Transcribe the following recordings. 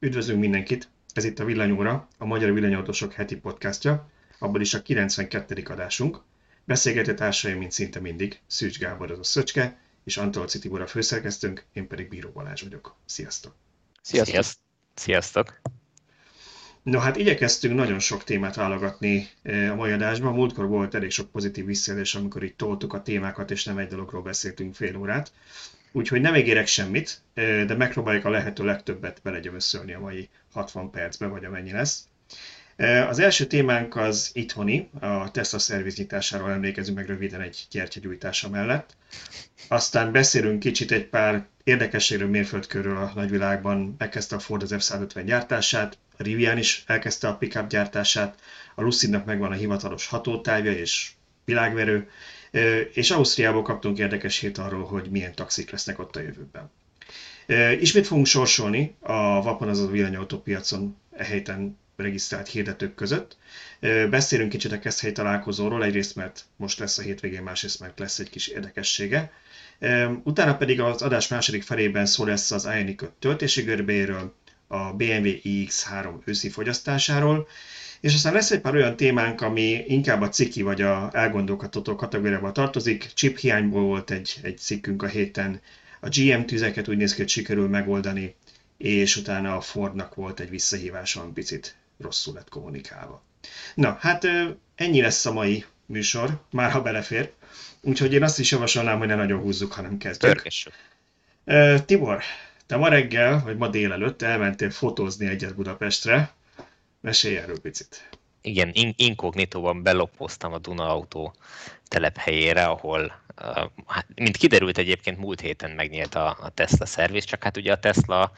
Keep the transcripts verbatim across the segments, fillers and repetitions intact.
Üdvözlünk mindenkit! Ez itt a Villanyóra, a Magyar Villanyautósok heti podcastja, abból is a kilencvenkettedik adásunk. Beszélgető társaim, mint szinte mindig, Szűcs Gábor, az a Szöcske, és Antolci Tibor a főszerkesztőnk, én pedig Bíró Balázs vagyok. Sziasztok! Sziasztok! Sziasztok! No, hát igyekeztünk nagyon sok témát válogatni a mai adásban. Múltkor volt elég sok pozitív visszajelzés, amikor így toltuk a témákat, és nem egy dologról beszéltünk fél órát. Úgyhogy nem ígérek semmit, de megpróbáljuk a lehető legtöbbet belegyömösszölni a mai hatvan percbe, vagy amennyi lesz. Az első témánk az itthoni, a Tesla szerviznyitásáról emlékezünk meg röviden egy gyertyagyújtása mellett. Aztán beszélünk kicsit egy pár érdekességről, mérföldkörről a nagyvilágban. Megkezdte a Ford az F százötven gyártását, a Rivian is elkezdte a pickup gyártását, a Lucidnak megvan a hivatalos hatótávja és világverő, és Ausztriából kaptunk érdekes hét arról, hogy milyen taxik lesznek ott a jövőben. Ismét fogunk sorsolni a Vapon, azaz a villanyautópiacon e héten regisztrált hirdetők között. Beszélünk kicsit a keszthelyi találkozóról, egyrészt mert most lesz a hétvégén, másrészt mert lesz egy kis érdekessége. Utána pedig az adás második felében szó lesz az Ioniq öt töltési görbéről, a bé em vé i iksz három őszi fogyasztásáról, és aztán lesz egy pár olyan témánk, ami inkább a ciki vagy a elgondolkodható kategóriába tartozik. Chip hiányból volt egy, egy cikkünk a héten, a gé em tüzeket úgy néz ki, hogy sikerül megoldani, és utána a Fordnak volt egy visszahívása, ami picit rosszul lett kommunikálva. Na, hát ennyi lesz a mai műsor, már ha belefér, úgyhogy én azt is javasolnám, hogy ne nagyon húzzuk, hanem kezdjük. Törgessük. Tibor, te ma reggel, vagy ma délelőtt elmentél fotózni egyet Budapestre. Mesélj erről picit. Igen, inkognitóban belopoztam a Duna Autó telephelyére, ahol, hát, mint kiderült egyébként, múlt héten megnyílt a, a Tesla szerviz, csak hát ugye a Tesla,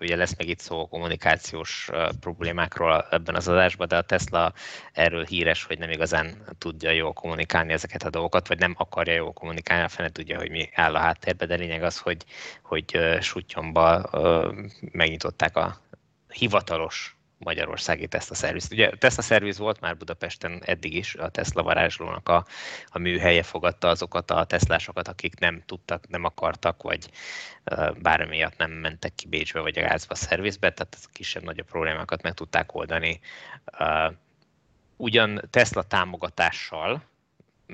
ugye lesz meg itt szó kommunikációs problémákról ebben az adásban, de a Tesla erről híres, hogy nem igazán tudja jól kommunikálni ezeket a dolgokat, vagy nem akarja jól kommunikálni, a fene tudja, hogy mi áll a háttérben, de lényeg az, hogy, hogy Sutyomba megnyitották a hivatalos magyarországi Tesla szerviz. Ugye Tesla szerviz volt már Budapesten eddig is, a Tesla varázslónak a, a műhelye fogadta azokat a teslásokat, akik nem tudtak, nem akartak, vagy uh, bármi miatt nem mentek ki Bécsbe vagy a Gázba a szervizbe, tehát a kisebb-nagyobb problémákat meg tudták oldani. Uh, ugyan Tesla támogatással,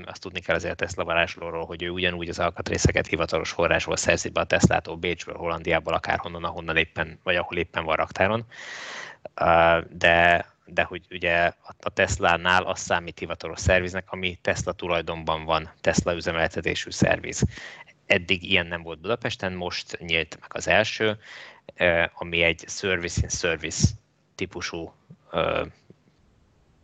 azt tudni kell azért a Tesla varázslóról, hogy ő ugyanúgy az alkatrészeket hivatalos forrásból szerzi be a Teslától, Bécsből, Hollandiából, akárhonnan, ahonnan éppen, vagy ahol éppen van raktáron. De, de hogy ugye a Teslánál az számít hivatalos szerviznek, ami Tesla tulajdonban van, Tesla üzemeltetésű szerviz. Eddig ilyen nem volt Budapesten, most nyílt meg az első, ami egy service-in-service típusú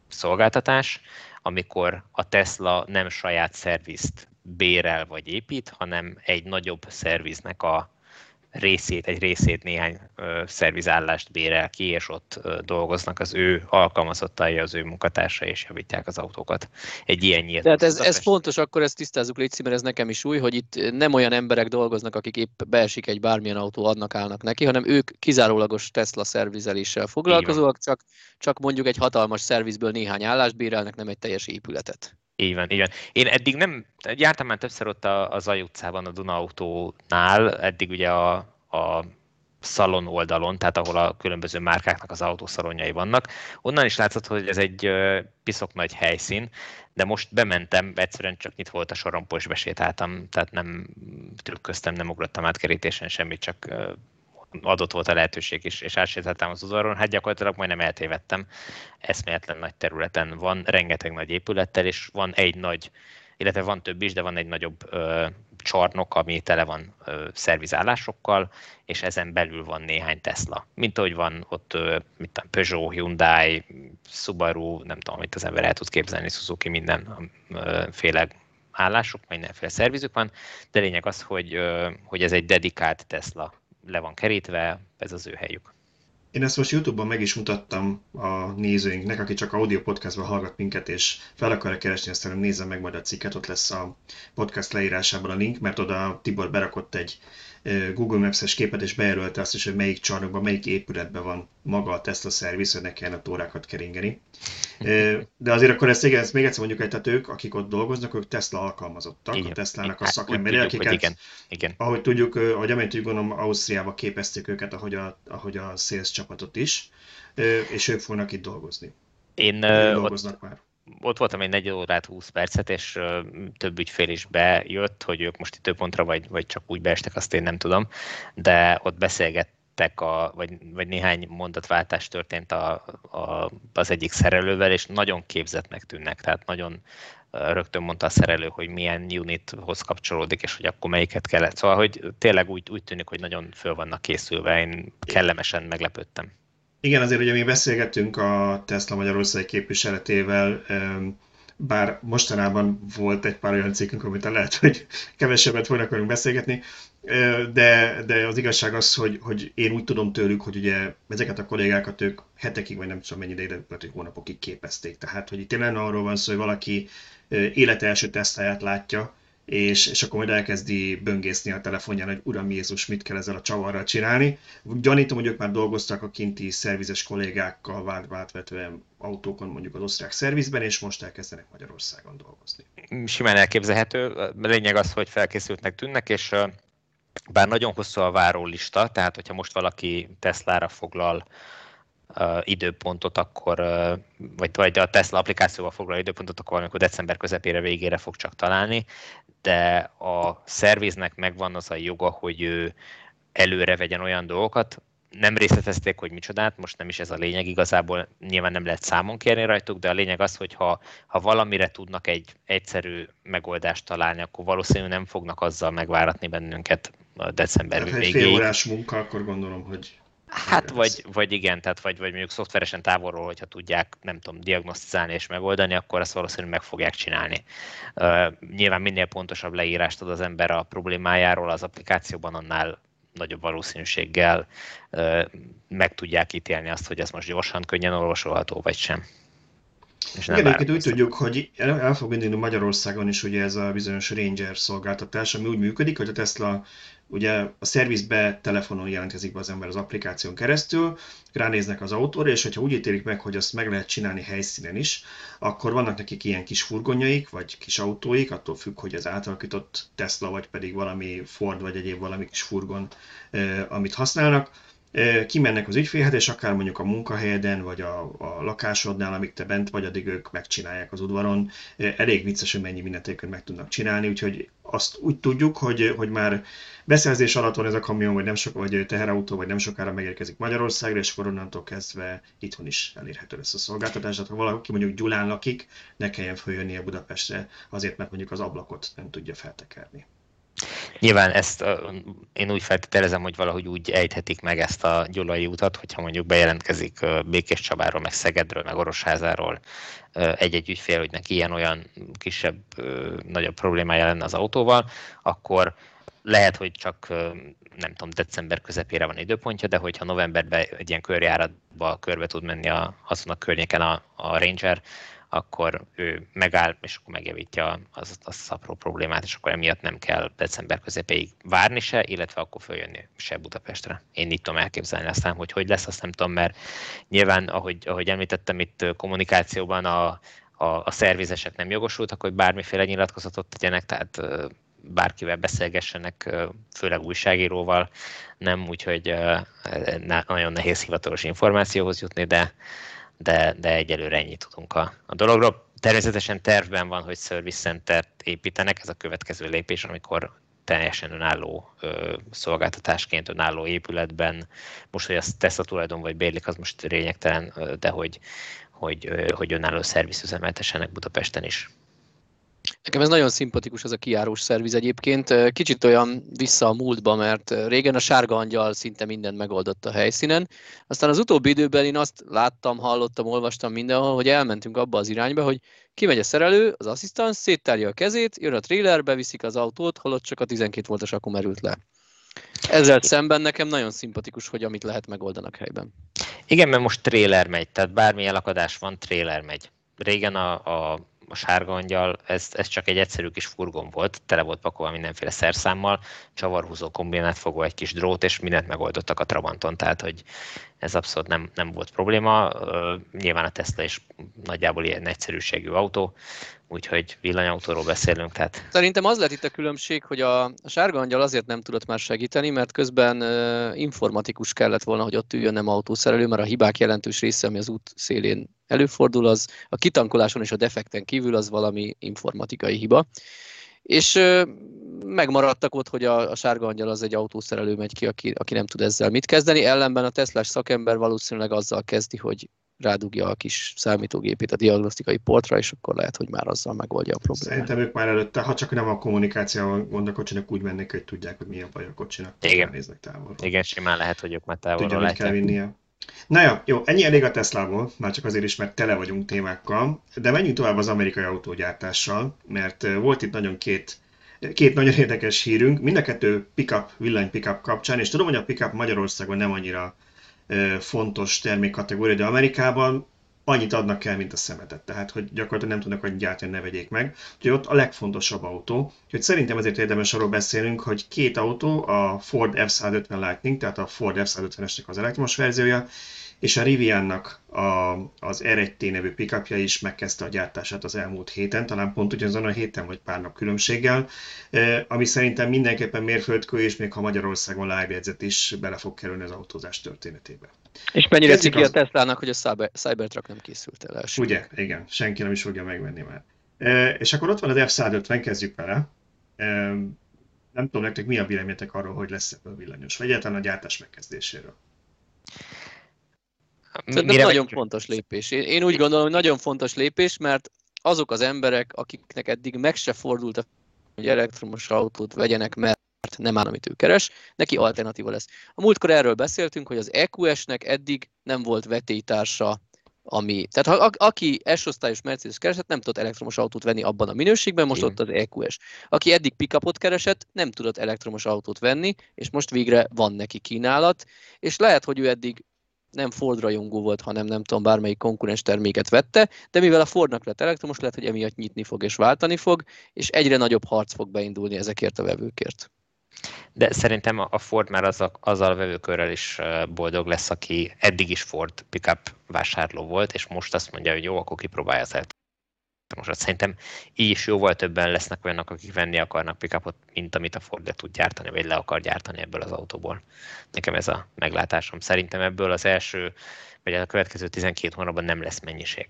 szolgáltatás, amikor a Tesla nem saját szervizt bérel vagy épít, hanem egy nagyobb szerviznek a részét, egy részét néhány ö, szervizállást bérel ki, és ott ö, dolgoznak az ő alkalmazottai, az ő munkatársai, és javítják az autókat. Egy ilyen nyílt. Tehát ez, ez fontos, akkor ezt tisztázzuk, légy, mert ez nekem is új, hogy itt nem olyan emberek dolgoznak, akik épp beesik egy bármilyen autó, adnak, állnak neki, hanem ők kizárólagos Tesla szervizeléssel foglalkozóak, csak, csak mondjuk egy hatalmas szervizből néhány állást bérelnek, nem egy teljes épületet. Így van, így van. Én eddig nem, jártam már többször ott a, a Zaj utcában, a Duna Autónál, eddig ugye a, a szalon oldalon, tehát ahol a különböző márkáknak az autószalonjai vannak. Onnan is látszott, hogy ez egy piszok nagy helyszín, de most bementem, egyszerűen csak nyitva volt a sorompó, és besétáltam, tehát nem trükköztem, nem ugrottam át kerítésen semmit, csak adott volt a lehetőség is, és átsétáltam az udvaron, hát gyakorlatilag majdnem eltévedtem. Eszméletlen nagy területen van, rengeteg nagy épülettel, és van egy nagy, illetve van több is, de van egy nagyobb ö, csarnok, ami tele van ö, szervizállásokkal, és ezen belül van néhány Tesla. Mint ahogy van ott ö, mit tudom, Peugeot, Hyundai, Subaru, nem tudom, amit az ember el tud képzelni, Suzuki, mindenféle állások, mindenféle szervizük van, de lényeg az, hogy, ö, hogy ez egy dedikált Tesla. Le van kerítve, ez az ő helyük. Én ezt most YouTube-ban meg is mutattam a nézőinknek, aki csak audio podcastban hallgat minket, és fel akarja keresni, aztán nézze meg majd a cikket, ott lesz a podcast leírásában a link, mert oda Tibor berakott egy Google Maps-es képet, és bejelölte azt is, hogy melyik csarnokban, melyik épületben van maga a Tesla szerviz, hogy ne kelljen a tórákat keringeni. De azért akkor ezt, igen, ezt még egyszer mondjuk egy, tehát ők, akik ott dolgoznak, ők Tesla alkalmazottak, igen, a Teslának a szakemberei, akiket, igen, igen. ahogy tudjuk, ahogy amint úgy gondolom, Ausztriába képezték őket, ahogy a, ahogy a sales csapatot is, és ők fognak itt dolgozni. Én, ők dolgoznak ott... már. Ott voltam egy negyed órát, húsz percet, és több ügyfél is bejött, hogy ők most itt több pontra, vagy, vagy csak úgy beestek, azt én nem tudom, de ott beszélgettek, a, vagy, vagy néhány mondatváltás történt a, a, az egyik szerelővel, és nagyon képzettnek tűnnek, tehát nagyon rögtön mondta a szerelő, hogy milyen unithoz kapcsolódik, és hogy akkor melyiket kellett. Szóval, hogy tényleg úgy, úgy tűnik, hogy nagyon föl vannak készülve, én kellemesen meglepődtem. Igen, azért ugye mi beszélgetünk a Tesla Magyarországi képviseletével, bár mostanában volt egy pár olyan cikkünk, amit lehet, hogy kevesebbet fognak velünk beszélgetni, de, de az igazság az, hogy, hogy én úgy tudom tőlük, hogy ugye ezeket a kollégákat ők hetekig, vagy nem tudom mennyi ideig, de hogy hónapokig képezték. Tehát, hogy itt nem arról van szó, hogy valaki élete első Tesláját látja, És, és akkor majd elkezdi böngészni a telefonján, hogy uram Jézus, mit kell ezzel a csavarral csinálni. Gyanítom, hogy ők már dolgoztak a kinti szervizes kollégákkal vált, váltvetően autókon, mondjuk az osztrák szervizben, és most elkezdenek Magyarországon dolgozni. Simán elképzelhető. Lényeg az, hogy felkészültnek tűnnek, és bár nagyon hosszú a várólista, tehát hogyha most valaki Teslára foglal Uh, időpontot, akkor, uh, vagy, vagy a Tesla applikációval foglal időpontot, akkor valamikor december közepére, végére fog csak találni, de a szerviznek megvan az a joga, hogy ő előre vegyen olyan dolgokat. Nem részletezték, hogy micsodát, most nem is ez a lényeg, igazából nyilván nem lehet számon kérni rajtuk, de a lényeg az, hogy ha, ha valamire tudnak egy egyszerű megoldást találni, akkor valószínűleg nem fognak azzal megváratni bennünket a december végéig. Tehát egy fél órás munka, akkor gondolom, hogy... Hát vagy, vagy igen, tehát vagy, vagy mondjuk szoftveresen távolról, hogyha tudják, nem tudom, diagnosztizálni és megoldani, akkor azt valószínűleg meg fogják csinálni. Uh, nyilván minél pontosabb leírást ad az ember a problémájáról az applikációban, annál nagyobb valószínűséggel uh, meg tudják ítélni azt, hogy ez most gyorsan, könnyen olvasolható, vagy sem. És nem igen, úgy tudjuk, hogy el, el fog indulni Magyarországon is ugye ez a bizonyos Ranger szolgáltatás, ami úgy működik, hogy a Tesla ugye a szervizbe telefonon jelentkezik be az ember az applikáción keresztül, ránéznek az autóra, és hogyha úgy ítélik meg, hogy azt meg lehet csinálni helyszínen is, akkor vannak nekik ilyen kis furgonjaik, vagy kis autóik, attól függ, hogy az átalakított Tesla, vagy pedig valami Ford, vagy egyéb valami kis furgon, eh, amit használnak. Kimennek az ügyfélhez, és akár mondjuk a munkahelyeden, vagy a, a lakásodnál, amíg te bent vagy, addig ők megcsinálják az udvaron. Elég vicces, hogy mennyi mindent ők meg tudnak csinálni, úgyhogy azt úgy tudjuk, hogy, hogy már beszerzés alatt van ez a kamion, vagy, nem sok, vagy teherautó, vagy nem sokára megérkezik Magyarországra, és akkor onnantól kezdve itthon is elérhető lesz a szolgáltatás. Tehát ha valaki mondjuk Gyulán lakik, ne kelljen följönnie Budapestre, azért, mert mondjuk az ablakot nem tudja feltekerni. Nyilván ezt uh, én úgy feltételezem, hogy valahogy úgy ejthetik meg ezt a gyulai utat, hogyha mondjuk bejelentkezik uh, Békés Csabáról, meg Szegedről, meg Orosházáról uh, egy-egy ügyfél, hogy neki ilyen-olyan kisebb, uh, nagyobb problémája lenne az autóval, akkor lehet, hogy csak uh, nem tudom, december közepére van időpontja, de hogyha novemberben egy ilyen körjáratba körbe tud menni a, azon a környéken a, a Ranger, akkor ő megáll, és akkor megjavítja az, az apró problémát, és akkor emiatt nem kell december közepéig várni se, illetve akkor följönni se Budapestre. Én így tudom elképzelni, aztán, hogy hogy lesz, azt nem tudom, mert nyilván, ahogy, ahogy említettem, itt kommunikációban a, a, a szervizesek nem jogosultak, hogy bármiféle nyilatkozatot tegyenek, tehát bárkivel beszélgessenek, főleg újságíróval, nem, úgyhogy nagyon nehéz hivatalos információhoz jutni, de De, de egyelőre ennyit tudunk a, a dologról. Természetesen tervben van, hogy service centert építenek, ez a következő lépés, amikor teljesen önálló ö, szolgáltatásként, önálló épületben, most, hogy azt Tesla tulajdon vagy bérlik, az most lényegtelen, de hogy, hogy, ö, hogy önálló szerviz üzemeltessenek Budapesten is. Nekem ez nagyon szimpatikus, ez a kijárós szerviz egyébként. Kicsit olyan vissza a múltba, mert régen a sárga angyal szinte mindent megoldott a helyszínen. Aztán az utóbbi időben én azt láttam, hallottam, olvastam mindenhol, hogy elmentünk abba az irányba, hogy kimegy a szerelő, az asszisztans széttárja a kezét, jön a trailer, beviszik az autót, holott csak a tizenkét voltos akku merült le. Ezzel szemben nekem nagyon szimpatikus, hogy amit lehet megoldanak helyben. Igen, mert most trailer megy, tehát bármilyen akadás van, trailer megy. Régen a, a a sárga angyal, ez, ez csak egy egyszerű kis furgon volt, tele volt pakolva mindenféle szerszámmal, csavarhúzó kombinát fogva egy kis drót, és mindent megoldottak a Trabanton, tehát hogy ez abszolút nem, nem volt probléma. Nyilván a Tesla is nagyjából ilyen egyszerűségű autó, úgyhogy villanyautóról beszélünk. Tehát. Szerintem az lett itt a különbség, hogy a, a sárga angyal azért nem tudott már segíteni, mert közben uh, informatikus kellett volna, hogy ott üljön, nem autószerelő, mert a hibák jelentős része, ami az út szélén előfordul, az a kitankoláson és a defekten kívül az valami informatikai hiba. És uh, megmaradtak ott, hogy a, a sárga angyal az egy autószerelő megy ki, aki, aki nem tud ezzel mit kezdeni, ellenben a Teslás szakember valószínűleg azzal kezdi, hogy rádugja a kis számítógépét a diagnosztikai portra, és akkor lehet, hogy már azzal megoldja a problémát. Szerintem ők már előtte, ha csak nem a kommunikációval gondolkodnak, kocsinak úgy mennek, hogy tudják, hogy mi a baj a kocsinak. Igen, néznek távolról. Igen, simán lehet, hogy ők már távolról látják. Tudja, mit kell vinnie. Na jó, jó, ennyi elég a Teslából, már csak azért is, mert tele vagyunk témákkal, de menjünk tovább az amerikai autógyártással, mert volt itt nagyon két Két nagyon érdekes hírünk, mind a kettő pick-up, villany pick-up kapcsán, és tudom, hogy a pick-up Magyarországon nem annyira fontos termékkategória, de Amerikában annyit adnak el, mint a szemetet, tehát hogy gyakorlatilag nem tudnak annyit gyártani, ne vegyék meg. Úgyhogy ott a legfontosabb autó, úgyhogy szerintem azért érdemes arról beszélünk, hogy két autó, a Ford F száz ötven Lightning, tehát a Ford F száz ötvenesnek az elektromos verziója, és a Riviannak a, az er egy té nevű pickupja is megkezdte a gyártását az elmúlt héten, talán pont ugyanazon a héten, vagy pár nap különbséggel, ami szerintem mindenképpen mérföldkő, és még ha Magyarországon lábjegyzet is bele fog kerülni az autózás történetébe. És mennyire ciki az... a Teslának, hogy a Cybertruck nem készült el első. Ugye, igen, senki nem is fogja megvenni már. És akkor ott van az F száz ötven, kezdjük vele. Nem tudom nektek, mi a véleményetek arról, hogy lesz ebből villanyos, vagy egyáltalán a gyártás megkezdéséről. Szerintem nagyon fontos lépés. Én, én úgy gondolom, hogy nagyon fontos lépés, mert azok az emberek, akiknek eddig meg se fordult a hogy elektromos autót vegyenek, mert nem áll, amit ő keres, neki alternatíva lesz. A múltkor erről beszéltünk, hogy az E Q S-nek eddig nem volt vetélytársa, ami... Tehát ha, a, aki S-osztályos Mercedes keresett, nem tudott elektromos autót venni abban a minőségben, most igen. Ott az E Q S. Aki eddig pick-upot keresett, nem tudott elektromos autót venni, és most végre van neki kínálat, és lehet, hogy ő eddig nem Ford rajongó volt, hanem nem tudom, bármelyik konkurens terméket vette, de mivel a Fordnak lett elektromos, lehet, hogy emiatt nyitni fog és váltani fog, és egyre nagyobb harc fog beindulni ezekért a vevőkért. De szerintem a Ford már azzal, azzal a vevőkörrel is boldog lesz, aki eddig is Ford pickup vásárló volt, és most azt mondja, hogy jó, akkor kipróbálja az elektromosat. Szerintem így is jóval többen lesznek olyanok, akik venni akarnak pickupot, mint amit a Ford le tud gyártani, vagy le akar gyártani ebből az autóból. Nekem ez a meglátásom. Szerintem ebből az első, vagy a következő tizenkét hónapban nem lesz mennyiség.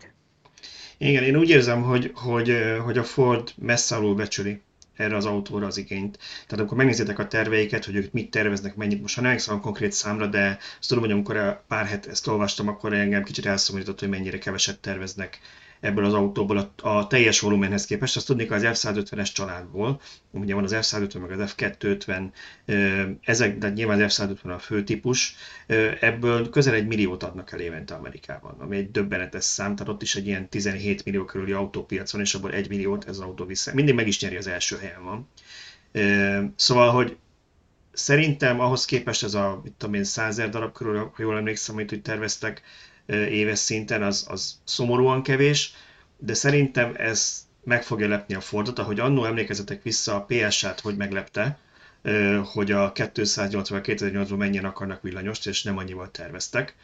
Igen, én úgy érzem, hogy, hogy, hogy a Ford messze alul becsüli erre az autóra az igényt. Tehát amikor megnézitek a terveiket, hogy ők mit terveznek, mennyit, most ha nem emlékszem a konkrét számra, de azt tudom, hogy amikor pár hét ezt olvastam, akkor engem kicsit elszomorított, hogy mennyire keveset terveznek ebből az autóból a, a teljes volumenhez képest. Azt tudnék az F száz ötvenes családból, ugye van az F száz ötven meg az F kétszázötven, ezek, de nyilván az F száz ötven a fő típus, ebből közel egy milliót adnak el évente Amerikában, ami egy döbbenetes szám, tehát ott is egy ilyen tizenhét millió körüli autópiacon, és abból egy milliót ez az autó vissza. Mindig meg is nyeri, az első helyen van. Szóval, hogy szerintem ahhoz képest ez a, mit tudom én, százezer darab körül, ha jól emlékszem, amit úgy terveztek, éves szinten, az, az szomorúan kevés, de szerintem ez meg fogja lepni a Fordot, ahogy annól emlékezzetek vissza a P S-át, hogy meglepte, hogy a kétszáznyolcvan kétezer-nyolcban mennyien akarnak villanyost, és nem annyival terveztek.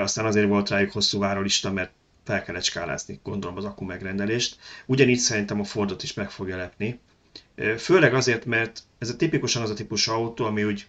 Aztán azért volt rájuk hosszú várólista, mert fel kellett skálázni, gondolom, az akku megrendelést. Ugyanígy szerintem a Fordot is meg fogja lepni. Főleg azért, mert ez a tipikusan az a típusú autó, ami úgy,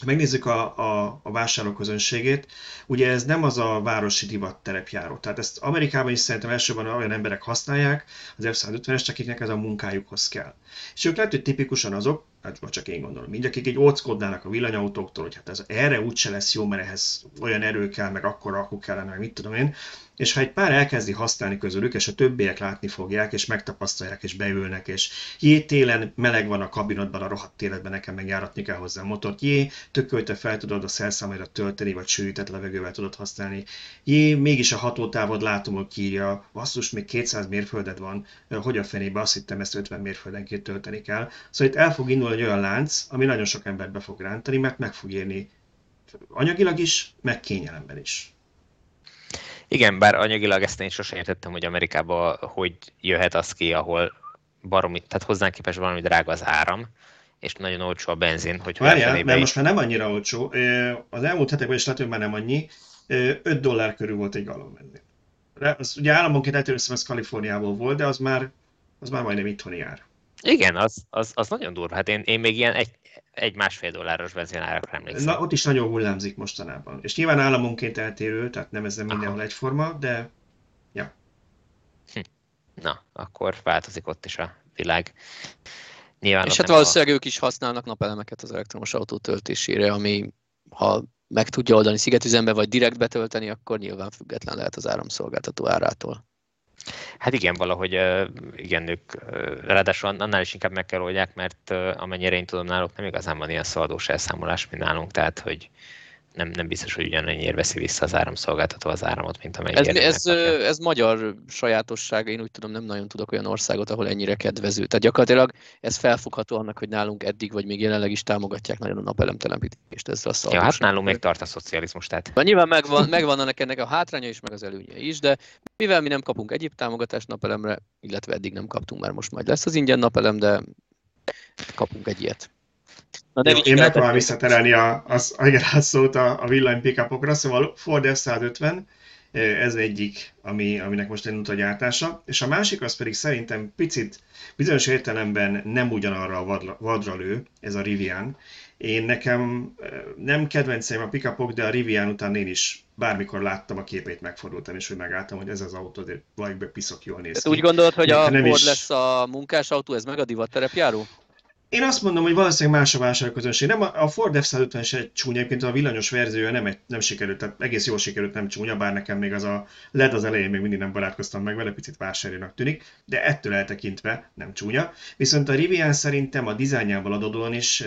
ha megnézzük a, a, a vásárlóközönségét, ugye ez nem az a városi divatterepjáró. Tehát ezt Amerikában is szerintem elsősorban olyan emberek használják, az F száz ötvenes, akiknek ez a munkájukhoz kell. És ők lehet, hogy tipikusan azok, hát csak én gondolom, így akik így óckodnának a villanyautóktól, hogy hát ez erre úgyse lesz jó, mert ehhez olyan erő kell, meg akkora akku kellene, meg mit tudom én. És ha egy pár elkezdi használni közülük, és a többiek látni fogják, és megtapasztalják, és beülnek, és jé, télen meleg van a kabinotban, a rohadt életben nekem megjáratni kell hozzá a motort, jé, tökölte fel tudod a szerszámaidat tölteni, vagy sűrített levegővel tudod használni, jé, mégis a hatótávod látomul kírja, basszus, még kétszáz mérföldet van, hogy a fenébe, azt hittem ezt ötven mérföldenként tölteni kell. Szóval itt el fog indulni egy olyan lánc, ami nagyon sok embert be fog rántani, mert meg fog érni anyagilag is, meg kényelemben is. Igen, bár anyagilag ezt én sosem értettem, hogy Amerikában hogy jöhet az ki, ahol baromi, tehát hozzánk képest valami drága az áram, és nagyon olcsó a benzin. Hogy várjál, mert most már nem annyira olcsó. Az elmúlt hetekben is lehet, már nem annyi. öt dollár körül volt egy gallon benzin. Az ugye államonként eltérőszem, ez Kaliforniából volt, de az már, az már majdnem itthoni ár. Igen, az, az, az nagyon durva. Hát én, én még ilyen egy, egy másfél dolláros benzinárakra emlékszem. Na, ott is nagyon hullámzik mostanában. És nyilván államonként eltérő, tehát nem ezzel mindenhol egyforma, de... Ja. Hm. Na, akkor változik ott is a világ. Nyilván és hát valószínűleg a... ők is használnak napelemeket az elektromos autó töltésére, ami ha meg tudja oldani szigetüzembe, vagy direkt betölteni, akkor nyilván független lehet az áramszolgáltató árától. Hát igen, valahogy igen, ők ráadásul annál is inkább meg kell oldják, mert amennyire én tudom, náluk nem igazán van ilyen szaladós elszámolás, mint nálunk, tehát hogy nem, nem biztos, hogy ugyanannyira veszi vissza az áramszolgáltató az áramot, mint amennyire. Ez, ez, ez magyar sajátosság, én úgy tudom, nem nagyon tudok olyan országot, ahol ennyire kedvező. Tehát gyakorlatilag ez felfogható annak, hogy nálunk eddig, vagy még jelenleg is támogatják nagyon a napelemtelepítést ezzel a szaladással. Ja, hát nálunk még tart a szocializmus, tehát. Na, nyilván megvan, megvan ennek, ennek a hátránya is, meg az előnye is, de mivel mi nem kapunk egyéb támogatást napelemre, illetve eddig nem kaptunk, már most majd lesz az ingyen napelem, de kapunk egy ilyet. Na, de jó, én megpróbálom visszaterelni a, az, a szót a, a villany pick-upokra, szóval Ford F száz ötven, ez egyik, ami, aminek most elindult a gyártása, és a másik az pedig szerintem picit, bizonyos értelemben nem ugyanarra a vadla, vadra lő, ez a Rivian. Én nekem nem kedvenceim a pick-upok, de a Rivian után én is bármikor láttam a képét, megfordultam, és úgy megálltam, hogy ez az autó, de valamiben piszok jól néz ki. Úgy gondolod, hogy a Ford is... lesz a munkásautó, ez meg a divatterepjáró? Én azt mondom, hogy valószínűleg más a vásárlóközönség. Nem, a Ford ef száz ötven se csúnya, egyébként a villanyos verziója nem, egy, nem sikerült, tehát egész jól sikerült, nem csúnya, bár nekem még az a el é dé az elején még mindig nem barátkoztam meg vele, picit vásárlónak tűnik, de ettől eltekintve nem csúnya. Viszont a Rivian szerintem a dizájnjával adódóan is,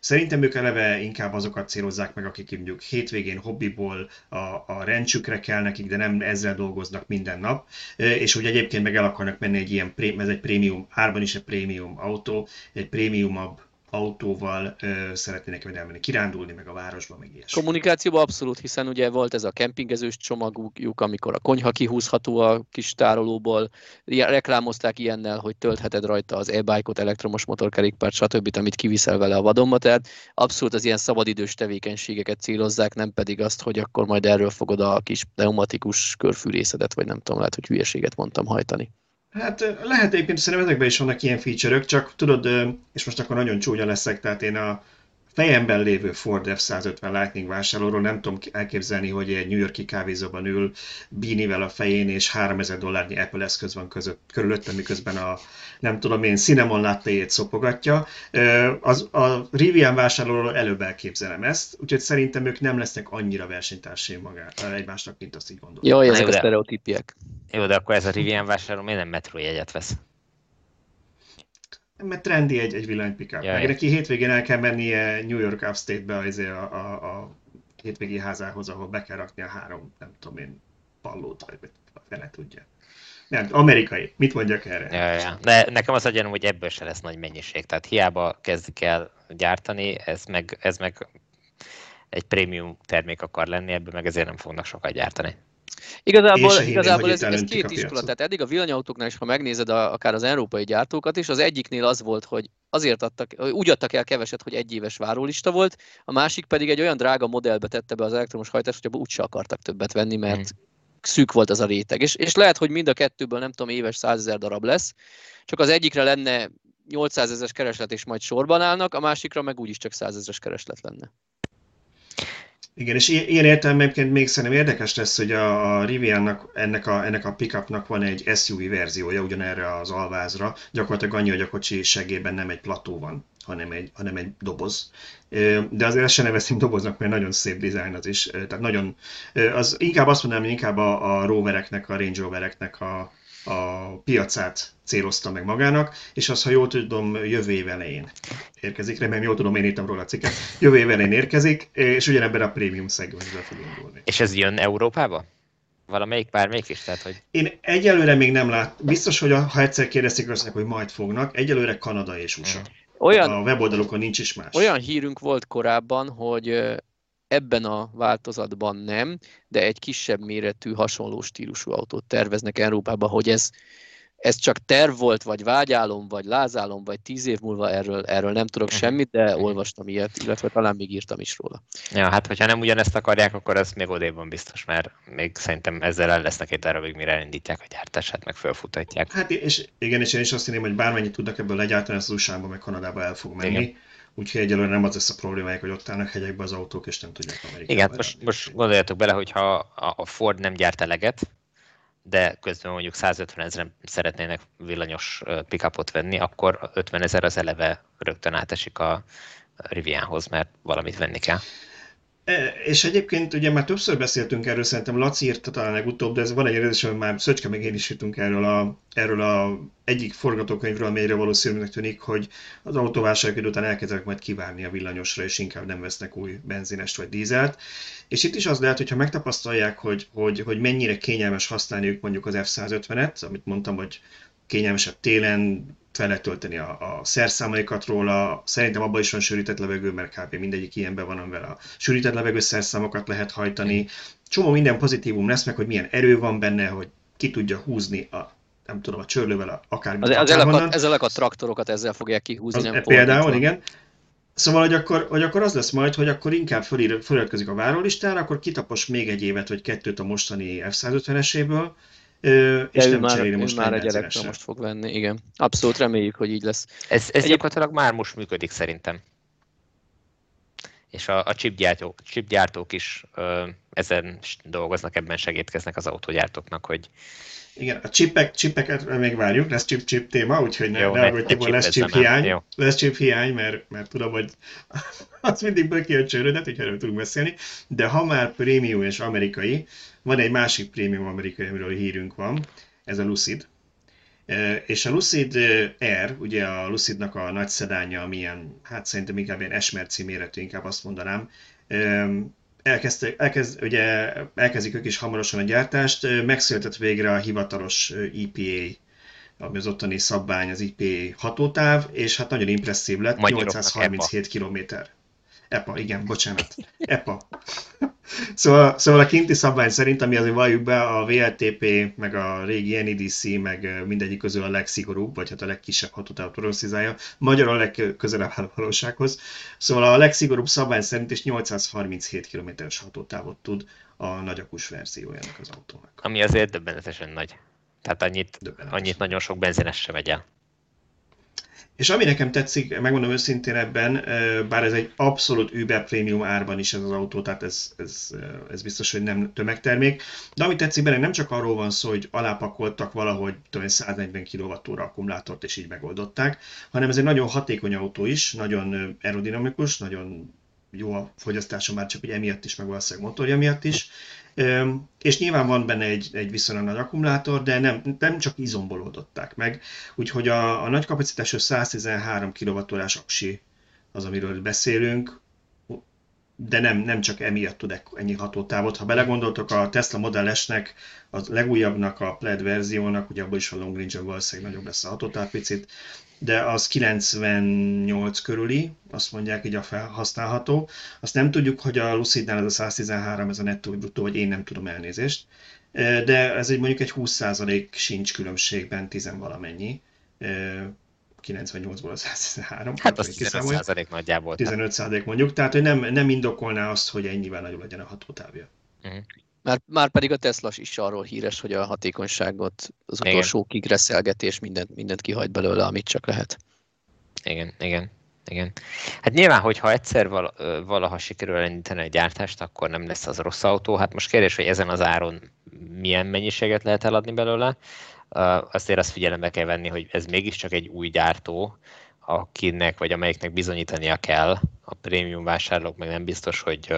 szerintem ők eleve inkább azokat célozzák meg, akik mondjuk hétvégén hobbiból a, a rencsükre kell nekik, de nem ezzel dolgoznak minden nap, és ugye egyébként meg el akarnak menni egy ilyen, ez egy prémium, árban is egy prémium autó, egy prémiumabb autóval ö, szeretnének majd elmenni kirándulni, meg a városba, meg ilyesmi. Kommunikációban abszolút, hiszen ugye volt ez a kempingezős csomagjuk, amikor a konyha kihúzható a kis tárolóból, reklámozták ilyennel, hogy töltheted rajta az e-bike-ot, elektromos motorkerékpárt, stb., amit kiviszel vele a vadonba, tehát abszolút az ilyen szabadidős tevékenységeket célozzák, nem pedig azt, hogy akkor majd erről fogod a kis pneumatikus körfűrészedet, vagy nem tudom, lehet, hogy hülyeséget mondtam, hajtani. Hát lehet egyébként, szerintem ezekben is vannak ilyen feature-ök, csak tudod, és most akkor nagyon csúnya leszek, tehát én a fejemben lévő Ford ef száz ötven Lightning vásárlóról nem tudom elképzelni, hogy egy New York-i kávézóban ül beanie-vel a fején, és háromezer dollárnyi Apple eszköz van között, körülötte, miközben a, nem tudom én, cinnamon latte-jét szopogatja. Az, a Rivian vásárlóról előbb elképzelem ezt, úgyhogy szerintem ők nem lesznek annyira versenytársai magát, egymásnak, mint azt így gondolom. Jaj, ezek a sztereotípiek. Jó, de akkor ez a Rivian vásárló miért nem metrójegyet vesz? Mert trendi egy, egy villanypick-up. Meg neki hétvégén el kell mennie New York Upstate-be azért a, a, a hétvégi házához, ahol be kell rakni a három, nem tudom én, pallót, vagy fele tudja. Nem, amerikai. Mit mondjak erre? Jaj, jaj. Ne, nekem az a gyanúm, hogy ebből se lesz nagy mennyiség. Tehát hiába kezdik el gyártani, ez meg, ez meg egy prémium termék akar lenni, ebből meg ezért nem fognak sokat gyártani. Igazából, igazából ez, ez két iskola, tehát eddig a villanyautóknál is, ha megnézed a, akár az európai gyártókat is, az egyiknél az volt, hogy azért adtak, úgy adtak el keveset, hogy egy éves várólista volt, a másik pedig egy olyan drága modellbe tette be az elektromos hajtást, hogy abban úgyse akartak többet venni, mert hmm. szűk volt az a réteg. És, és lehet, hogy mind a kettőből nem tudom, éves százezer darab lesz, csak az egyikre lenne nyolcszázezres kereslet és majd sorban állnak, a másikra meg úgyis csak százezres kereslet lenne. Igen, és ilyen értelemben még szerintem érdekes lesz, hogy a Riviannak, ennek a, ennek a pick-upnak van egy es u vé verziója ugyanerre az alvázra. Gyakorlatilag annyi, hogy a kocsi segében nem egy plató van, hanem egy, hanem egy doboz. De azért ezt se neveztünk doboznak, mert nagyon szép dizájn az is. Tehát nagyon, az inkább azt mondanám, hogy inkább a, a rovereknek, a Range Rovereknek a, a piacát célozta meg magának, és az, ha jól tudom, jövő év elején érkezik, remélem jól tudom, én írtam róla a cikket, jövő év elején érkezik, és ugyanebben a prémium szegmensben fog indulni. És ez jön Európába? Valamelyik, bármelyik is? Tehát, hogy... Én egyelőre még nem lát, biztos, hogy ha egyszer kérdezték azt, hogy majd fognak, egyelőre Kanada és u es á. Olyan, a weboldalokon nincs is más. Olyan hírünk volt korábban, hogy Ebben a változatban nem, de egy kisebb méretű, hasonló stílusú autót terveznek Európában, hogy ez, ez csak terv volt, vagy vágyálom, vagy lázálom, vagy tíz év múlva erről, erről nem tudok semmit, de olvastam ilyet, illetve talán még írtam is róla. Ja, hát hogyha nem ugyanezt akarják, akkor ez még odébb van biztos, mert még szerintem ezzel el lesznek egy darabig, mire elindítják a gyártását, meg felfutatják. Hát és, igen, és én is azt hinném, hogy bármennyit tudnak ebből legyártani, az u es á-ban, meg Kanadában el fog menni. Igen. Úgyhogy egyelőre nem az lesz a problémájuk, hogy ott állnak hegyekbe az autók, és nem tudják Amerikába. Igen, most, most gondoljatok bele, hogyha a Ford nem gyárt eleget, de közben mondjuk százötven ezeren szeretnének villanyos pickupot venni, akkor ötven ezer az eleve rögtön átesik a Rivianhoz, mert valamit venni kell. És egyébként ugye már többször beszéltünk erről, szerintem Laci írta talán legutóbb, de ez van egy érzés, hogy már Szöcske meg én is jutunk erről a, erről a egyik forgatókönyvről, amelyre valószínűleg tűnik, hogy az autóvásárok idő után elkezdenek majd kivárni a villanyosra, és inkább nem vesznek új benzinest vagy dízelt. És itt is az lehet, hogyha megtapasztalják, hogy, hogy, hogy mennyire kényelmes használniuk mondjuk az ef százötvenet, amit mondtam, hogy kényelmesebb télen, fel lehet tölteni a, a szerszámaikat róla, szerintem abban is van sűrített levegő, mert kb. Mindegyik ilyenben van, amivel a sűrített levegő szerszámokat lehet hajtani. Csomó minden pozitívum lesz meg, hogy milyen erő van benne, hogy ki tudja húzni a, nem tudom, a csörlővel akármit. Ezek a traktorokat ezzel fogják kihúzni, az, nem fordítva. Például, igen. Szóval, hogy akkor, hogy akkor az lesz majd, hogy akkor inkább feliratkozik a várólistára, akkor kitapos még egy évet, vagy kettőt a mostani ef százötveneséből, De és nem már, cseréli most már egy elektra most fog venni, igen. Abszolút reméljük, hogy így lesz. Ez, ez gyakorlatilag már most működik szerintem. És a, a chipgyártók, chipgyártók is ö, ezen dolgoznak, ebben segítkeznek az autógyártóknak, hogy... Igen, a chipek, chipeket még várjuk, lesz chip-chip téma, úgyhogy ne, jó, ne aggódj, hogy lesz chip hiány, lesz chip hiány, mert, mert tudom, hogy az mindig böki a csőrödet, hogy erről tudunk beszélni, de ha már prémium és amerikai, van egy másik prémium amerikai, amiről hírünk van, ez a Lucid. És a Lucid Air, ugye a Lucidnak a nagy szedánja, amilyen, hát szerintem inkább ilyen esmerci méretű, inkább azt mondanám, Elkezd, elkezd, ugye, elkezdik ők is hamarosan a gyártást, megszületett végre a hivatalos i pé á, ami az ottani szabvány, az i pé á hatótáv, és hát nagyon impresszív lett, nyolcszázharminchét kilométer. e pé á, igen, bocsánat, e pé á. szóval, szóval a kinti szabvány szerint, ami azért valljuk be, a vé el té pé, meg a régi en i dé cé, meg mindegyik közül a legszigorúbb, vagy hát a legkisebb hatótávot prognosztizálja, magyarul a legközelebb áll a valósághoz. Szóval a legszigorúbb szabvány szerint is nyolcszázharminchét kilométeres hatótávot tud a nagyakus verziójának az autónak. Ami azért döbbenetesen nagy. Tehát annyit, annyit nagyon sok benzines sem megy el. És ami nekem tetszik, megmondom őszintén ebben, bár ez egy abszolút über prémium árban is ez az autó, tehát ez, ez, ez biztos, hogy nem tömegtermék, de ami tetszik benne, nem csak arról van szó, hogy alápakoltak valahogy tudom, száznegyven kilowatt óra akkumulátort és így megoldották, hanem ez egy nagyon hatékony autó is, nagyon aerodinamikus, nagyon jó a fogyasztása már csak ugye emiatt is, meg valószínűleg motorja miatt is, és nyilván van benne egy, egy viszonylag nagy akkumulátor, de nem, nem csak izombolódották meg. Úgyhogy a, a nagy kapacitású száztizenhárom kilowattórás aksi az, amiről beszélünk, de nem, nem csak emiatt tud ennyi hatótávot. Ha belegondoltok, a Tesla Model S-nek, a legújabbnak, a Plaid verziónak, ugye abban is a Long Range-en valószínűleg nagyobb lesz a hatótáv picit, de az kilencvennyolc körüli, azt mondják így a felhasználható. Azt nem tudjuk, hogy a Lucidnál ez a száztizenhárom, ez a nettó vagy bruttó, vagy én nem tudom elnézést, de ez egy mondjuk egy húsz százalék sincs különbségben, tizenvalamennyi. kilencvennyolcból a száztizenhárom. Hát az tizenöt százalék nagyjából. tizenöt százalék mondjuk, tehát hogy nem, nem indokolná azt, hogy ennyivel nagyobb legyen a hatótávja. Uh-huh. Már, már pedig a Tesla is arról híres, hogy a hatékonyságot, az utolsókig reszelgetés, mindent, mindent kihajt belőle, amit csak lehet. Igen, igen, igen. Hát nyilván, hogyha egyszer val, valaha sikerül elindítani a gyártást, akkor nem lesz az rossz autó. Hát most kérdés, hogy ezen az áron milyen mennyiséget lehet eladni belőle. Azért azt figyelembe kell venni, hogy ez mégiscsak egy új gyártó, akinek vagy amelyiknek bizonyítania kell. A prémium vásárlók meg nem biztos, hogy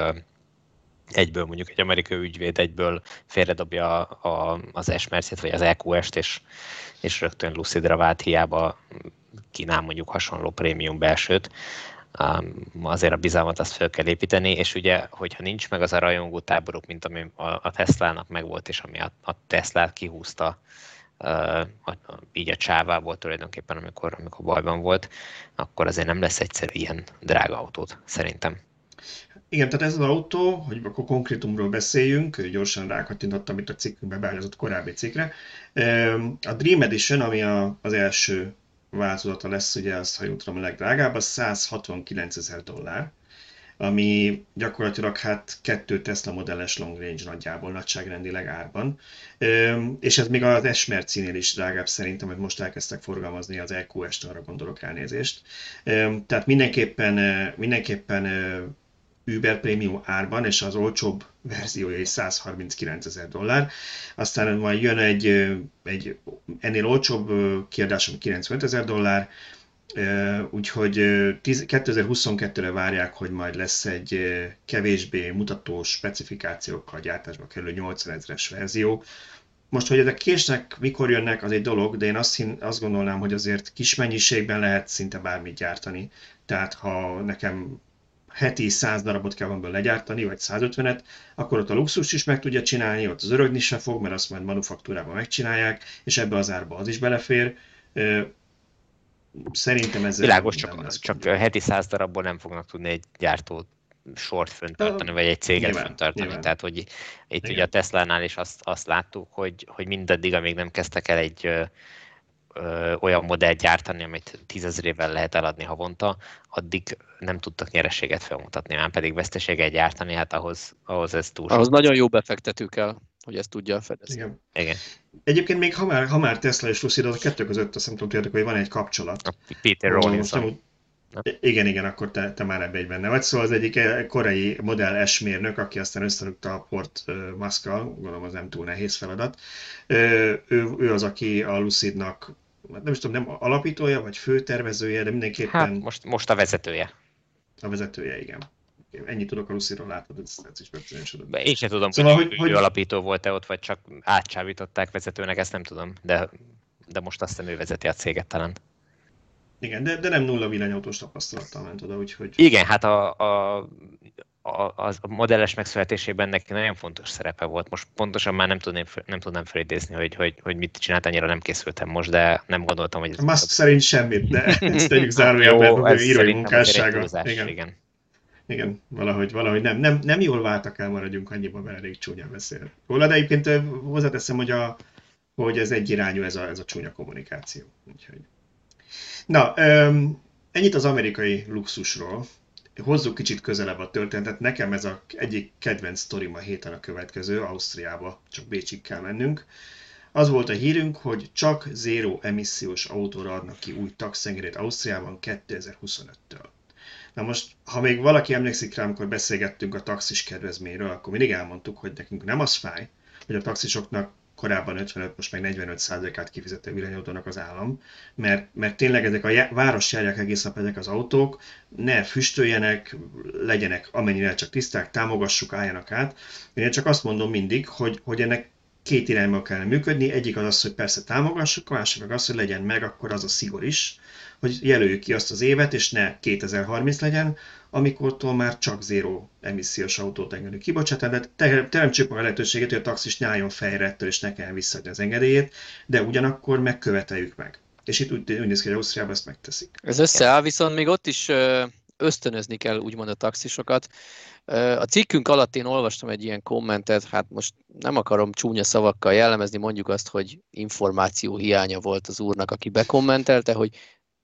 egyből mondjuk egy amerikai ügyvéd egyből félredobja a, a, az S-mercét vagy az é kú es-t, és, és rögtön Lucidra vált, hiába kínál mondjuk hasonló prémium belsőt. Um, azért a bizalmat azt fel kell építeni, és ugye, hogyha nincs meg az a rajongó táboruk, mint ami a, a Tesla-nak megvolt, és ami a, a Tesla-t kihúzta, Uh, így a csávából tulajdonképpen, amikor, amikor bajban volt, akkor azért nem lesz egyszerű ilyen drága autót, szerintem. Igen, tehát ez az autó, hogy akkor konkrétumról beszéljünk, gyorsan rákattintottam itt a cikkünkbe beágyazott korábbi cikkre. A Dream Edition, ami a, az első változata lesz, ugye az, ha jól tudom, a legdrágább, az száz hatvankilencezer dollár, ami gyakorlatilag hát kettő Tesla modelles long range nagyjából nagyságrendileg árban. És ez még az S-mercinél is drágább szerintem, hogy most elkezdtek forgalmazni az E Q S-t, arra gondolok, elnézést. Tehát mindenképpen, mindenképpen Uber Premium árban, és az olcsóbb verziója is száz harminckilencezer dollár. Aztán majd jön egy, egy ennél olcsóbb kiadásom kilencvenötezer dollár, úgyhogy kétezer-huszonkettőre várják, hogy majd lesz egy kevésbé mutató specifikációkkal gyártásba kerülő nyolcvanezres verzió. Most, hogy ezek késnek, mikor jönnek, az egy dolog, de én azt, hin, azt gondolnám, hogy azért kis mennyiségben lehet szinte bármit gyártani. Tehát ha nekem heti száz darabot kell valamiből legyártani, vagy százötvenet, akkor ott a luxus is meg tudja csinálni, ott az örögni se fog, mert azt majd manufaktúrában megcsinálják, és ebbe az árba az is belefér. Szerintem ez... Világos, csak, csak heti száz darabból nem fognak tudni egy gyártót sort föntartani, vagy egy céget nyilván, föntartani. Nyilván. Tehát, hogy itt igen, ugye a Tesla-nál is azt, azt láttuk, hogy, hogy mindaddig, amíg nem kezdtek el egy ö, ö, olyan modellt gyártani, amit tízezrével lehet eladni havonta, addig nem tudtak nyereséget felmutatni, már pedig veszteséget gyártani, hát ahhoz, ahhoz ez túl. Ahhoz nagyon jó befektető kell, hogy ezt tudja fedezni. Igen. Igen. Egyébként még ha már, ha már Tesla és Lucid, az a kettő között azt nem tudom tudjátok, hogy van egy kapcsolat. A Peter Rawlinson. Igen, igen, akkor te, te már ebbe egy benne vagy. Szóval az egyik korai Model S mérnök, aki aztán összerúgta a Port Muskkal, gondolom az nem túl nehéz feladat, ő, ő az, aki a Lucidnak, nem is tudom, nem alapítója, vagy főtervezője, de mindenképpen... Hát most, most a vezetője. A vezetője, igen. Ennyit tudok a Lucidról, látod, ez, ez is bebizonyosodott. Én sem tudom, szóval, hogy, hogy ő alapító volt-e ott, vagy csak átcsábították vezetőnek, ezt nem tudom, de, de most azt hiszem ő vezeti a céget talán. Igen, de, de nem nulla villanyautós tapasztalattal ment oda, úgyhogy... Igen, hát a, a, a, a modelles megszületésében neki nagyon fontos szerepe volt. Most pontosan már nem tudnám, nem tudnám felidézni, hogy, hogy, hogy mit csinált, annyira nem készültem most, de nem gondoltam, hogy... Ez Musk az... szerint semmit, de ezt tegyük zárójelben, hogy ő írói munkássága. Igen. Igen. Igen, valahogy, valahogy nem. nem. Nem jól váltak el, maradjunk annyiban, mert elég csúnyán beszél róla, de egyébként hozzáteszem, hogy, a, hogy ez egyirányú, ez a, ez a csúnya kommunikáció. Úgyhogy. Na, ennyit az amerikai luxusról. Hozzuk kicsit közelebb a történetet. Nekem ez a egyik kedvenc sztorim a héten a következő, Ausztriába, csak Bécsig kell mennünk. Az volt a hírünk, hogy csak zéró emissziós autóra adnak ki új taxengedélyt Ausztriában kétezer-huszonöttől. Na most, ha még valaki emlékszik rá, amikor beszélgettünk a taxis kedvezményről, akkor mindig elmondtuk, hogy nekünk nem az fáj, hogy a taxisoknak korábban ötvenöt, most meg negyvenöt százalékát kifizető villanyautónak az állam, mert, mert tényleg ezek a já- város járják egész nap ezek az autók, ne füstöljenek, legyenek amennyire csak tiszták, támogassuk, álljanak át. Én csak azt mondom mindig, hogy, hogy ennek két irányban kellene működni, egyik az az, hogy persze támogassuk, a másik meg az, hogy legyen meg, akkor az a szigor is, hogy jelöljük ki azt az évet, és ne kétezer-harminc legyen, amikortól már csak zéró emissziós autót engedünk kibocsátani, de teremtsük meg a lehetőséget, hogy a taxis nyáljon fejre ettől, és ne kelljen visszaadni az engedélyét, de ugyanakkor megköveteljük meg. És itt úgy, úgy néz ki, hogy Ausztriában ezt megteszik. Ez összeáll, viszont még ott is ösztönözni kell úgymond a taxisokat. A cikkünk alatt én olvastam egy ilyen kommentet, hát most nem akarom csúnya szavakkal jellemezni, mondjuk azt, hogy információ hiánya volt az úrnak, aki bekommentelte, hogy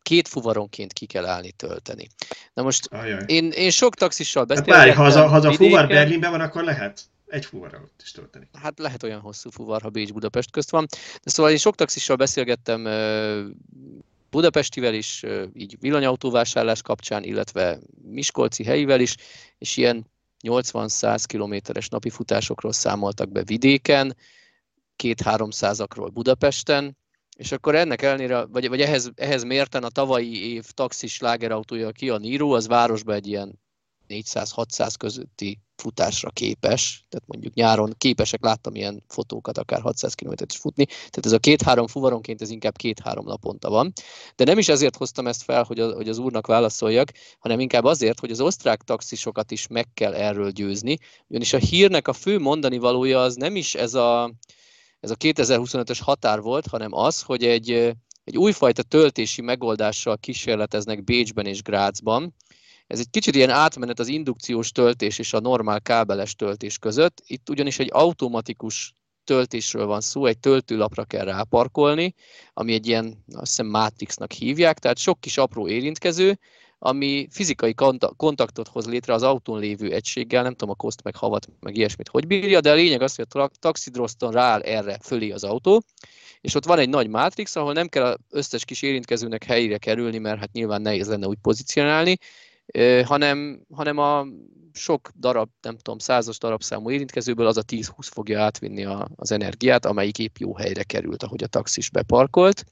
két fuvaronként ki kell állni tölteni. Na most én, én sok taxissal beszéltem. Hát bárj, ha az a, ha az a fuvar Berlinben van, akkor lehet egy fuvarra ott is tölteni. Hát lehet olyan hosszú fuvar, ha Bécs-Budapest közt van. De szóval én sok taxissal beszélgettem budapestivel is, így villanyautóvásárlás kapcsán, illetve miskolci helyivel is, és ilyen nyolcvan-száz kilométeres napi futásokról számoltak be vidéken, két-háromszázakról Budapesten, és akkor ennek ellenére, vagy, vagy ehhez, ehhez mérten a tavalyi év taxis slágerautója, a Kia Niro, az városban egy ilyen négyszáz-hatszáz közötti futásra képes, tehát mondjuk nyáron képesek, láttam ilyen fotókat, akár hatszáz kilométert is futni, tehát ez a két-három fuvaronként ez inkább két-három naponta van. De nem is ezért hoztam ezt fel, hogy, a, hogy az úrnak válaszoljak, hanem inkább azért, hogy az osztrák taxisokat is meg kell erről győzni, ugyanis a hírnek a fő mondani valója az nem is ez a, ez a kétezer-huszonötös határ volt, hanem az, hogy egy, egy újfajta töltési megoldással kísérleteznek Bécsben és Grázban, Ez egy kicsit ilyen átmenet az indukciós töltés és a normál kábeles töltés között. Itt ugyanis egy automatikus töltésről van szó, egy töltőlapra kell ráparkolni, ami egy ilyen, azt hiszem, mátrixnak hívják, tehát sok kis apró érintkező, ami fizikai kontaktot hoz létre az autón lévő egységgel, nem tudom a koszt, meg havat, meg ilyesmit hogy bírja, de a lényeg az, hogy a taxidroszton rááll erre fölé az autó, és ott van egy nagy mátrix, ahol nem kell az összes kis érintkezőnek helyére kerülni, mert hát nyilván nehéz lenne úgy pozícionálni, hanem, hanem a sok darab, nem tudom, százas darabszámú érintkezőből az a tíz-húsz fogja átvinni a, az energiát, amelyik épp jó helyre került, ahogy a taxis beparkolt.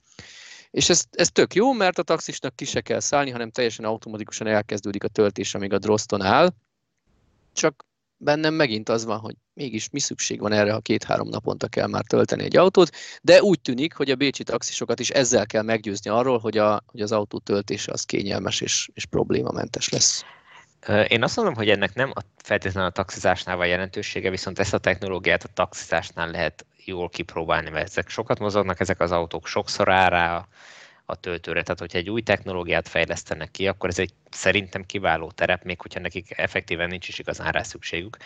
És ez, ez tök jó, mert a taxisnak ki se kell szállni, hanem teljesen automatikusan elkezdődik a töltés, amíg a droszton áll. Csak bennem megint az van, hogy mégis mi szükség van erre, ha két-három naponta kell már tölteni egy autót, de úgy tűnik, hogy a bécsi taxisokat is ezzel kell meggyőzni arról, hogy, a, hogy az autó töltése az kényelmes és, és problémamentes lesz. Én azt mondom, hogy ennek nem feltétlenül a taxizásnál van jelentősége, viszont ezt a technológiát a taxizásnál lehet jól kipróbálni, mert ezek sokat mozognak, ezek az autók sokszor áll rá a, a töltőre. Tehát, hogyha egy új technológiát fejlesztenek ki, akkor ez egy szerintem kiváló terep, még hogyha nekik effektíven nincs is igazán rá szükségük.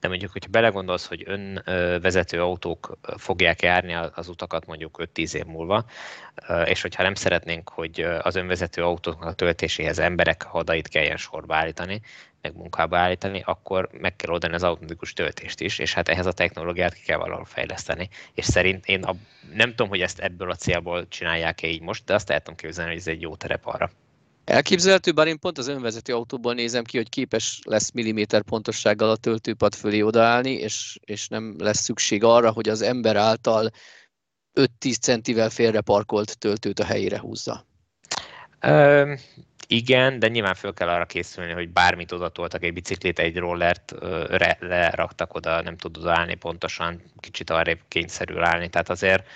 De mondjuk, hogyha belegondolsz, hogy önvezető autók fogják járni az utakat mondjuk öt-tíz év múlva, és hogyha nem szeretnénk, hogy az önvezető autóknak a töltéséhez emberek hadait kelljen sorba állítani, meg munkába állítani, akkor meg kell oldani az automatikus töltést is, és hát ehhez a technológiát ki kell valahol fejleszteni. És szerint én a, nem tudom, hogy ezt ebből a célból csinálják-e így most, de azt el tudom képzelni, hogy ez egy jó terep arra. Elképzelhető, bár én pont az önvezető autóból nézem ki, hogy képes lesz milliméter pontossággal a töltőpad fölé odaállni, és, és nem lesz szükség arra, hogy az ember által öt-tíz centivel félreparkolt töltőt a helyére húzza. Ö, igen, de nyilván föl kell arra készülni, hogy bármit odatoltak, egy biciklét, egy rollert re, leraktak oda, nem tudod állni pontosan, kicsit arrébb kényszerül állni. Tehát azért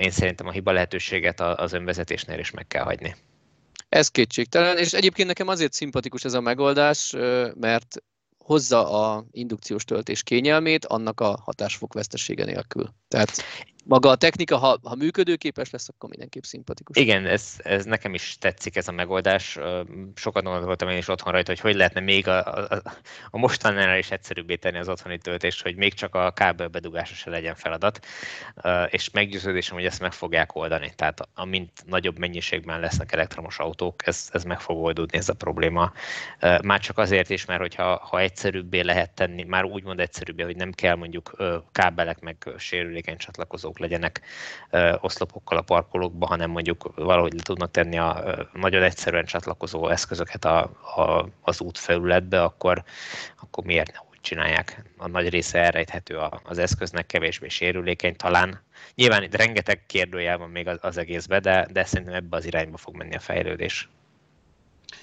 én szerintem a hiba lehetőséget az önvezetésnél is meg kell hagyni. Ez kétségtelen, és egyébként nekem azért szimpatikus ez a megoldás, mert hozza a indukciós töltés kényelmét annak a hatásfok vesztesége nélkül. Tehát maga a technika, ha, ha működőképes lesz, akkor mindenképp szimpatikus. Igen, ez, ez nekem is tetszik ez a megoldás. Sokat gondoltam én is otthon rajta, hogy hogy lehetne még a, a, a mostanánál is egyszerűbbé tenni az otthoni töltést, hogy még csak a kábel bedugása se legyen feladat, és meggyőződésem, hogy ezt meg fogják oldani. Tehát amint nagyobb mennyiségben lesznek elektromos autók, ez, ez meg fog oldódni ez a probléma. Már csak azért is, mert hogyha, ha egyszerűbbé lehet tenni, már úgymond egyszerűbbé, hogy nem kell mondjuk kábelek meg sérülékeny csatlakozók legyenek ö, oszlopokkal a parkolókba, hanem mondjuk valahogy le tudnak tenni a ö, nagyon egyszerűen csatlakozó eszközöket a, a, az útfelületbe, akkor, akkor miért ne úgy csinálják? A nagy része elrejthető az eszköznek, kevésbé sérülékeny talán. Nyilván itt rengeteg kérdőjel van még az, az egészben, de, de szerintem ebbe az irányba fog menni a fejlődés.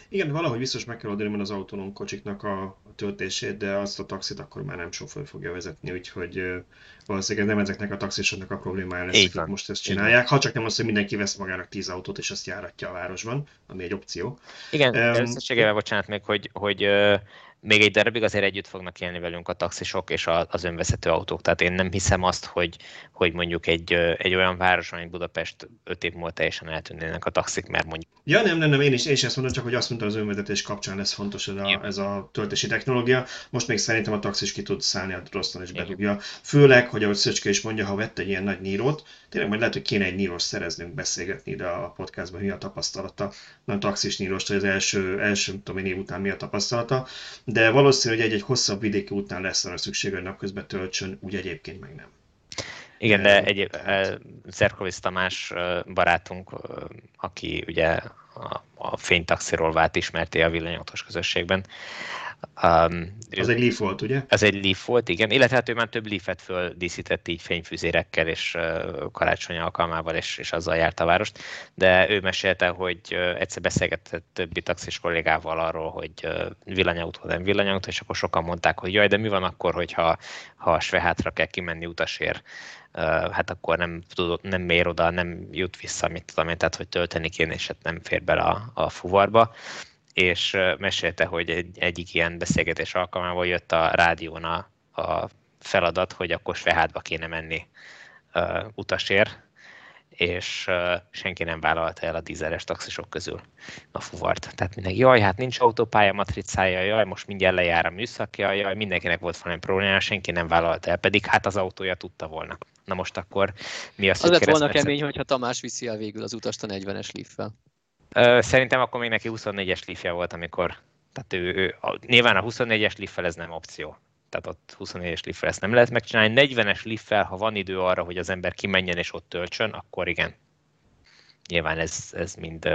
Igen, valahogy biztos meg kell oldani az autonóm kocsiknak a, a töltését, de azt a taxit akkor már nem sofőr fogja vezetni, úgyhogy ö, valószínűleg nem ezeknek a taxisoknak a problémája lesz, akik most ezt csinálják. Ha csak nem az, hogy mindenki vesz magának tíz autót, és azt járatja a városban, ami egy opció. Igen, um, összességében bocsánat még, hogy, hogy ö, még egy darabig azért együtt fognak élni velünk a taxisok és az önvezető autók. Tehát én nem hiszem azt, hogy, hogy mondjuk egy, egy olyan város, mint Budapest öt év múlva teljesen eltűnnének a taxik, mert mondjuk... Ja, nem, nem, nem, én is, én is ezt mondom, csak hogy azt mondtam, az önvezetés kapcsán lesz fontos ez a, ez a töltési technológia. Most még szerintem a taxis ki tud szállni, a droszton is bedugja. Főleg, hogy ahogy Szöcske is mondja, ha vett egy ilyen nagy nírót, tényleg majd lehet, hogy kéne egy níróst szereznünk beszélgetni ide a podcastban, mi a tapasztalata. Nem taxis níróst, hogy az első, első nem tudom én, év után mi a tapasztalata. De valószínű, hogy egy-egy hosszabb vidéki útnál lesz arra szükség, hogy napközben töltsön, úgy egyébként meg nem. Igen, de egyéb Zerkovics Tamás barátunk, aki ugye a, a fénytaxiról vált ismerté a villanyautos közösségben. Um, az ő, egy Leaf volt, ugye? Az egy Leaf volt, igen. Illetve hát ő már több Leafet földíszített így fényfűzérekkel és uh, karácsony alkalmával, és, és azzal járt a várost. De ő mesélte, hogy uh, egyszer beszélgetett többi taxis kollégával arról, hogy uh, villanyautó, nem villanyautó, és akkor sokan mondták, hogy jaj, de mi van akkor, hogyha ha Svehátra kell kimenni utasér, uh, hát akkor nem, tud, nem ér oda, nem jut vissza, mit tudom én, tehát hogy tölteni kéne, és hát nem fér bele a, a fuvarba. És mesélte, hogy egy, egyik ilyen beszélgetés alkalmával jött a rádión a, a feladat, hogy akkor Svehádba kéne menni uh, utasért, és uh, senki nem vállalta el a dízeres taxisok közül a fuvart. Tehát mindenki, jaj, hát nincs autópálya matricája, jaj, most mindjárt lejár a műszakja, jaj, mindenkinek volt valami problémája, senki nem vállalta el, pedig hát az autója tudta volna. Na most akkor mi azt, az lett volna kemény, hogyha Tamás viszi el végül az utast a negyvenes liftvel. Uh, szerintem akkor még neki huszonnégyes liftja volt, amikor, tehát ő, ő a, nyilván a huszonnégyes liftvel ez nem opció. Tehát ott huszonnégyes liftvel ezt nem lehet megcsinálni. negyvenes liftvel, ha van idő arra, hogy az ember kimenjen és ott töltsön, akkor igen. Nyilván ez, ez mind,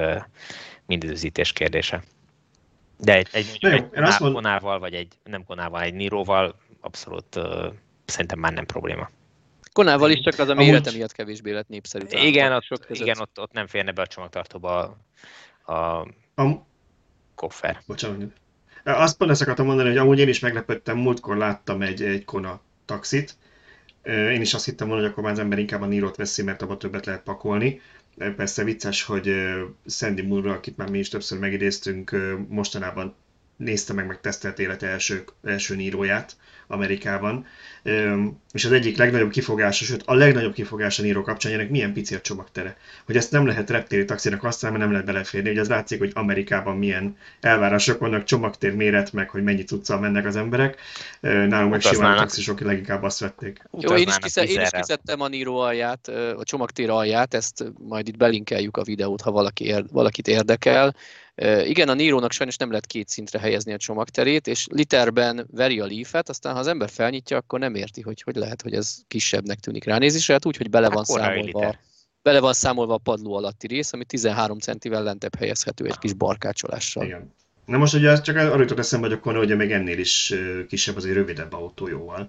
mind időzítés kérdése. De egy, egy, egy konával, vagy egy nem konával, egy Niroval abszolút uh, szerintem már nem probléma. Konával is csak az a mérete miatt kevésbé lett népszerű. Igen, ott, sok igen ott, ott nem férne be a csomagtartóba a, a Am- koffer. Bocsánat. Azt pont ezt akartam mondani, hogy amúgy én is meglepődtem, múltkor láttam egy, egy Kona taxit. Én is azt hittem volna, hogy akkor már az ember inkább a Nirot veszi, mert abban többet lehet pakolni. Persze vicces, hogy Sandy Moore, akit már mi is többször megidéztünk, mostanában nézte meg, meg tesztelt élete első, első Niróját Amerikában. És az egyik legnagyobb kifogása, sőt a legnagyobb kifogása Niro kapcsán, ennek milyen pici a csomagtere. Hogy ezt nem lehet reptéri taxinak használni, mert nem lehet beleférni, hogy az látszik, hogy Amerikában milyen elvárások vannak, csomagtér méret, meg hogy mennyi cuccal mennek az emberek. Nálunk meg simán taxisok leginkább azt vették. Jó, én is, kisze, én is kiszedtem a Niro alját, a csomagtér alját, ezt majd itt belinkeljük a videót, ha valaki ér, valakit érdekel. Igen, a Nirónak sajnos nem lehet két szintre helyezni a csomagterét, és literben veri a Leafet, aztán ha az ember felnyitja, akkor nem érti, hogy hogy lehet, hogy ez kisebbnek tűnik ránézésre, hát úgy, hogy bele van, számolva, bele van számolva a padló alatti rész, ami tizenhárom centivel lentebb helyezhető egy kis barkácsolással. Igen. Na most ugye csak arra jutott eszembe, hogy akkor ugye még ennél is kisebb, azért rövidebb autó jóval.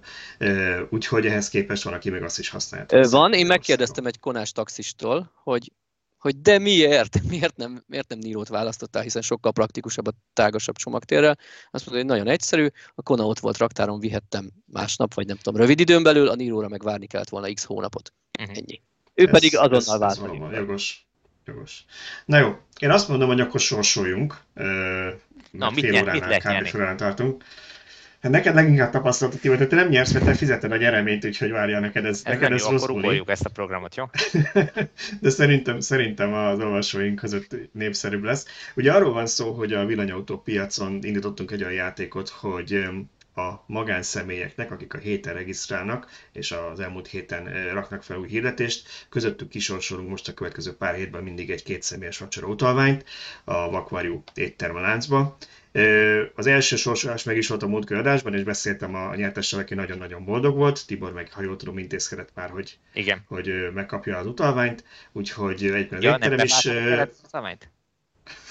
Úgyhogy ehhez képest van, aki meg azt is használja. Van, én megkérdeztem egy konás taxistól, hogy hogy de miért? Miért nem, miért nem Nirót választottál, hiszen sokkal praktikusabb a tágasabb csomagtérrel. Azt mondta, hogy nagyon egyszerű, a Kona ott volt raktáron, vihettem másnap, vagy nem tudom, rövid időn belül, a Niróra meg várni kellett volna x hónapot. Uh-huh. Ennyi. Ő ez, pedig azonnal változik. Jogos, jogos. Na jó, én azt mondom, hogy akkor sorsoljunk. Na, mit fél óránál kb. Során tartunk. Hát neked leginkább tapasztalatod, hogy te nem nyersz, mert te fizeted a nyereményt, úgyhogy várjál neked ez, ez neked ez jó, rossz akkor ugoljuk ezt a programot, jó? De szerintem, szerintem az olvasóink között népszerűbb lesz. Ugye arról van szó, hogy a villanyautó piacon indítottunk egy olyan játékot, hogy a magánszemélyeknek, akik a héten regisztrálnak, és az elmúlt héten raknak fel új hirdetést, közöttük kisorsolunk most a következő pár hétben mindig egy két személyes vacsora utalványt a Vakvarjú étterme láncba. Az első sorsolás meg is volt a múltkori adásban, és beszéltem a nyertessel, aki nagyon-nagyon boldog volt. Tibor meg, ha jól tudom, intézkedett már, hogy, igen, hogy megkapja az utalványt, úgyhogy egyben ja, az étterem is...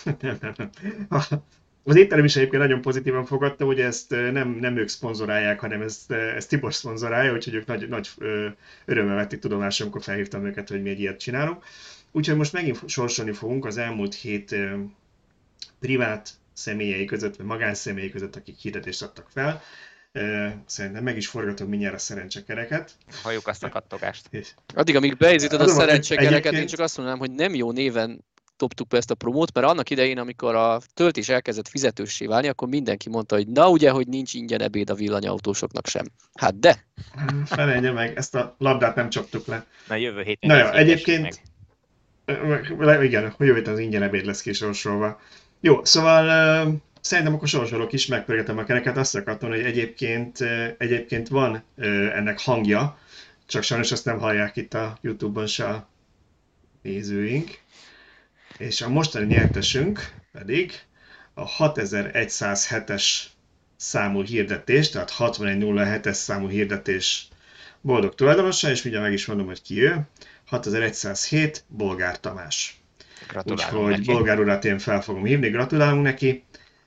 nem, nem, nem. Az étterem is egyébként nagyon pozitívan fogadta, hogy ezt nem, nem ők szponzorálják, hanem ezt, ezt Tibor szponzorálja, úgyhogy ők nagy, nagy örömmel vették tudomást, amikor felhívtam őket, hogy mi egy ilyet csinálunk. Úgyhogy most megint sorsolni fogunk az elmúlt hét privát személyei között, vagy magánszemélyei között, akik hirdetést adtak fel. Szerintem meg is forgatom mindjárt a szerencsekereket. Halljuk azt a kattogást. Addig, amíg beizítod a szerencsekereket, egyébként... én csak azt mondanám, hogy nem jó néven toptuk be ezt a promót, mert annak idején, amikor a töltés elkezdett fizetőssé válni, akkor mindenki mondta, hogy na ugye, hogy nincs ingyen ebéd a villanyautósoknak sem. Hát de! Felejtje meg, ezt a labdát nem csaptuk le. Na jövő héten. Na jó, egyébként... meg. Igen, jövő héten az ingyen ebéd lesz kisorsolva. Jó, szóval uh, szerintem akkor sorsolok is, megpörgetem a kereket, azt akartam, hogy egyébként, uh, egyébként van uh, ennek hangja, csak sajnos azt nem hallják itt a YouTube-on se a nézőink. És a mostani nyertesünk pedig a hatezer-száz hetes számú hirdetés, tehát hatvanegy nulla hetes számú hirdetés boldog tulajdonosa, és mindjárt meg is mondom, hogy ki ő, hatezer-száz hét Bolgár Tamás. Úgyhogy Bolgár urat én fel fogom hívni, gratulálunk neki,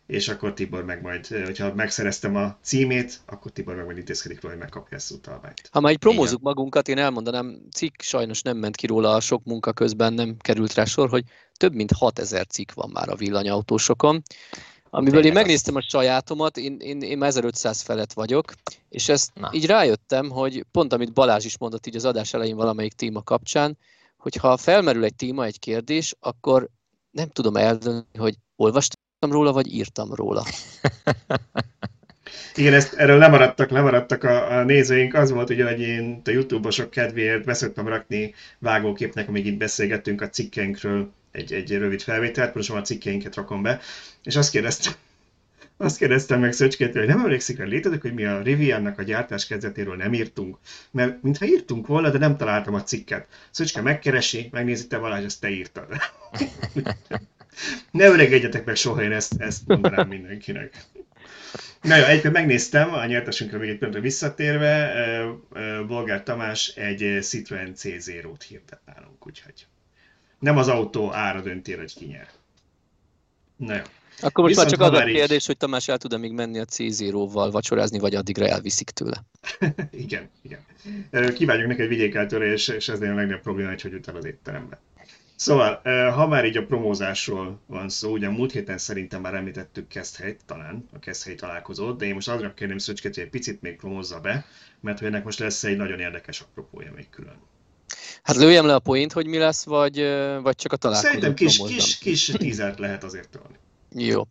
és akkor Tibor meg majd, hogyha megszereztem a címét, akkor Tibor meg majd intézkedik róla, hogy megkapja ezt utalványt. Ha már így promózzuk magunkat, én elmondanám, cikk sajnos nem ment ki róla, a sok munka közben nem került rá sor, hogy több mint hatezer cikk van már a villanyautósokon, amiből tényleg én megnéztem az... a sajátomat, én, én, én már ezerötszáz felett vagyok, és ezt Na. így rájöttem, hogy pont amit Balázs is mondott így az adás elején valamelyik téma kapcsán, hogyha felmerül egy téma, egy kérdés, akkor nem tudom eldönteni, hogy olvastam róla, vagy írtam róla. Igen, ezt, erről lemaradtak, lemaradtak a, a nézőink. Az volt, ugye, hogy én a YouTube-osok kedvéért beszoktam rakni vágóképnek, amíg itt beszélgettünk a cikkeinkről egy, egy rövid felvételt, most a cikkeinket rakom be, és azt kérdeztem, azt kérdeztem meg Szöcskétől, hogy nem emlékszik, hogy létezik, hogy mi a Riviannak a gyártás kezdetéről nem írtunk. Mert mintha írtunk volna, de nem találtam a cikket. Szöcske megkeresi, megnézi, te Balázs, ezt te írtad. Ne öregedjetek meg soha, én ezt, ezt mondanám mindenkinek. Na jó, egyébként megnéztem, a nyertesünkre még egy pontra visszatérve, Bolgár Tamás egy Citroen cé zérót hirdet nálunk, úgyhogy nem az autó ára döntél, hogy ki nyer. Na jó. Akkor most már csak az a kérdés, hogy Tamás el tud-e még menni a cé zéróval vacsorázni, vagy addigra elviszik tőle. Igen, igen. Kívánjuk neki egy vidékeltőre, és, és ez a legnagyobb probléma, hogy jut el az étterembe. Szóval, ha már így a promózásról van szó, ugye múlt héten szerintem már említettük Keszthelyt, talán a Keszthelyi találkozót, de én most azra kérném Szöcskét, hogy egy picit még promózza be, mert hogy ennek most lesz egy nagyon érdekes apropója még külön. Hát lőjem le a point, hogy mi lesz, vagy, vagy csak a találkozót promózzam. Szerintem kis, kis, kis tízert lehet azért tölni. Jó.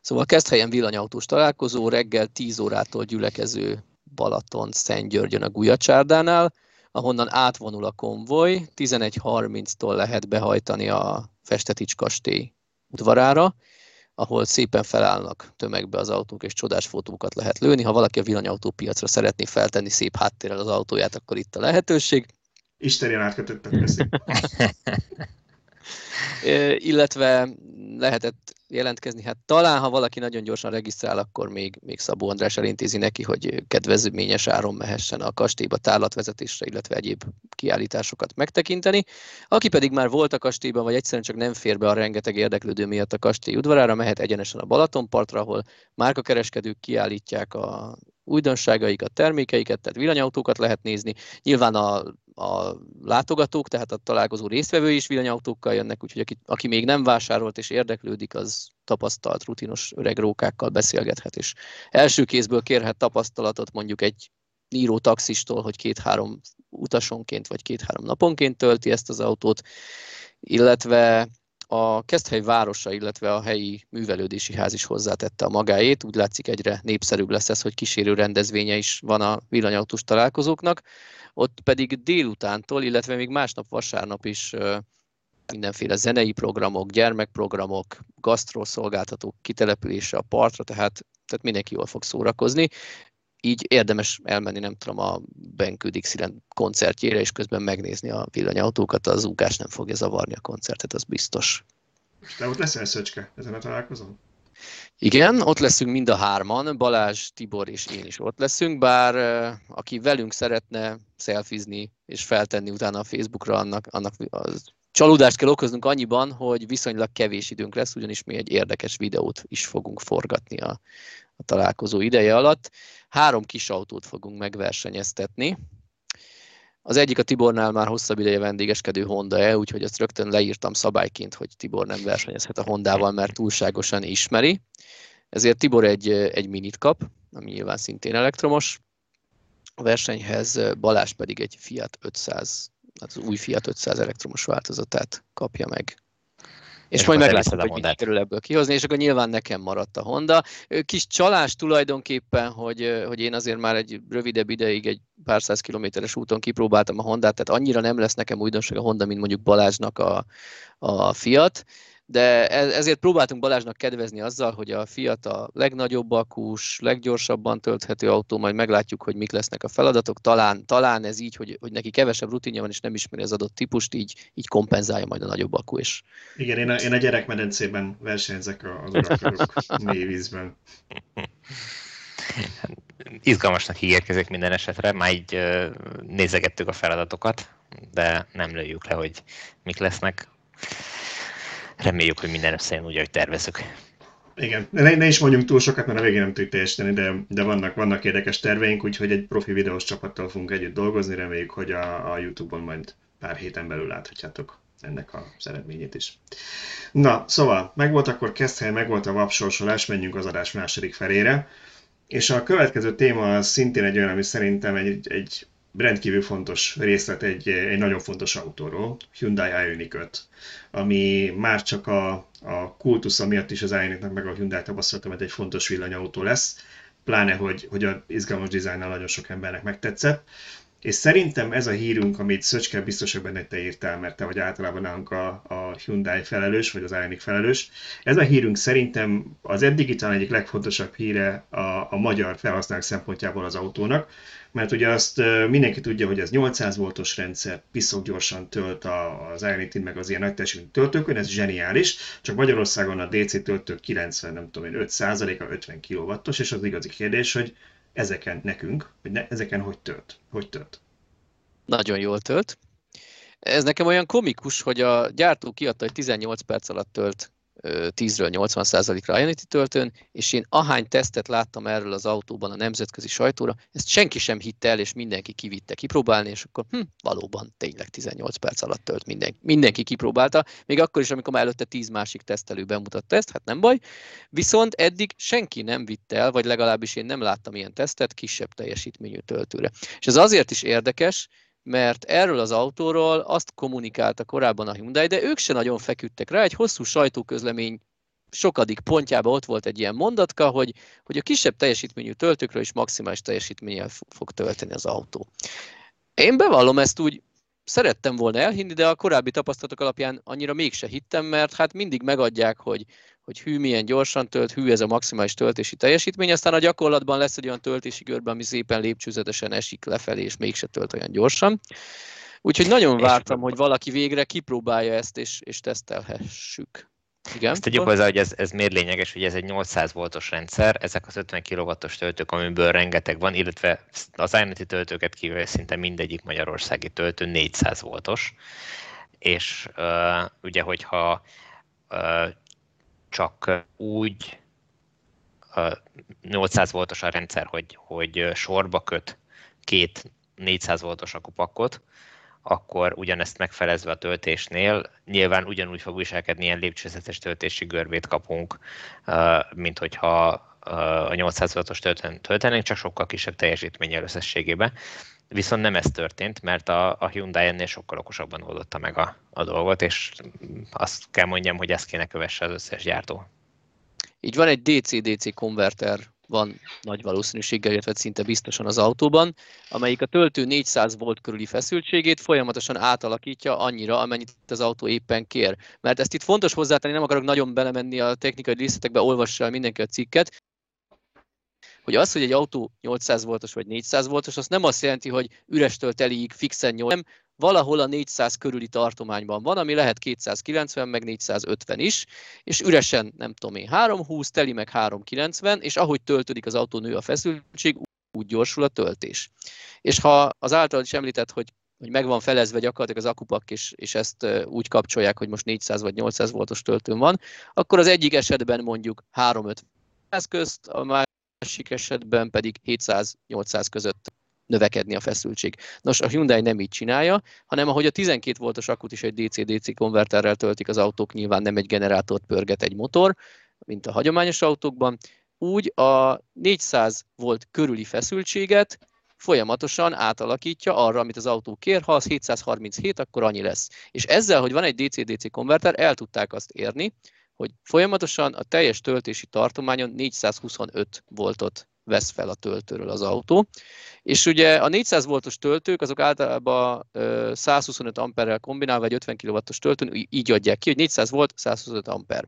Szóval Keszthelyen villanyautós találkozó, reggel tíz órától gyülekező Balaton Szentgyörgyön a Gulyacsárdánál, ahonnan átvonul a konvoj, tizenegy harminctól lehet behajtani a Festetics kastély udvarára, ahol szépen felállnak tömegbe az autók, és csodás fotókat lehet lőni. Ha valaki a villanyautópiacra szeretné feltenni szép háttérrel az autóját, akkor itt a lehetőség. Isten ilyen átkötöttet veszik. Illetve lehetett jelentkezni, hát talán, ha valaki nagyon gyorsan regisztrál, akkor még, még Szabó András elintézi neki, hogy kedvezményes áron mehessen a kastélyba tárlatvezetésre, illetve egyéb kiállításokat megtekinteni. Aki pedig már volt a kastélyban, vagy egyszerűen csak nem fér be a rengeteg érdeklődő miatt a kastély udvarára, mehet egyenesen a Balatonpartra, ahol márkakereskedők kiállítják a újdonságaikat, termékeiket, tehát villanyautókat lehet nézni. Nyilván a, a látogatók, tehát a találkozó résztvevői is villanyautókkal jönnek, úgyhogy aki, aki még nem vásárolt és érdeklődik, az tapasztalt, rutinos öreg rókákkal beszélgethet, és első kézből kérhet tapasztalatot mondjuk egy író taxistól, hogy két-három utasonként vagy két-három naponként tölti ezt az autót, illetve a Keszthely városa, illetve a helyi művelődési ház is hozzátette a magáét. Úgy látszik, egyre népszerűbb lesz ez, hogy kísérő rendezvénye is van a villanyautós találkozóknak. Ott pedig délutántól, illetve még másnap vasárnap is mindenféle zenei programok, gyermekprogramok, gasztrószolgáltatók kitelepülése a partra, tehát, tehát mindenki jól fog szórakozni. Így érdemes elmenni, nem tudom, a Benkő Dixiland koncertjére, és közben megnézni a villanyautókat, az úgás nem fogja zavarni a koncertet, az biztos. És te ott leszel, Szöcske, ezen a találkozón? Igen, ott leszünk mind a hárman, Balázs, Tibor és én is ott leszünk, bár aki velünk szeretne szelfizni és feltenni utána a Facebookra, annak, annak az csalódást kell okoznunk annyiban, hogy viszonylag kevés időnk lesz, ugyanis mi egy érdekes videót is fogunk forgatni a a találkozó ideje alatt. Három kis autót fogunk megversenyeztetni. Az egyik a Tibornál már hosszabb ideje vendégeskedő Honda E, úgyhogy azt rögtön leírtam szabályként, hogy Tibor nem versenyezhet a Hondával, mert túlságosan ismeri. Ezért Tibor egy, egy minit kap, ami nyilván szintén elektromos. A versenyhez Balázs pedig egy Fiat ötszáz, az új Fiat ötszáz elektromos változatát kapja meg. És, és majd meglátjuk, hogy mit kerül ebből kihozni, és akkor nyilván nekem maradt a Honda. Kis csalás tulajdonképpen, hogy, hogy én azért már egy rövidebb ideig egy pár száz kilométeres úton kipróbáltam a Hondát, tehát annyira nem lesz nekem újdonság a Honda, mint mondjuk Balázsnak a, a Fiat, de ezért próbáltunk Balázsnak kedvezni azzal, hogy a Fiat a legnagyobb akkus, leggyorsabban tölthető autó, majd meglátjuk, hogy mik lesznek a feladatok. Talán, talán ez így, hogy, hogy neki kevesebb rutinja van, és nem ismeri az adott típust, így, így kompenzálja majd a nagyobb akku is. Igen, én a, én a gyerekmedencében versenyzek az urakarok mélyvízben. Izgalmasnak ígérkezik minden esetre, már így nézegettük a feladatokat, de nem lőjük le, hogy mik lesznek. Reméljük, hogy minden összejön úgy, ahogy tervezünk. Igen, ne, ne is mondjunk túl sokat, mert a végén nem tudjuk teljesíteni, de, de vannak, vannak érdekes terveink, úgyhogy egy profi videós csapattal fogunk együtt dolgozni, reméljük, hogy a, a YouTube-on majd pár héten belül láthatjátok ennek az eredményét is. Na, szóval, megvolt akkor Keszthely, megvolt a vapsorsolás, menjünk az adás második felére, és a következő téma az szintén egy olyan, ami szerintem egy, egy rendkívül fontos részlet egy, egy nagyon fontos autóról, Hyundai Ioniq öt, ami már csak a, a kultusza miatt is az Ioniqnak meg a Hyundai tapasztalatom, mert egy fontos villanyautó lesz, pláne, hogy, hogy a izgalmas dizájnnal nagyon sok embernek megtetszett. És szerintem ez a hírünk, amit Szöcske, biztosak benne, hogy te írtál, mert te vagy általában nálunk a, a Hyundai felelős, vagy az Ioniq felelős. Ez a hírünk szerintem az eddigi talán egyik legfontosabb híre a, a magyar felhasználók szempontjából az autónak, mert ugye azt mindenki tudja, hogy ez nyolcszáz voltos rendszer, piszok gyorsan tölt az Ioniq-in meg az ilyen nagy teljesítményű töltőkön, ez zseniális, csak Magyarországon a dé cé töltők kilencven, nem tudom én, öt százaléka ötven kilowattos, és az igazi kérdés, hogy ezeken nekünk, hogy ne, ezeken hogy tölt? Hogy tölt? Nagyon jól tölt. Ez nekem olyan komikus, hogy a gyártó kiadta, hogy tizennyolc perc alatt tölt tízről nyolcvan százalékra Ionity töltőn, és én ahány tesztet láttam erről az autóban a nemzetközi sajtóra, ezt senki sem hitte el, és mindenki kivitte kipróbálni, és akkor hm, valóban tényleg tizennyolc perc alatt tölt mindenki. Mindenki kipróbálta, még akkor is, amikor már előtte tíz másik tesztelő bemutatta ezt, hát nem baj, viszont eddig senki nem vitte el, vagy legalábbis én nem láttam ilyen tesztet kisebb teljesítményű töltőre. És ez azért is érdekes, mert erről az autóról azt kommunikálta korábban a Hyundai, de ők se nagyon feküdtek rá. Egy hosszú sajtóközlemény sokadik pontjában ott volt egy ilyen mondatka, hogy, hogy a kisebb teljesítményű töltőkről is maximális teljesítménnyel fog tölteni az autó. Én bevallom, ezt úgy szerettem volna elhinni, de a korábbi tapasztalatok alapján annyira mégse hittem, mert hát mindig megadják, hogy, hogy hű, milyen gyorsan tölt, hű, ez a maximális töltési teljesítmény, aztán a gyakorlatban lesz egy olyan töltési görben, ami szépen lépcsőzetesen esik lefelé, és mégse tölt olyan gyorsan. Úgyhogy nagyon vártam, hogy valaki végre kipróbálja ezt, és, és tesztelhessük. Igen, ezt tudjuk hozzá, hogy ez, ez miért lényeges, hogy ez egy nyolcszáz voltos rendszer, ezek az ötven kilowattos töltők, amiből rengeteg van, illetve az Ionity töltőket kívül szinte mindegyik magyarországi töltő négyszáz voltos, és uh, ugye, hogyha uh, csak úgy uh, nyolcszáz voltos a rendszer, hogy, hogy sorba köt két négyszáz voltos a kupakot, akkor ugyanezt megfelezve a töltésnél, nyilván ugyanúgy fog viselkedni, ilyen lépcsőzetes töltési görbét kapunk, mint hogyha a nyolcszáz voltos töltőn töltenénk, csak sokkal kisebb teljesítménnyel összességében. Viszont nem ez történt, mert a Hyundai ennél sokkal okosabban oldotta meg a, a dolgot, és azt kell mondjam, hogy ezt kéne kövesse az összes gyártó. Így van, egy dé cé dé cé konverter van nagy valószínűséggel, illetve szinte biztosan az autóban, amelyik a töltő négyszáz volt körüli feszültségét folyamatosan átalakítja annyira, amennyit az autó éppen kér. Mert ezt itt fontos hozzátenni, nem akarok nagyon belemenni a technikai részletekbe, olvassa el mindenki a cikket, hogy az, hogy egy autó nyolcszáz voltos vagy négyszáz voltos, az nem azt jelenti, hogy ürestől teliig fixen nyolc, nem, valahol a négyszáz körüli tartományban van, ami lehet kétszázkilencven, meg négyszázötven is, és üresen, nem tudom én, háromszázhúsz, teli meg háromszázkilencven, és ahogy töltődik az autó, nő a feszültség, úgy gyorsul a töltés. És ha az által is említett, hogy, hogy meg van felezve gyakorlatilag az akupak, és, és ezt úgy kapcsolják, hogy most négyszáz vagy nyolcszáz voltos töltőn van, akkor az egyik esetben mondjuk háromszázötven közt, a másik esetben pedig hétszáz-nyolcszáz között növekedni a feszültség. Nos, a Hyundai nem így csinálja, hanem ahogy a tizenkét voltos akut is egy dé cé dé cé konverterrel töltik az autók, nyilván nem egy generátort pörget egy motor, mint a hagyományos autókban, úgy a négyszáz volt körüli feszültséget folyamatosan átalakítja arra, amit az autó kér, ha az hétszázharminchét, akkor annyi lesz. És ezzel, hogy van egy dé cé dé cé konverter, el tudták azt érni, hogy folyamatosan a teljes töltési tartományon négyszázhuszonöt voltot vesz fel a töltőről az autó. És ugye a négyszáz voltos töltők, azok általában százhuszonöt amperrel kombinálva egy ötven kilowattos töltőn így adják ki, hogy négyszáz volt, százhuszonöt amper.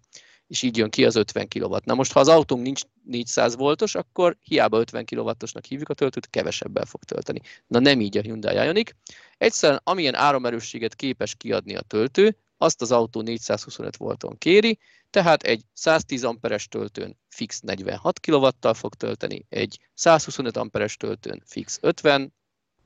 És így jön ki az ötven kilowatt. Na most, ha az autónk nincs négyszáz voltos, akkor hiába ötven kilowattosnak hívjuk a töltőt, kevesebbel fog tölteni. Na nem így a Hyundai Ioniq. Egyszerűen amilyen áramerősséget képes kiadni a töltő, azt az autó négyszázhuszonöt volton kéri, tehát egy száztíz amperes töltőn fix negyvenhat kilowattal fog tölteni, egy százhuszonöt amperes töltőn fix ötven,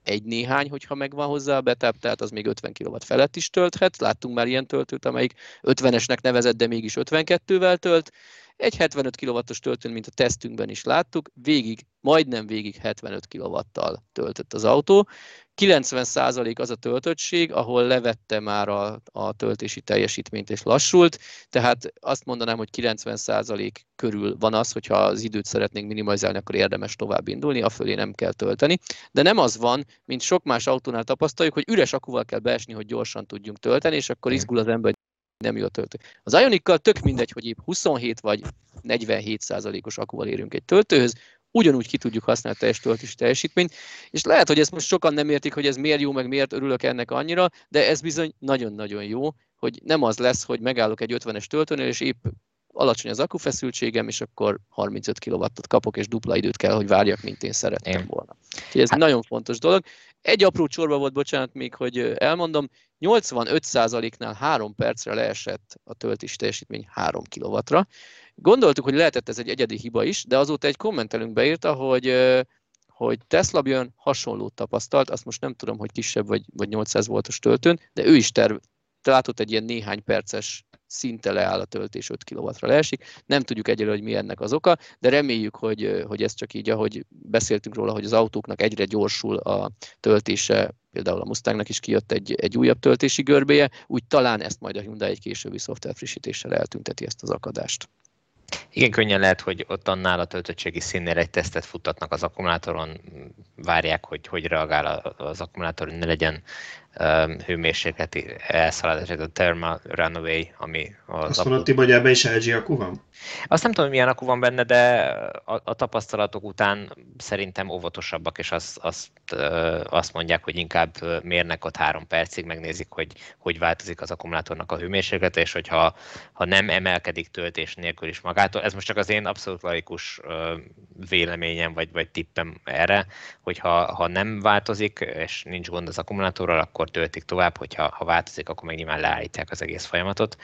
egy néhány, hogyha megvan hozzá a betáp, tehát az még ötven kilowatt felett is tölthet. Láttunk már ilyen töltőt, amelyik ötvenesnek nevezett, de mégis ötvenkettővel tölt. Egy hetvenöt kilowattos töltőn, mint a tesztünkben is láttuk, végig, majdnem végig hetvenöt kilowattal töltött az autó. kilencven százalék az a töltöttség, ahol levette már a, a töltési teljesítményt és lassult, tehát azt mondanám, hogy kilencven százalék körül van az, hogyha az időt szeretnénk minimalizálni, akkor érdemes tovább indulni, afölé nem kell tölteni. De nem az van, mint sok más autónál tapasztaljuk, hogy üres akuval kell beesni, hogy gyorsan tudjunk tölteni, és akkor izgul az ember, nem jó töltő. Az Ioniq-kal tök mindegy, hogy épp huszonhét vagy negyvenhét százalékos akúval érünk egy töltőhöz, ugyanúgy ki tudjuk használni a teljes töltési teljesítményt, és lehet, hogy ezt most sokan nem értik, hogy ez miért jó, meg miért örülök ennek annyira, de ez bizony nagyon-nagyon jó, hogy nem az lesz, hogy megállok egy ötvenes töltőnél, és épp alacsony az akufeszültségem, és akkor harmincöt kilowattot kapok, és dupla időt kell, hogy várjak, mint én szerettem volna. Úgyhogy ez hát... nagyon fontos dolog. Egy apró csorba volt, bocsánat még, hogy elmondom, nyolcvanöt százaléknál három percre leesett a töltési teljesítmény három kilowattra. Gondoltuk, hogy lehetett ez egy egyedi hiba is, de azóta egy kommentelünk beírta, hogy, hogy Tesla Björn hasonlót tapasztalt, azt most nem tudom, hogy kisebb vagy, vagy nyolcszáz voltos töltőn, de ő is terv, látott egy ilyen néhány perces szinte leáll a töltés, öt kilowattra leesik. Nem tudjuk egyelőre, hogy mi ennek az oka, de reméljük, hogy, hogy ez csak így, ahogy beszéltünk róla, hogy az autóknak egyre gyorsul a töltése, például a Mustangnak is kijött egy, egy újabb töltési görbéje, úgy talán ezt majd a Hyundai egy későbbi szoftverfrissítéssel eltünteti ezt az akadást. Igen, könnyen lehet, hogy ott annál a töltöttségi színnél egy tesztet futtatnak az akkumulátoron, várják, hogy hogy reagál az akkumulátor, hogy ne legyen um, hőmérsékleti elszaladás, ez a thermal runaway, ami az... Azt mondod, Tibi, hogy ebben is el gé akku van? Azt nem tudom, milyen akku van benne, de a, a tapasztalatok után szerintem óvatosabbak, és azt, azt, azt mondják, hogy inkább mérnek ott három percig, megnézik, hogy hogy változik az akkumulátornak a hőmérséklete, és hogyha ha nem emelkedik töltés nélkül is magától, ez most csak az én abszolút laikus véleményem, vagy, vagy tippem erre, hogy ha, ha nem változik, és nincs gond az akkumulátorral, akkor töltik tovább, hogyha ha változik, akkor meg nyilván leállítják az egész folyamatot,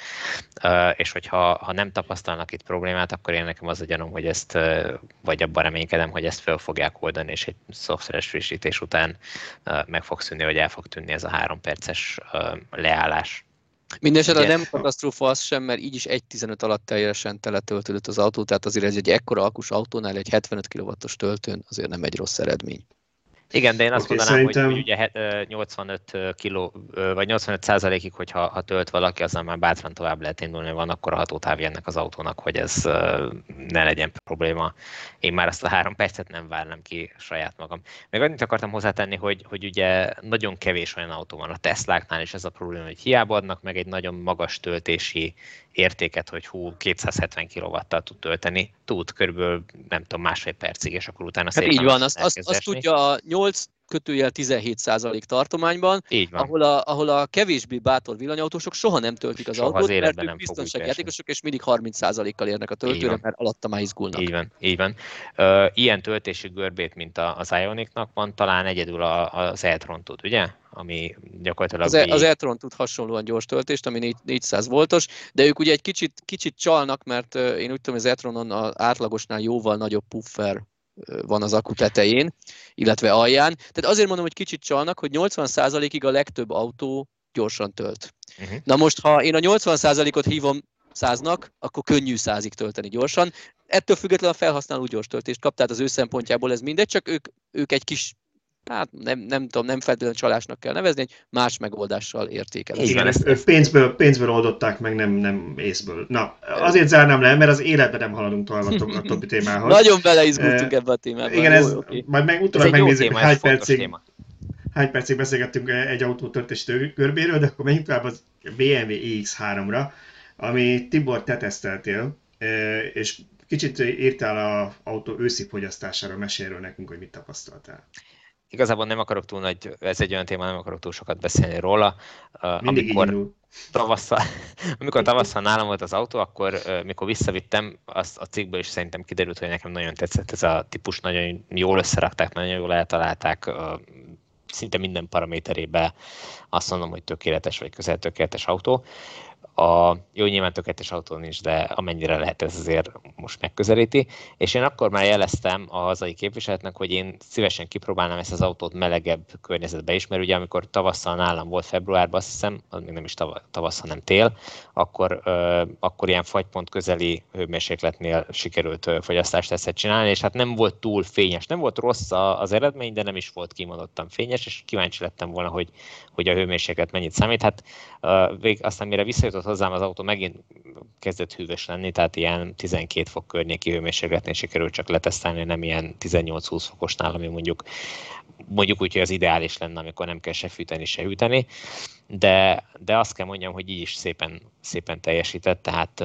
és hogyha ha nem tapasztalnak itt problémát, akkor én nekem az a gyanom, hogy ezt, vagy abban reménykedem, hogy ezt fel fogják oldani, és egy szoftveres frissítés után meg fog szűnni, vagy el fog tűnni ez a három perces leállás. Mindenesetre nem katasztrófa az sem, mert így is egy tizenöt alatt teljesen teletöltődött az autó, tehát azért ez egy ekkora akkus autónál, egy hetvenöt kilowattos töltőn azért nem egy rossz eredmény. Igen, de én azt okay, mondanám, szerintem... hogy ugye nyolcvanöt százalékig, hogyha ha tölt valaki, azzal már bátran tovább lehet indulni, van akkor a hatótávja ennek az autónak, hogy ez ne legyen probléma. Én már azt a három percet nem várnám ki saját magam. Még annyit akartam hozzátenni, hogy, hogy ugye nagyon kevés olyan autó van a Tesláknál, és ez a probléma, hogy hiába adnak meg egy nagyon magas töltési értéket, hogy hú, kétszázhetven kilowattal tud tölteni, tud körülbelül nem tudom, másfél percig, és akkor utána szépen... Hát így van, azt, azt, azt tudja a nyolc kötőjel tizenhét százalék tartományban, ahol a, ahol a kevésbé bátor villanyautósok soha nem töltik az soha autót, az mert ők biztonságjátékosok, és mindig harminc százalékkal érnek a töltőre, mert alatta már izgulnak. Így van, így van. Uh, ilyen töltési görbét, mint az Ioniqnak van, talán egyedül az e-tron tud, ugye? Ami gyakorlatilag... Az, e, az e-tron tud hasonlóan gyors töltést, ami négyszáz voltos, de ők ugye egy kicsit, kicsit csalnak, mert én úgy tudom, az e-tronon az átlagosnál jóval nagyobb puffer van az akku tetején, illetve alján. Tehát azért mondom, hogy kicsit csalnak, hogy nyolcvan százalékig a legtöbb autó gyorsan tölt. Uh-huh. Na most, ha én a nyolcvan százalékot hívom száznak, akkor könnyű százig tölteni gyorsan. Ettől függetlenül a felhasználó gyors töltést kap, tehát az ő szempontjából ez mindegy, csak ők, ők egy kis, hát nem, nem tudom, nem feltétlenül csalásnak kell nevezni, egy más megoldással értékelik. Igen, ezt pénzből, pénzből oldották meg, nem, nem észből. Na, azért zárnám le, mert az életben nem haladunk tovább a többi témához. Nagyon beleizgultunk ebbe a témába. Igen, ez, jó, okay. Majd meg utólag megnézzük, téma, hány, percig, hány percig beszélgettünk egy autótörtési görbéről, de akkor menjünk tovább az bé em vé i iksz háromra, ami Tibor, te teszteltél, és kicsit írtál az autó őszi fogyasztására, mesélről nekünk, hogy mit tapasztaltál. Igazából nem akarok túl nagy, ez egy olyan téma, nem akarok túl sokat beszélni róla. Amikor tavasszal, amikor tavasszal nálam volt az autó, akkor mikor visszavittem, azt a cikkből is szerintem kiderült, hogy nekem nagyon tetszett ez a típus, nagyon jól összerakták, nagyon jól eltalálták, szinte minden paraméterébe azt mondom, hogy tökéletes vagy közel tökéletes autó. A, jó, nyilván tökéletes autó nincs, de amennyire lehet ez azért most megközelíti. És én akkor már jeleztem a hazai képviseletnek, hogy én szívesen kipróbálnám ezt az autót melegebb környezetbe is, mert ugye amikor tavasszal nálam volt februárban, azt hiszem, az még nem is tavasz, hanem tél, akkor, ö, akkor ilyen fagypont közeli hőmérsékletnél sikerült fogyasztástesztet csinálni, és hát nem volt túl fényes. Nem volt rossz az eredmény, de nem is volt kimondottan fényes, és kíváncsi lettem volna, hogy, hogy a hőmérséklet mennyit számít. Hát ö, vég, aztán mire visszajutott hozzám az autó, megint kezdett hűvös lenni, tehát ilyen tizenkét fok környéki hőmérsékletnél sikerült csak letesztelni, nem ilyen tizennyolc-húsz fokosnál, ami mondjuk, mondjuk úgy, hogy az ideális lenne, amikor nem kell se fűteni, se hűteni, de, de azt kell mondjam, hogy így is szépen, szépen teljesített, tehát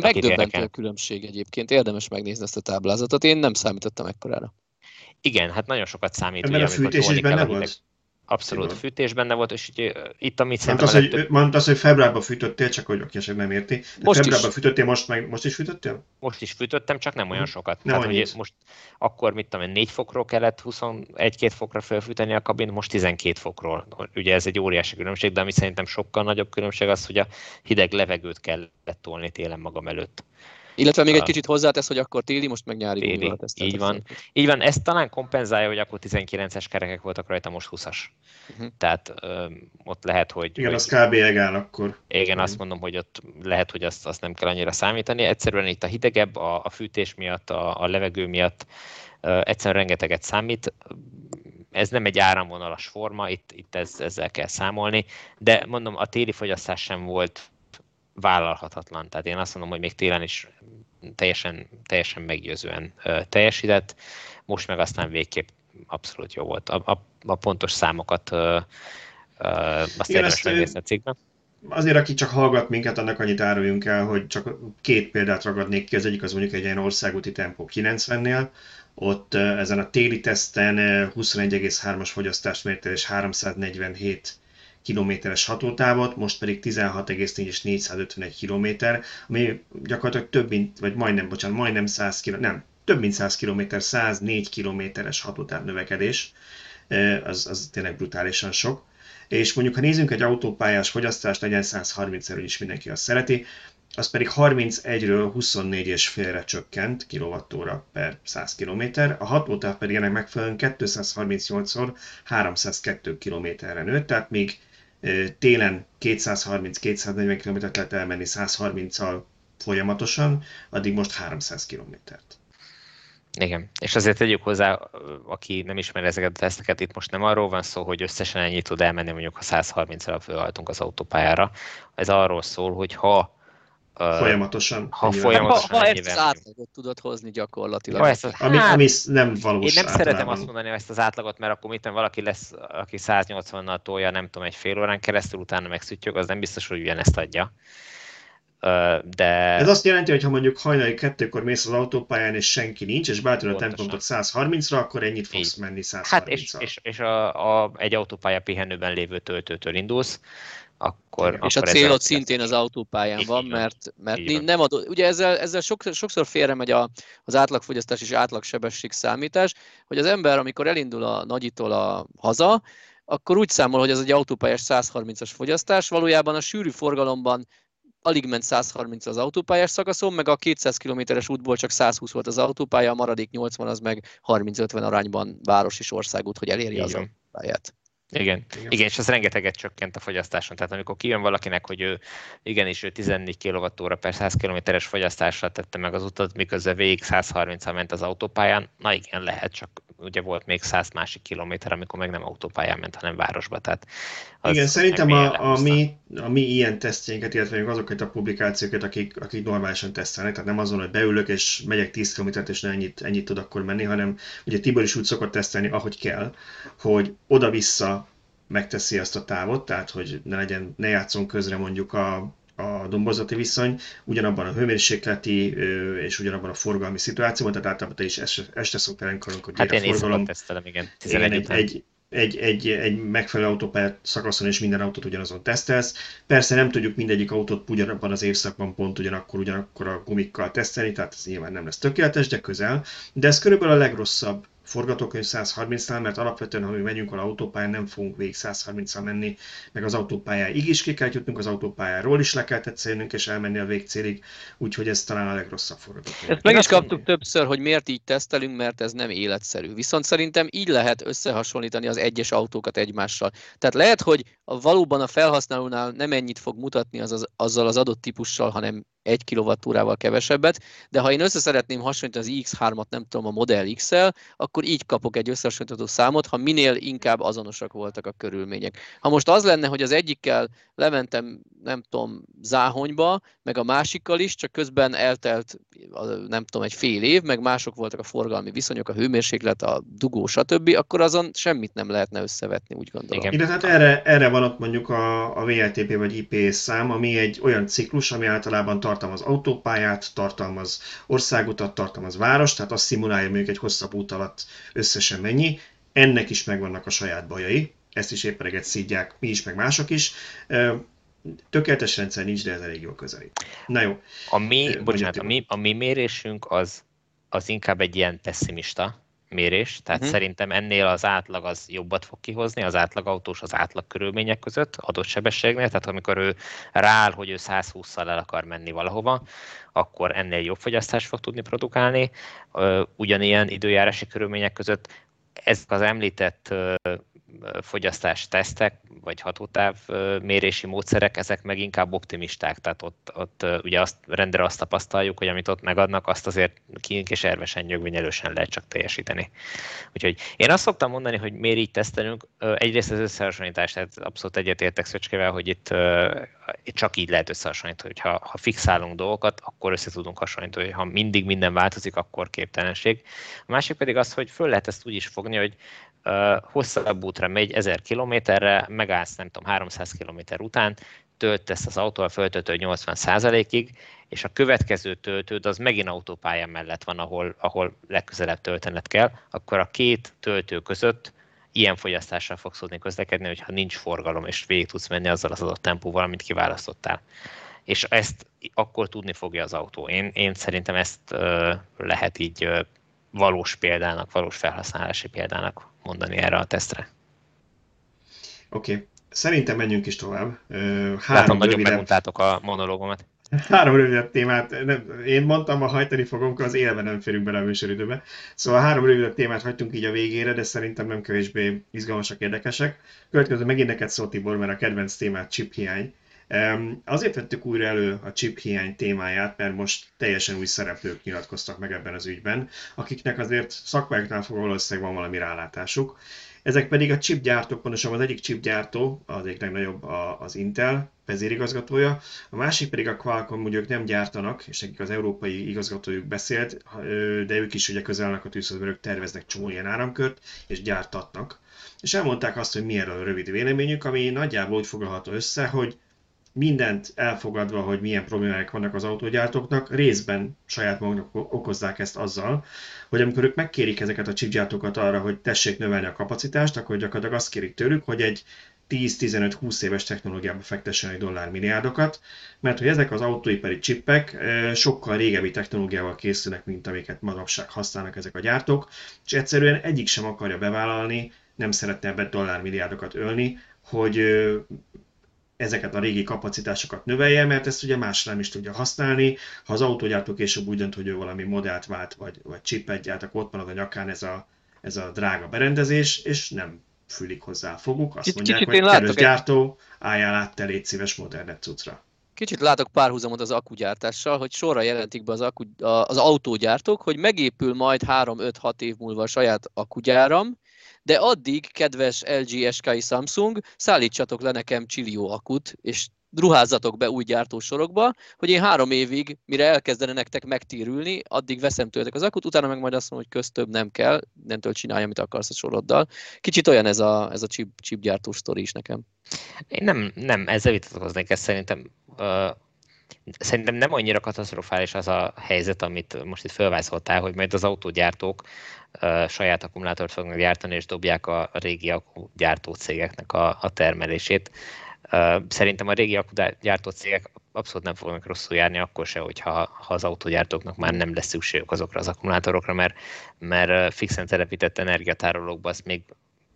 Megdöbbentő a különbség egyébként, érdemes megnézni ezt a táblázatot, én nem számítottam ekkorára. Igen, hát nagyon sokat számít. Ebben ugye, a fűtés is benne volt? Abszolút, a fűtés benne volt, és ugye, itt amit szerintem... Mondd az, legtöbb... hogy, az, hogy februárban fűtöttél, csak hogy aki esetleg nem érti. De most februárban is. Fűtöttél, most, meg, most is fűtöttél? Most is fűtöttem, csak nem olyan sokat. Nem, tehát, hogy most akkor, mit tudom én, négy fokról kellett huszonegy-két fokra felfűteni a kabint, most tizenkét fokról. Ugye ez egy óriási különbség, de ami szerintem sokkal nagyobb különbség az, hogy a hideg levegőt kellett tolni télen magam előtt. Illetve még egy kicsit hozzátesz, hogy akkor téli, most meg nyári téli. Így van. Így van, ez talán kompenzálja, hogy akkor tizenkilences kerekek voltak rajta, most huszas. Uh-huh. Tehát ö, ott lehet, hogy... Igen, hogy, az kb. Egál akkor. Igen, azt mondom, hogy ott lehet, hogy azt, azt nem kell annyira számítani. Egyszerűen itt a hidegebb, a, a fűtés miatt, a, a levegő miatt ö, egyszerűen rengeteget számít. Ez nem egy áramvonalas forma, itt, itt ez, ezzel kell számolni. De mondom, a téli fogyasztás sem volt... vállalhatatlan. Tehát én azt mondom, hogy még télen is teljesen, teljesen meggyőzően ö, teljesített, most meg aztán végképp abszolút jó volt. A, a, a pontos számokat ö, ö, azt érdemes megnézni a cikkben. Azért, aki csak hallgat minket, annak annyit áruljunk el, hogy csak két példát ragadnék ki. Az egyik az mondjuk egy ilyen országúti tempó kilencvennél, ott ezen a téli teszten huszonegy egész hármas fogyasztást mért el, és háromszáznegyvenhét kilométeres hatótávot, most pedig tizenhat egész négy és négyszázötvenegy kilométer, ami gyakorlatilag több mint, vagy majdnem, bocsánat, majdnem száz kilométer, nem, több mint száz kilométer, száznégy kilométeres hatótáv növekedés, az, az tényleg brutálisan sok. És mondjuk, ha nézzünk egy autópályás fogyasztást, legyen százharmincről is mindenki azt szereti, az pedig harmincegyről huszonnégy egész ötre csökkent kilovattóra per száz kilométer, a hatótáv pedig ennek megfelelően kétszázharmincnyolcszor háromszázkettő kilométerre nőtt, tehát még télen kétszázharminc-kétszáznegyven kilométert lehet elmenni százharminccal folyamatosan, addig most háromszáz kilométert. Igen, és azért tegyük hozzá, aki nem ismeri ezeket a teszteket, itt most nem arról van szó, hogy összesen ennyit tud elmenni, mondjuk ha százharmincra fölhajtunk az autópályára. Ez arról szól, hogy ha folyamatosan. Ha folyamatosan. Ha, ha ezt az átlagot tudod hozni gyakorlatilag. Ha ezt az, ami, hát, ami nem valós. Én nem átlágon. Szeretem azt mondani ezt az átlagot, mert akkor mit valaki lesz, aki száznyolcvannal tolja, nem tudom, egy fél órán keresztül, utána megszüttyög, az nem biztos, hogy ugyanezt adja. De... Ez azt jelenti, hogy ha mondjuk hajnali kettőkor mész az autópályán, és senki nincs, és bátor a tempót százharmincra, akkor ennyit fogsz menni százharmincra. Hát és, és, és a, a, egy autópálya pihenőben lévő töltőtől indulsz, akkor, és akkor a célod szintén az autópályán így van, így mert, mert így nem adó. Ugye ezzel, ezzel sokszor, sokszor félremegy a, az átlagfogyasztás és átlagsebesség számítás, hogy az ember, amikor elindul a nagyitól a haza, akkor úgy számol, hogy ez egy autópályás százharmincas fogyasztás, valójában a sűrű forgalomban alig ment százharminc az autópályás szakaszon, meg a kétszáz kilométeres útból csak százhúsz volt az autópálya, a maradék nyolcvan az meg harminc-ötven arányban város és országút, hogy elérje az autópályát. Igen. Igen. Igen, és ez rengeteget csökkent a fogyasztáson. Tehát amikor kijön valakinek, hogy ő igenis ő tizennégy kilovattóra per száz kilométeres fogyasztásra tette meg az utat, miközben végig százharminc ment az autópályán, na igen, lehet, csak ugye volt még száz másik kilométer, amikor meg nem autópályán ment, hanem városba. Tehát igen, szerintem a, a, mi, a mi ilyen tesztjénket, illetve azokat a publikációkat, akik, akik normálisan tesztelnek, tehát nem azon, hogy beülök és megyek tíz kilométert, és ennyit, ennyit tud akkor menni, hanem ugye Tibor is úgy szokott tesztelni, ahogy kell, hogy oda-vissza megteszi azt a távot, tehát hogy ne legyen, ne játszon közre mondjuk a, a domborzati viszony, ugyanabban a hőmérsékleti és ugyanabban a forgalmi szituációban, tehát általában te is este szoktál enkorolunk, hogy hát én éjszakon tesztelem, igen. Egy, egy, egy, egy, egy megfelelő autópálya szakaszon és minden autót ugyanazon tesztelsz. Persze nem tudjuk mindegyik autót ugyanabban az évszakban pont ugyanakkor, ugyanakkor a gumikkal tesztelni, tehát ez nyilván nem lesz tökéletes, de közel. De ez körülbelül a legrosszabb forgatókönyv százharmincnál, mert alapvetően, ha mi megyünk az autópályán, nem fogunk végig százharminc menni, meg az autópályáig is ki kell jutnunk, az autópályáról is le kell tetszélnünk, és elmenni a végcélig, úgyhogy ez talán a legrosszabb forgatókönyv. Meg is kaptuk többször, hogy miért így tesztelünk, mert ez nem életszerű. Viszont szerintem így lehet összehasonlítani az egyes autókat egymással. Tehát lehet, hogy valóban a felhasználónál nem ennyit fog mutatni az az, azzal az adott típussal, hanem egy kilovattórával kevesebbet, de ha én össze szeretném hasonlítani az i iksz hármat, nem tudom, a Model X-szel, akkor így kapok egy összehasonlítható számot, ha minél inkább azonosak voltak a körülmények. Ha most az lenne, hogy az egyikkel lementem, nem tudom, Záhonyba, meg a másikkal is, csak közben eltelt, nem tudom, egy fél év, meg mások voltak a forgalmi viszonyok, a hőmérséklet, a dugó, stb., akkor azon semmit nem lehetne összevetni, úgy gondolom. Igen, tehát erre, erre van ott mondjuk a, a vé el té pé vagy i pé szám, ami egy olyan ciklus, ami általában tart tartalmaz autópályát, tartalmaz országutat, tartalmaz várost, tehát azt szimulálja mondjuk egy hosszabb út alatt összesen mennyi. Ennek is megvannak a saját bajai, ezt is éppen eget szídják mi is, meg mások is. Tökéletes rendszer nincs, de ez elég jól közelít. Na jó. A mi, bocsánat, a mi, a mi mérésünk az, az inkább egy ilyen pessimista mérés, tehát uh-huh. szerintem ennél az átlag az jobbat fog kihozni, az átlag autós az átlag körülmények között, adott sebességnél, tehát amikor ő rááll, hogy ő száz hússzal el akar menni valahova, akkor ennél jobb fogyasztást fog tudni produkálni. Ugyanilyen időjárási körülmények között ezek az említett fogyasztás tesztek, vagy hatótáv mérési módszerek, ezek meg inkább optimisták, tehát ott, ott ugye azt, rendre azt tapasztaljuk, hogy amit ott megadnak, azt azért kink és ervesen, nyögvenyelősen lehet csak teljesíteni. Úgyhogy én azt szoktam mondani, hogy miért így tesztelünk, egyrészt az összehasonlítás, tehát abszolút egyetértek Szöcskével, hogy itt csak így lehet összehasonlítani, hogy ha, ha fixálunk dolgokat, akkor össze tudunk hasonlítani, hogy ha mindig minden változik, akkor képtelenség. A másik pedig az, hogy föl lehet ezt úgy is fogni, hogy hosszabb útra megy ezer kilométerre, megállsz nem tudom háromszáz kilométer után, töltesz az autóval, föltöltöd nyolcvan százalékig, és a következő töltőd az megint autópálya mellett van, ahol, ahol legközelebb töltened kell, akkor a két töltő között ilyen fogyasztással fogsz tudni közlekedni, hogyha nincs forgalom, és végig tudsz menni azzal az adott tempóval, amit kiválasztottál. És ezt akkor tudni fogja az autó. Én, én szerintem ezt uh, lehet így uh, valós példának, valós felhasználási példának mondani erre a tesztre. Oké, okay. Szerintem menjünk is tovább. Három Látom, nagyon megmondtátok a monológomat. Három rövidebb témát, nem, én mondtam, ha hajtani fogunk, az élve nem férünk bele a műsoridőbe. Szóval három rövidebb témát hagytunk így a végére, de szerintem nem kevésbé izgalmasak, érdekesek. Következő megint neked szó, Tibor, mert a kedvenc témát chiphiány. Azért vettük újra elő a chiphiány témáját, mert most teljesen új szereplők nyilatkoztak meg ebben az ügyben, akiknek azért szakmájuknál fogva valószínűleg van valami rálátásuk. Ezek pedig a chipgyártók, pontosabban az egyik chipgyártó, az egyik legnagyobb az Intel vezérigazgatója, a másik pedig a Qualcomm, ugye ők nem gyártanak, és nekik az európai igazgatójuk beszélt, de ők is ugye közelnek a tűzhöz, mert ők terveznek csomó ilyen áramkört, és gyártatnak. És elmondták azt, hogy mi erről a rövid véleményük, ami nagyjából úgy foglalható össze, hogy mindent elfogadva, hogy milyen problémák vannak az autógyártóknak, részben saját maguknak okozzák ezt azzal, hogy amikor ők megkérik ezeket a chipgyártókat arra, hogy tessék növelni a kapacitást, akkor gyakorlatilag azt kérik tőlük, hogy egy tíz-tizenöt-húsz éves technológiába fektessenek dollármilliárdokat, mert hogy ezek az autóipari chipek sokkal régebbi technológiával készülnek, mint amiket manapság használnak ezek a gyártók, és egyszerűen egyik sem akarja bevállalni, nem szeretne ebbe dollármilliárdokat ölni, hogy ezeket a régi kapacitásokat növelje, mert ezt ugye más nem is tudja használni. Ha az autógyártó később úgy dönt, hogy ő valami modellt vált, vagy, vagy chipet gyárt, akkor ott marad a nyakán ez a, ez a drága berendezés, és nem fülik hozzá foguk. Azt mondják, kicsit hogy kedves gyártó, álljál át, te légy szíves modernebb cuccra. Kicsit látok párhuzamot az akkugyártással, hogy sorra jelentik be az, akku, az autógyártók, hogy megépül majd három-öt-hat év múlva a saját akkugyáram, de addig, kedves el gé, es ká i, Samsung, szállítsatok le nekem Csilió akut, és ruházzatok be új gyártósorokba, hogy én három évig, mire elkezdene nektek megtérülni, addig veszem tőletek az akut, utána meg majd azt mondom, hogy köztöbb nem kell, nentől csinálj, amit akarsz a soroddal. Kicsit olyan ez a, ez a chip, chip gyártó sztori is nekem. Én nem, nem ezzel vitatkoznék, ez szerintem... Uh... Szerintem nem annyira katasztrofális az a helyzet, amit most itt felvázoltál, hogy majd az autógyártók uh, saját akkumulátort fognak gyártani, és dobják a régi akkugyártó cégeknek a, a termelését. Uh, szerintem a régi akkugyártó cégek abszolút nem fognak rosszul járni akkor se, hogyha ha az autógyártóknak már nem lesz szükségük azokra az akkumulátorokra, mert, mert fixen telepített energiatárolókba azt még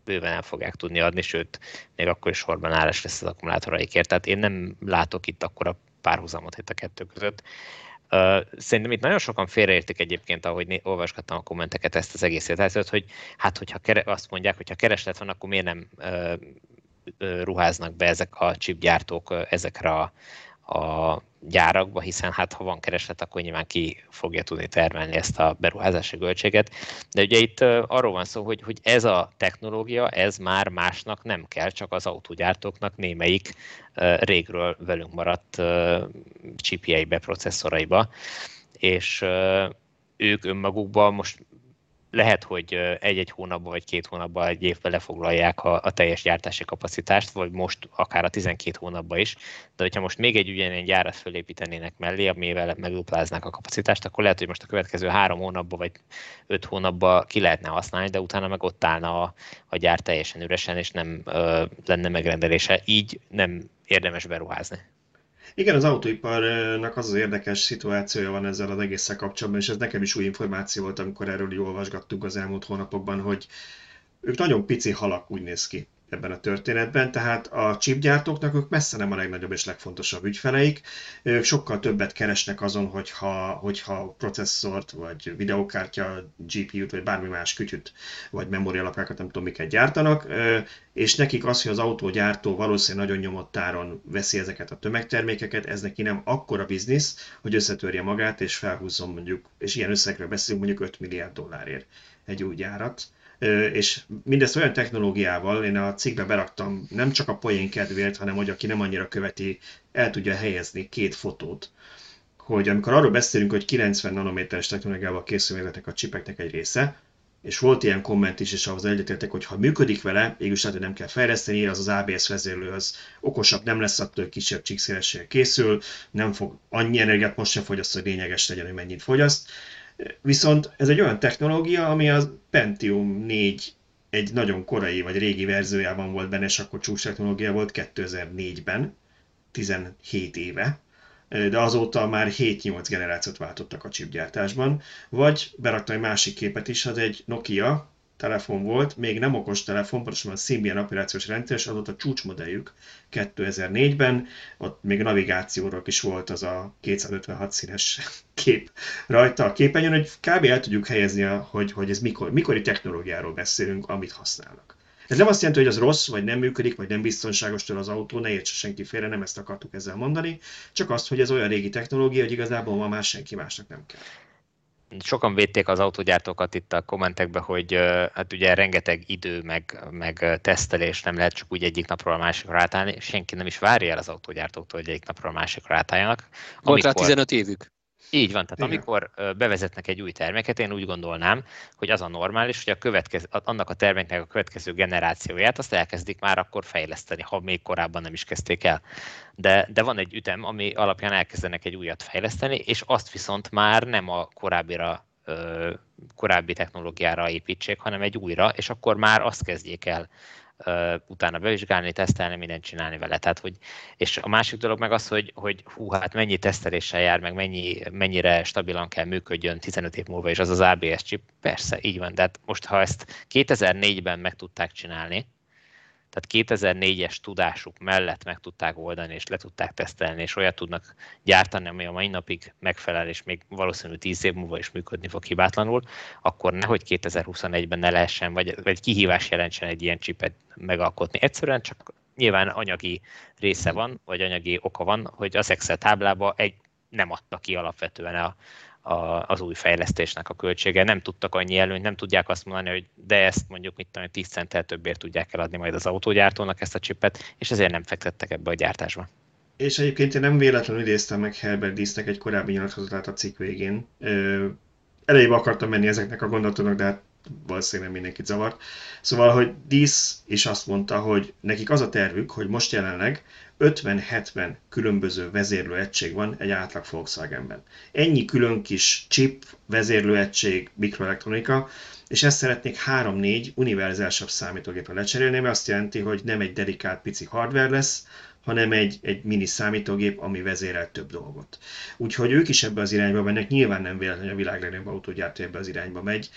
bőven el fogják tudni adni, sőt, még akkor is sorban állás lesz az akkumulátoraikért. Tehát én nem látok itt akkora párhuzamot itt a kettő között. Szerintem itt nagyon sokan félreértik egyébként, ahogy olvasgattam a kommenteket, ezt az egész életet, hogy hát, hogyha azt mondják, hogy ha kereslet van, akkor miért nem ruháznak be ezek a chipgyártók ezekre a, a gyárakba, hiszen hát ha van kereslet, akkor nyilván ki fogja tudni termelni ezt a beruházási költséget. De ugye itt arról van szó, hogy, hogy ez a technológia, ez már másnak nem kell, csak az autógyártóknak némelyik régről velünk maradt chipjeibe, processzoraiba, és ők önmagukban most lehet, hogy egy-egy hónapban vagy két hónapban egy évben lefoglalják a, a teljes gyártási kapacitást, vagy most akár a tizenkét hónapban is, de hogyha most még egy ugyanilyen gyárat fölépítenének mellé, amivel megdupláznák a kapacitást, akkor lehet, hogy most a következő három hónapban vagy öt hónapban ki lehetne használni, de utána meg ott állna a, a gyár teljesen üresen, és nem ö, lenne megrendelése, így nem érdemes beruházni. Igen, az autóiparnak az az érdekes szituációja van ezzel az egésszel kapcsolatban, és ez nekem is új információ volt, amikor erről olvasgattuk az elmúlt hónapokban, hogy ők nagyon pici halak, úgy néz ki ebben a történetben, tehát a chipgyártóknak ők messze nem a legnagyobb és legfontosabb ügyfeleik, ők sokkal többet keresnek azon, hogyha, hogyha processzort, vagy videókártya, gé pé út, vagy bármi más kütyüt, vagy memórialapkákat, nem tudom miket gyártanak, és nekik az, hogy az autógyártó valószínűleg nagyon nyomott áron veszi ezeket a tömegtermékeket, ez neki nem akkora biznisz, hogy összetörje magát, és felhúzzon mondjuk, és ilyen összegről beszélünk, mondjuk öt milliárd dollárért egy új gyárat. És mindezt olyan technológiával, én a cikkbe beraktam nem csak a poén kedvéért, hanem hogy aki nem annyira követi, el tudja helyezni két fotót, hogy amikor arról beszélünk, hogy kilencven nanométeres technológiával készülnek a csipeknek egy része, és volt ilyen komment is, és ahhoz egyetértek, hogy ha működik vele, mégis lehet, hogy nem kell fejleszteni, az az á bé es vezérlőhöz okosabb nem lesz, attól kisebb csíkszélességgel készül, nem fog annyi energiát most sem fogyaszt, hogy lényeges legyen, hogy mennyit fogyaszt. Viszont ez egy olyan technológia, ami a Pentium négy egy nagyon korai vagy régi verziójában volt benne, és akkor csúcs technológia volt kétezer-négyben, tizenhét éve, de azóta már hét-nyolc generációt váltottak a chipgyártásban. Vagy beraktam egy másik képet is, az egy Nokia telefon volt, még nem okos telefon, pontosan a Symbian operációs rendszer, és az volt a csúcsmodelljük kétezer-négyben, ott még navigációról is volt az a kétszázötvenhat színes kép rajta a képernyőn, hogy kb. El tudjuk helyezni, hogy, hogy ez mikor, mikori technológiáról beszélünk, amit használnak. Ez nem azt jelenti, hogy az rossz, vagy nem működik, vagy nem biztonságos tőle az autó, ne értse senki félre, nem ezt akartuk ezzel mondani, csak azt, hogy ez olyan régi technológia, hogy igazából ma már senki másnak nem kell. Sokan védték az autógyártókat itt a kommentekben, hogy hát ugye rengeteg idő, meg, meg tesztelés, nem lehet csak úgy egyik napról a másikra átállni. Senki nem is várja el az autógyártóktól, hogy egyik napról a másikra átálljanak. Volt rá tizenöt évük. Így van, tehát amikor bevezetnek egy új terméket, én úgy gondolnám, hogy az a normális, hogy a következő, annak a terméknek a következő generációját azt elkezdik már akkor fejleszteni, ha még korábban nem is kezdték el. De, de van egy ütem, ami alapján elkezdenek egy újat fejleszteni, és azt viszont már nem a korábbira, korábbi technológiára építsék, hanem egy újra, és akkor már azt kezdjék el utána bevizsgálni, tesztelni, mindent csinálni vele. Tehát, hogy, és a másik dolog meg az, hogy, hogy hú, hát mennyi teszteléssel jár, meg mennyi, mennyire stabilan kell működjön tizenöt év múlva, és az az á bé es chip, persze, így van. Tehát most, ha ezt kétezer-négyben meg tudták csinálni, tehát kétezer-négyes tudásuk mellett meg tudták oldani, és le tudták tesztelni, és olyat tudnak gyártani, ami a mai napig megfelel, és még valószínűleg tíz év múlva is működni fog hibátlanul, akkor nehogy kétezer-huszonegyben ne lehessen, vagy, vagy kihívás jelentsen egy ilyen csipet megalkotni. Egyszerűen csak nyilván anyagi része van, vagy anyagi oka van, hogy az Excel táblába egy nem adta ki alapvetően a, a, az új fejlesztésnek a költsége. Nem tudtak annyi előnyt, nem tudják azt mondani, hogy de ezt mondjuk mit tudom, tíz centtel többért tudják eladni majd az autógyártónak ezt a chipet, és ezért nem fektettek ebbe a gyártásba. És egyébként én nem véletlenül idéztem meg Herbert Diessnek egy korábbi nyilatkozatát a cikk végén. Elejébe akartam menni ezeknek a gondolatoknak, de hát valószínűleg mindenkit zavart. Szóval, hogy Diess is azt mondta, hogy nekik az a tervük, hogy most jelenleg ötven-hetven különböző vezérlőegység van egy átlag Volkswagenben. Ennyi külön kis chip, vezérlőegység, mikroelektronika, és ezt szeretnék három-négy univerzálisabb számítógépre lecserélni, mert azt jelenti, hogy nem egy dedikált pici hardware lesz, hanem egy, egy mini számítógép, ami vezérel több dolgot. Úgyhogy ők is ebbe az irányba mennek, nyilván nem véletlen, hogy a világ legnagyobb autógyártó ebbe az irányba megy,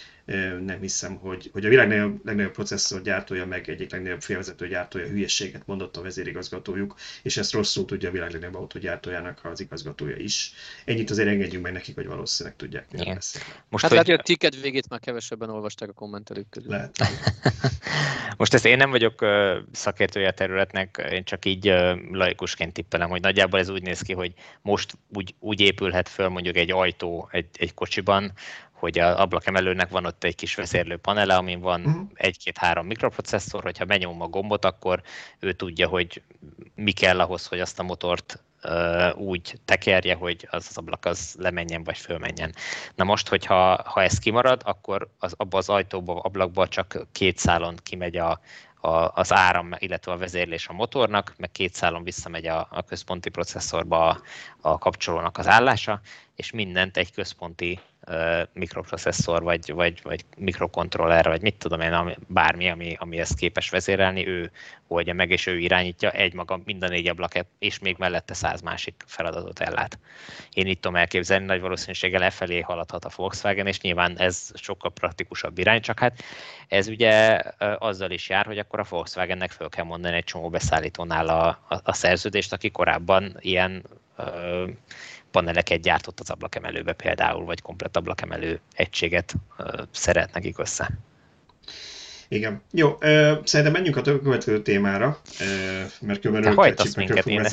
nem hiszem, hogy, hogy a világ legnagyobb, legnagyobb processzor gyártója, meg egyik legnagyobb félvezető gyártója hülyeséget mondott a vezérigazgatójuk, és ezt rosszul tudja a világ legnagyobb autógyártójának az igazgatója is. Ennyit azért engedjünk meg nekik, hogy valószínűleg tudják. Most hát, hogy a ticket végét már kevesebben olvasták a kommentelők közül. Lehet. Most ezt én nem vagyok szakértője a területnek, én csak így laikusként tippelem, hogy nagyjából ez úgy néz ki, hogy most úgy, úgy épülhet föl mondjuk egy ajtó egy, egy kocsiban, hogy az ablakemelőnek van ott egy kis vezérlő panele, amin van egy-két-három mikroprocesszor, hogyha benyom a gombot, akkor ő tudja, hogy mi kell ahhoz, hogy azt a motort uh, úgy tekerje, hogy az, az ablak az lemenjen vagy fölmenjen. Na most, hogyha ha ez kimarad, akkor az, abba az ajtóba, ablakba csak két szálon kimegy a, a, az áram, illetve a vezérlés a motornak, meg két szálon visszamegy a, a központi processzorba a, a kapcsolónak az állása, és mindent egy központi uh, mikroprocesszor, vagy, vagy, vagy mikrokontroller, vagy mit tudom én, ami, bármi, ami, ami ezt képes vezérelni, ő oldja meg, és ő irányítja egymaga mind a négy ablakát, és még mellette száz másik feladatot ellát. Én itt tudom elképzelni, nagy valószínűséggel lefelé haladhat a Volkswagen, és nyilván ez sokkal praktikusabb irány, csak hát ez ugye uh, azzal is jár, hogy akkor a Volkswagennek föl kell mondani egy csomó beszállítónál a, a, a szerződést, aki korábban ilyen uh, paneleket gyártott az ablakemelőbe például, vagy komplett ablakemelő egységet szeret nekik össze. Igen. Jó, ö, szerintem menjünk a több következő témára, ö, mert körülbelül hajtasz minket, én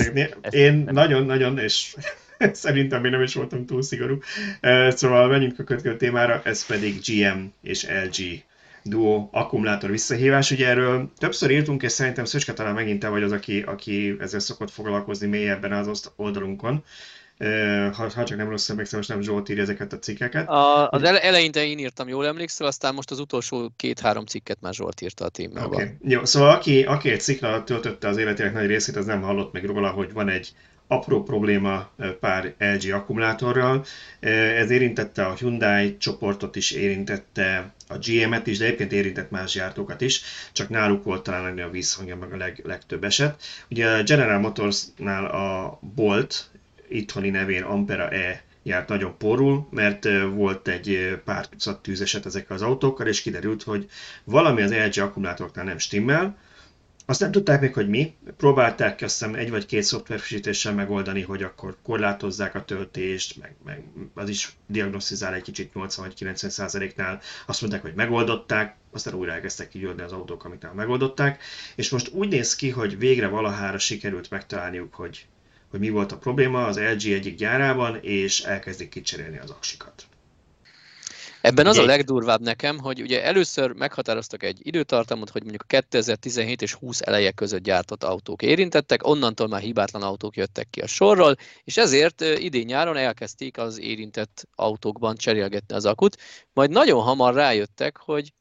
Én nagyon-nagyon, és szerintem én nem is voltam túl szigorú. Ö, szóval menjünk a következő témára, ez pedig gé em és el gé duó akkumulátor visszahívás. Ugye erről többször írtunk, és szerintem Szöcske, talán megint te vagy az, aki, aki ezzel szokott foglalkozni mélyebben az oldalunkon. Ha, ha csak nem rosszul emlékszem, most nem Zsolt írja ezeket a cikkeket. A, az eleinte én írtam, jól emlékszel, aztán most az utolsó két-három cikket már Zsolt írta a témában. Okay. Jó, szóval aki, aki egy cikkre töltötte az életének nagy részét, az nem hallott meg róla, hogy van egy apró probléma pár el gé akkumulátorral. Ez érintette a Hyundai csoportot is, érintette a gé em-et is, de egyébként érintett más gyártókat is, csak náluk volt talán a visszhangja meg a leg, legtöbb eset. Ugye a General Motorsnál a Bolt, itthoni nevén Ampera E járt nagyon porul, mert volt egy pár tucat tűzeset ezekkel az autókkal, és kiderült, hogy valami az el gé akkumulátoroknál nem stimmel. Azt nem tudták még, hogy mi. Próbálták azt hiszem egy vagy két szoftverfrissítéssel megoldani, hogy akkor korlátozzák a töltést, meg, meg az is diagnosztizál egy kicsit nyolcvan vagy kilencven százaléknál. Azt mondták, hogy megoldották, aztán újra elkezdtek kigyűlni az autók, amiknál megoldották. És most úgy néz ki, hogy végre valahára sikerült megtalálniuk, hogy hogy mi volt a probléma az el gé egyik gyárában, és elkezdik kicserélni az aksikat. Ebben az a legdurvább nekem, hogy ugye először meghatároztak egy időtartamot, hogy mondjuk a kétezer-tizenhét és húsz eleje között gyártott autók érintettek, onnantól már hibátlan autók jöttek ki a sorról, és ezért idén nyáron elkezdték az érintett autókban cserélgetni az akut, majd nagyon hamar rájöttek, hogy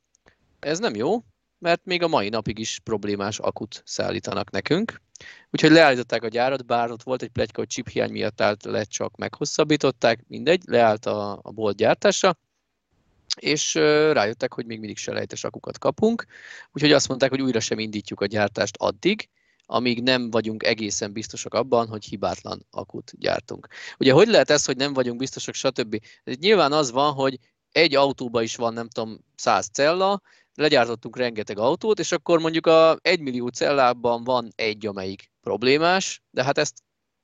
ez nem jó, mert még a mai napig is problémás akut szállítanak nekünk. Úgyhogy leállították a gyárat, bár ott volt egy pletyka, hogy chiphiány miatt állt le, csak meghosszabbították, mindegy, leállt a, a bolt gyártása, és uh, rájöttek, hogy még mindig selejtes akukat kapunk, úgyhogy azt mondták, hogy újra sem indítjuk a gyártást addig, amíg nem vagyunk egészen biztosak abban, hogy hibátlan akut gyártunk. Ugye hogy lehet ez, hogy nem vagyunk biztosak, stb. Nyilván az van, hogy egy autóban is van, nem tudom, száz cella, legyártottunk rengeteg autót, és akkor mondjuk a egymillió cellában van egy, amelyik problémás, de hát ezt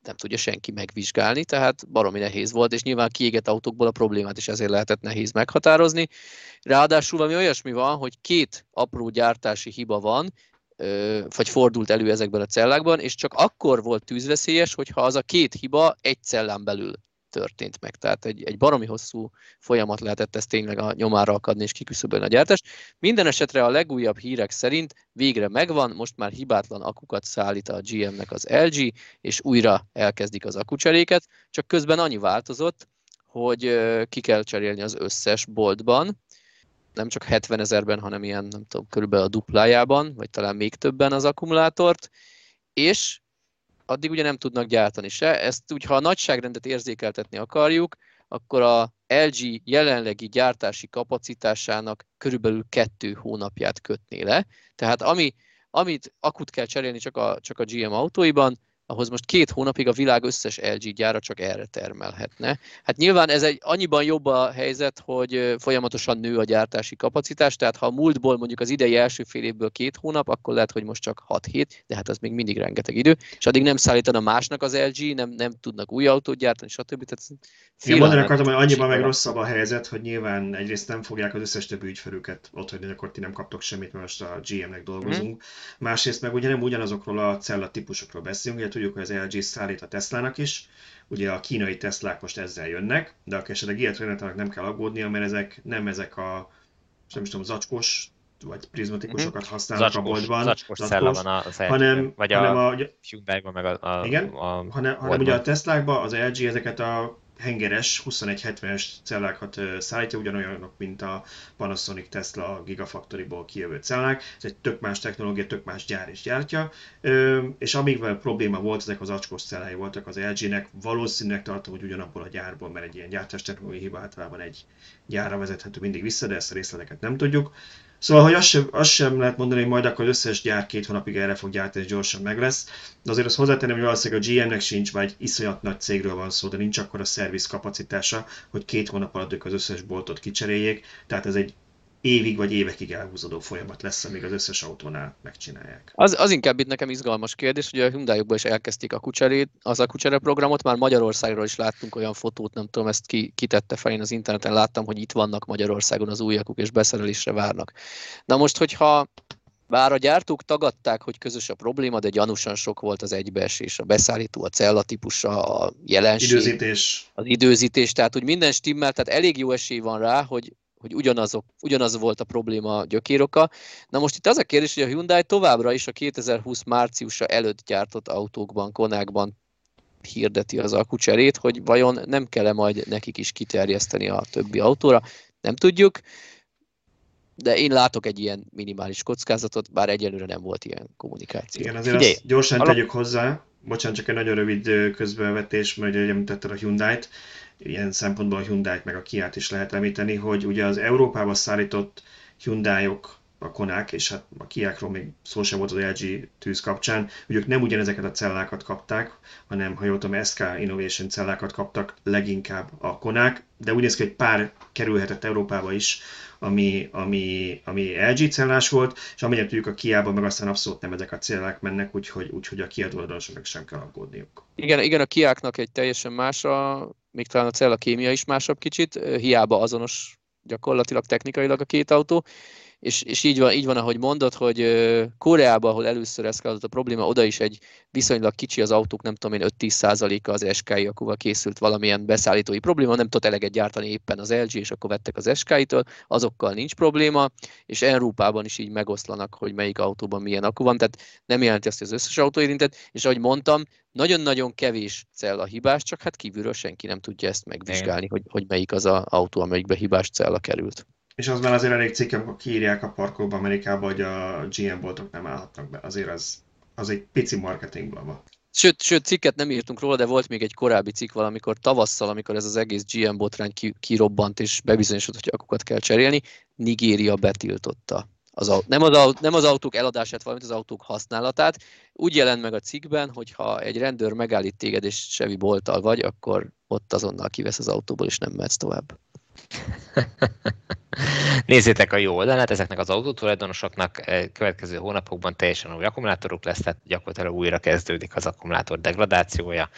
nem tudja senki megvizsgálni, tehát baromi nehéz volt, és nyilván kiégett autókból a problémát is ezért lehetett nehéz meghatározni. Ráadásul valami olyasmi van, hogy két apró gyártási hiba van, vagy fordult elő ezekben a cellákban, és csak akkor volt tűzveszélyes, hogyha az a két hiba egy cellán belül történt meg. Tehát egy, egy baromi hosszú folyamat lehetett ez tényleg a nyomára akadni és kiküszöbölni a gyártást. Minden esetre a legújabb hírek szerint végre megvan, most már hibátlan akukat szállít a gé em-nek az el gé, és újra elkezdik az akucseréket, csak közben annyi változott, hogy ki kell cserélni az összes boltban, nem csak hetvenezerben, hanem ilyen, nem tudom, körülbelül a duplájában, vagy talán még többen az akkumulátort, és addig ugye nem tudnak gyártani se. Ezt úgy, ha a nagyságrendet érzékeltetni akarjuk, akkor a el gé jelenlegi gyártási kapacitásának körülbelül kettő hónapját kötné le. Tehát ami, amit akut kell cserélni csak a, csak a gé em autóiban, ahhoz most két hónapig a világ összes el gé gyára csak erre termelhetne. Hát nyilván ez egy annyiban jobb a helyzet, hogy folyamatosan nő a gyártási kapacitás, tehát ha a múltból mondjuk az idei első fél évből két hónap, akkor lehet, hogy most csak hat hét, de hát az még mindig rengeteg idő, és addig nem szállítana másnak az el gé, nem, nem tudnak új autót gyártani, stb. Én mondani akartam, hogy annyiban meg rosszabb a helyzet, hogy nyilván egyrészt nem fogják az összes többi ügyfelüket otthagyni, akkor ti nem kaptok semmit, mert most a gé em-nek dolgozunk. Mm. Másrészt meg ugye nem ugyanazokról a cellatípusokról beszélünk, tudjuk, hogy az el gé szállít a Teslának is, ugye a kínai Teslák most ezzel jönnek, de aki esetleg ilyet rendeltenek, nem kell aggódnia, mert ezek nem ezek a nem is tudom, zacskós vagy prizmatikusokat mm-hmm. használnak zacskós, a boltban. Zacskós cella van a L G-ben, vagy hanem a, a Hyundai-ban, meg a, a, igen, a hanem, hanem boltban. Ugye a Teslákban az el gé ezeket a hengeres huszonegy hetvenes cellákat szállítja, ugyanolyanok, mint a Panasonic Tesla Gigafactory-ból kijövő cellák. Ez egy tök más technológia, tök más gyár is gyártja. És amíg probléma volt, ezek az acskós cellái voltak az el gének, valószínűleg tartom, hogy ugyanabból a gyárból, mert egy ilyen gyártás technológiai hiba általában egy gyárra vezethető mindig vissza, de ezt a részleteket nem tudjuk. Szóval, hogy azt sem, azt sem lehet mondani, hogy majd akkor az összes gyár két hónapig erre fog gyártani, és gyorsan meg lesz. De azért azt hozzátenném, hogy valószínűleg a gé em-nek sincs, vagy egy iszonyat nagy cégről van szó, de nincs akkor a szerviz kapacitása, hogy két hónap alatt ők az összes boltot kicseréljék. Tehát ez egy évig vagy évekig elhúzódó folyamat lesz, amíg az összes autónál megcsinálják. Az, az inkább itt nekem izgalmas kérdés, hogy a Hyundai-okban is elkezdték a kucserét, az a kucsere programot, már Magyarországról is láttunk olyan fotót, nem tudom, ezt ki, ki tette fel, én az interneten láttam, hogy itt vannak Magyarországon az újakuk, és beszerelésre várnak. Na most, hogyha bár a gyártók tagadták, hogy közös a probléma, de gyanúsan sok volt az egybeesés, a beszállító, a cellatípusa, a jelenség, időzítés. Az időzítés, tehát hogy minden stimmel, tehát elég jó esély van rá, hogy hogy ugyanazok, ugyanaz volt a probléma gyökéroka. Na most itt az a kérdés, hogy a Hyundai továbbra is a kétezer-húsz márciusa előtt gyártott autókban, konákban hirdeti az alkucserét, hogy vajon nem kell-e majd nekik is kiterjeszteni a többi autóra. Nem tudjuk, de én látok egy ilyen minimális kockázatot, bár egyelőre nem volt ilyen kommunikáció. Igen, azért Figyelj, azt gyorsan alap... tegyük hozzá, bocsánat, csak egy nagyon rövid közbevetés, mert ugye említetted a Hyundai-t, ilyen szempontból a Hyundai-t meg a Kia-t is lehet említeni, hogy ugye az Európába szállított Hyundai-ok, a konák, és hát a Kiákról még szó sem volt az el gé tűz kapcsán, hogy ők nem ugyanezeket a cellákat kapták, hanem, ha jól tudom, es ká Innovation cellákat kaptak leginkább a konák, de úgy néz ki, hogy pár kerülhetett Európába is, ami, ami, ami el gé cellás volt, és amennyire tudjuk a Kiába, meg aztán abszolút nem ezek a cellák mennek, úgyhogy, úgyhogy a Kia tulajdonosoknak sem kell aggódniuk. Igen, igen, a Kiáknak egy teljesen más a, még talán a cella kémia is másabb kicsit, hiába azonos gyakorlatilag technikailag a két autó. És, és így van, így van, ahogy mondod, hogy Koreában, ahol először eszkalálódott a probléma, oda is egy viszonylag kicsi az autók, nem tudom én, öt-tíz százaléka az es ká i akúval készült valamilyen beszállítói probléma, nem tudott eleget gyártani éppen az el gé, és akkor vettek az es ká i-től, azokkal nincs probléma, és Európában is így megoszlanak, hogy melyik autóban milyen akku van, tehát nem jelenti azt, hogy az összes autó érintett, és ahogy mondtam, nagyon-nagyon kevés cella hibás, csak hát kívülről senki nem tudja ezt megvizsgálni, hogy, hogy melyik az az autó, amelyikbe hibás cella került. És az már azért elég cikk, amikor kiírják a parkolóba Amerikában, hogy a gé em boltok nem állhatnak be. Azért az, az egy pici marketingblama. Sőt, sőt, cikket nem írtunk róla, de volt még egy korábbi cikk valamikor tavasszal, amikor ez az egész gé em botrány kirobbant, és bebizonyosodott, hogy akukat kell cserélni, Nigéria betiltotta. Az, nem, az, nem az autók eladását, valamint az autók használatát. Úgy jelent meg a cikkben, hogy ha egy rendőr megállít téged és Chevy bolttal vagy, akkor ott azonnal kivesz az autóból, és nem mehetsz tovább. Nézzétek a jó oldalát, ezeknek az autótulajdonosoknak következő hónapokban teljesen új akkumulátoruk lesz, tehát gyakorlatilag újra kezdődik az akkumulátor degradációja,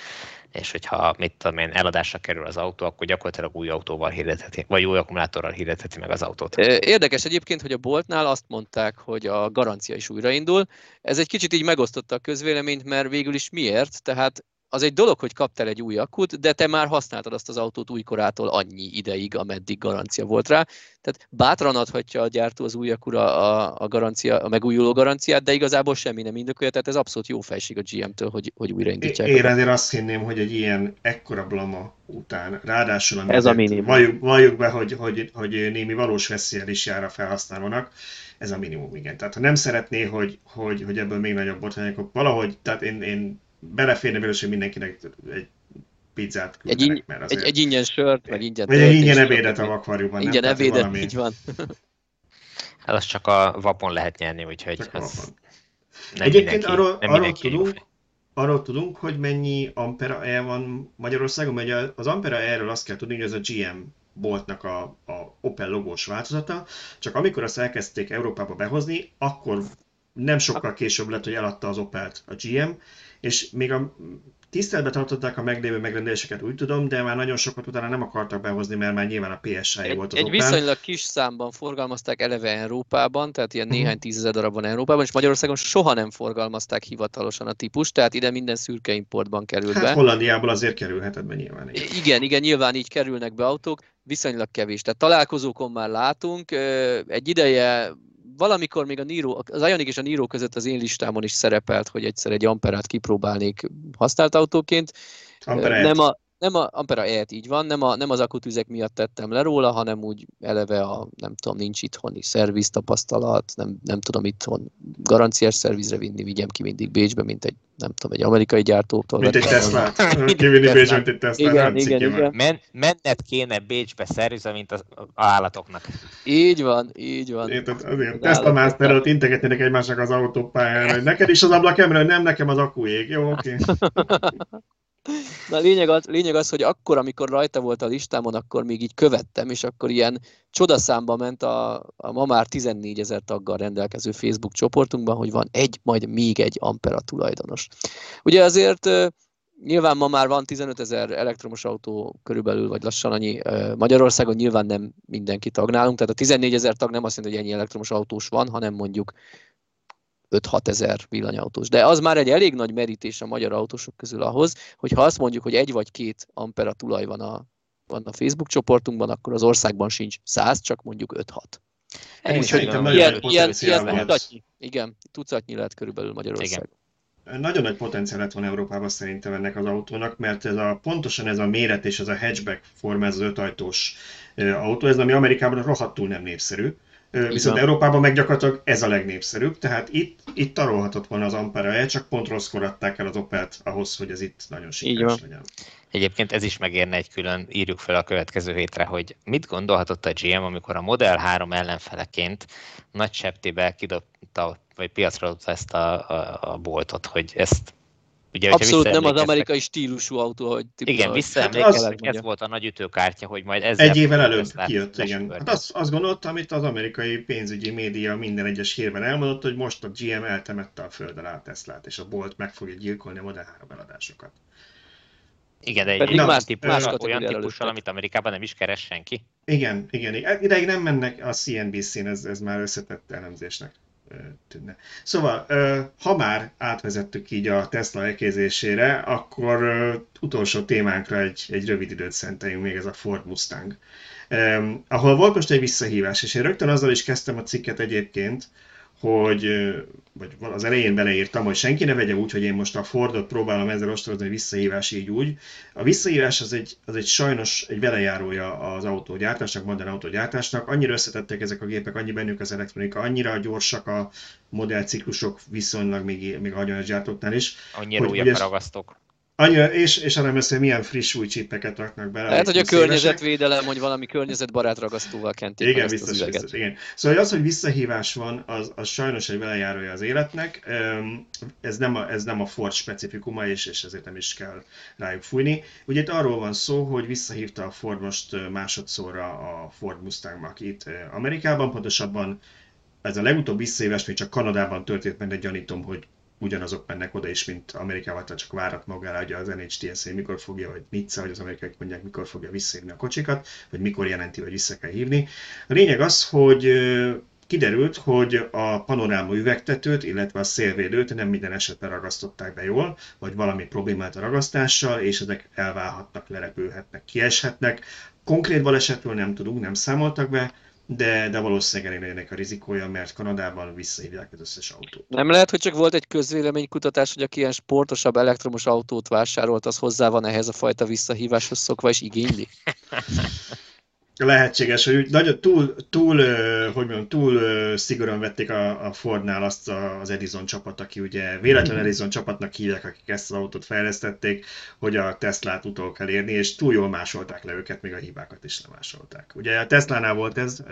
és hogyha mit tudom én, eladásra kerül az autó, akkor gyakorlatilag új autóval hirdetheti, vagy új akkumulátorral hirdetheti meg az autót. Érdekes egyébként, hogy a boltnál azt mondták, hogy a garancia is újraindul. Ez egy kicsit így megosztotta a közvéleményt, mert végül is miért? Tehát az egy dolog, hogy kaptál egy új akut, de te már használtad azt az autót újkorától annyi ideig, ameddig garancia volt rá. Tehát bátran adhatja a gyártó az új akura a, a, garancia, a megújuló garanciát, de igazából semmi nem indokolja, tehát ez abszolút jó fejség a gé em-től, hogy, hogy újraindítják. Én azért azt hinném, hogy egy ilyen ekkora blama után, ráadásul amit valljuk, valljuk be, hogy, hogy, hogy némi valós veszéllyel is jár a felhasználónak, ez a minimum, igen. Tehát ha nem szeretné, hogy, hogy, hogy ebből még nagyobb botrányok, valahogy, tehát én, én beleférne vélős, hogy mindenkinek egy pizzát küldenek, mert azért... Egy, egy ingyen sört, meg ingyen... Vagy egy ingyen ebédet a vakvarjúban, nem? Ingyen ebédet, valami... így van. Hát azt csak a vapon lehet nyerni, úgyhogy... Csak az... nem Egyébként mindenki, arról, nem arról, tudunk, arról tudunk, hogy mennyi Ampera E van Magyarországon, mert az Ampera E-ről azt kell tudni, hogy ez a gé em boltnak a, a Opel logós változata, csak amikor azt elkezdték Európába behozni, akkor nem sokkal később lett, hogy eladta az Opelt a gé em, és még a tiszteletben tartották a meglévő megrendeléseket, úgy tudom, de már nagyon sokat utána nem akartak behozni, mert már nyilván a pé es i volt az Opel. Egy viszonylag kis számban forgalmazták eleve Európában, tehát ilyen néhány tízezer darabban Európában, és Magyarországon soha nem forgalmazták hivatalosan a típust, tehát ide minden szürke importban került hát be. Hollandiából azért kerülhetett be nyilván. Így. Igen, igen, nyilván így kerülnek be autók, viszonylag kevés. Tehát találkozókon már látunk, egy ideje valamikor még a Niro, az Ioniq és a Niro között az én listámon is szerepelt, hogy egyszer egy Amperát kipróbálnék használt autóként. Ampera nem a, nem a Ampera E-t, így van, nem, a, nem az akutüzek miatt tettem le róla, hanem úgy eleve a, nem tudom, nincs itthoni szerviz tapasztalat, nem, nem tudom itthon garanciás szervizre vinni, vigyem ki mindig Bécsbe, mint egy, nem tudom, egy amerikai gyártótól. Mint egy Teslát. Kivinni Bécsbe, mint egy Teslát. Igen, igen, igen. Men, menned kéne Bécsbe szervizre, mint az állatoknak. Így van, így van. Én tehát azért Tesla Master előtt integetnének egymásnak az autópályára, hogy neked is az ablakemre, nem nekem az akujég. Jó, oké. Na, lényeg az, lényeg az, hogy akkor, amikor rajta volt a listámon, akkor még így követtem, és akkor ilyen csodaszámba ment a, a ma már tizennégyezer taggal rendelkező Facebook csoportunkban, hogy van egy, majd még egy Ampera tulajdonos. Ugye azért nyilván ma már van tizenötezer elektromos autó körülbelül, vagy lassan annyi Magyarországon, nyilván nem mindenki tag nálunk, tehát a tizennégyezer tag nem azt jelenti, hogy ennyi elektromos autós van, hanem mondjuk öt-hat ezer villanyautós. De az már egy elég nagy merítés a magyar autósok közül ahhoz, hogy ha azt mondjuk, hogy egy vagy két Ampera tulaj van a, van a Facebook csoportunkban, akkor az országban sincs száz, csak mondjuk öt-hat. Én is szerintem nagyon ilyen, nagy potenciál ilyen, volt. Tucatnyi, igen, tucatnyi lehet körülbelül Magyarországon. Igen. Nagyon nagy potenciál lett van Európában szerintem ennek az autónak, mert ez a, pontosan ez a méret és ez a hatchback forma, ez az ötajtós autó, ez ami Amerikában rohadtul nem népszerű. Viszont Európában meg gyakorlatilag ez a legnépszerűbb, tehát itt, itt tarolhatott volna az Ampera-e, csak pont rosszkor adták el az Opelt ahhoz, hogy ez itt nagyon sikeres legyen. Egyébként ez is megérne egy külön, írjuk fel a következő hétre, hogy mit gondolhatott a gé em, amikor a Model három ellenfeleként nagy septébe kidobta, vagy piacra dobta ezt a, a, a boltot, hogy ezt... Ugye, abszolút nem az amerikai stílusú autó, hogy... Igen, visszaemlékeztek, ez volt a nagy ütőkártya, hogy majd ezzel... Egy évvel előbb kijött, igen. Hát azt, azt gondoltam, amit az amerikai pénzügyi média minden egyes hírben elmondott, hogy most a gé em eltemette a földön át Teslát, és a Bolt meg fogja gyilkolni a Model három eladásokat. Igen, de egy Na, más típus, olyan típussal, amit Amerikában nem is keres senki. Igen, igen. Ideig nem mennek a cé en bé cén, ez, ez már összetett elemzésnek tűnne. Szóval, ha már átvezettük így a Tesla ekézésére, akkor utolsó témánkra egy, egy rövid időt szenteljünk még, ez a Ford Mustang. Ahol volt most egy visszahívás, és én rögtön azzal is kezdtem a cikket egyébként, hogy vagy az elején beleírtam, hogy senki ne vegye úgy, hogy én most a Fordot próbálom ezzel ostorozni, hogy visszahívás így úgy. A visszahívás az egy, az egy sajnos egy velejárója az autógyártásnak, modern autógyártásnak. Annyira összetettek ezek a gépek, annyi bennük az elektronika, annyira gyorsak a modellciklusok viszonylag még, még a hagyományos gyártóknál is. Annyira újak a ragasztók. Annyira, és, és arra messze, hogy milyen friss új csippeket raknak bele. Lehet, hogy a környezetvédelem, hogy valami környezetbarát ragasztóval kentik. Igen, biztos, biztos, igen. Szóval az, hogy visszahívás van, az, az sajnos egy velejárója az életnek. Ez nem a, ez nem a Ford specifikuma, és, és ezért nem is kell rájuk fújni. Ugye itt arról van szó, hogy visszahívta a Ford most másodszorra a Ford Mustang Mach-t Amerikában. Pontosabban ez a legutóbb visszahívás még csak Kanadában történt, mert gyanítom, hogy ugyanazok mennek oda is, mint Amerikában, csak várat magára, hogy az en há té es á mikor fogja, vagy Nizza, hogy az amerikaiak mondják, mikor fogja visszahívni a kocsikat, vagy mikor jelenti, hogy vissza kell hívni. A lényeg az, hogy kiderült, hogy a panoráma üvegtetőt, illetve a szélvédőt nem minden esetben ragasztották be jól, vagy valami problémát a ragasztással, és ezek elválhatnak, lerepülhetnek, kieshetnek. Konkrét balesetről nem tudunk, nem számoltak be, De, de valószínűleg elég legyenek a rizikója, mert Kanadában visszahívják az összes autót. Nem lehet, hogy csak volt egy közvéleménykutatás, hogy aki ilyen sportosabb elektromos autót vásárolt, az hozzá van ehhez a fajta visszahíváshoz szokva, és igényli? Lehetséges, hogy nagyon túl, túl, hogy mondjam, túl szigorúan vették a, a Fordnál azt az Edison csapat, aki ugye véletlen Edison csapatnak hívják, akik ezt az autót fejlesztették, hogy a Teslát utol kell érni, és túl jól másolták le őket, még a hibákat is lemásolták. Ugye a Teslánál volt ez,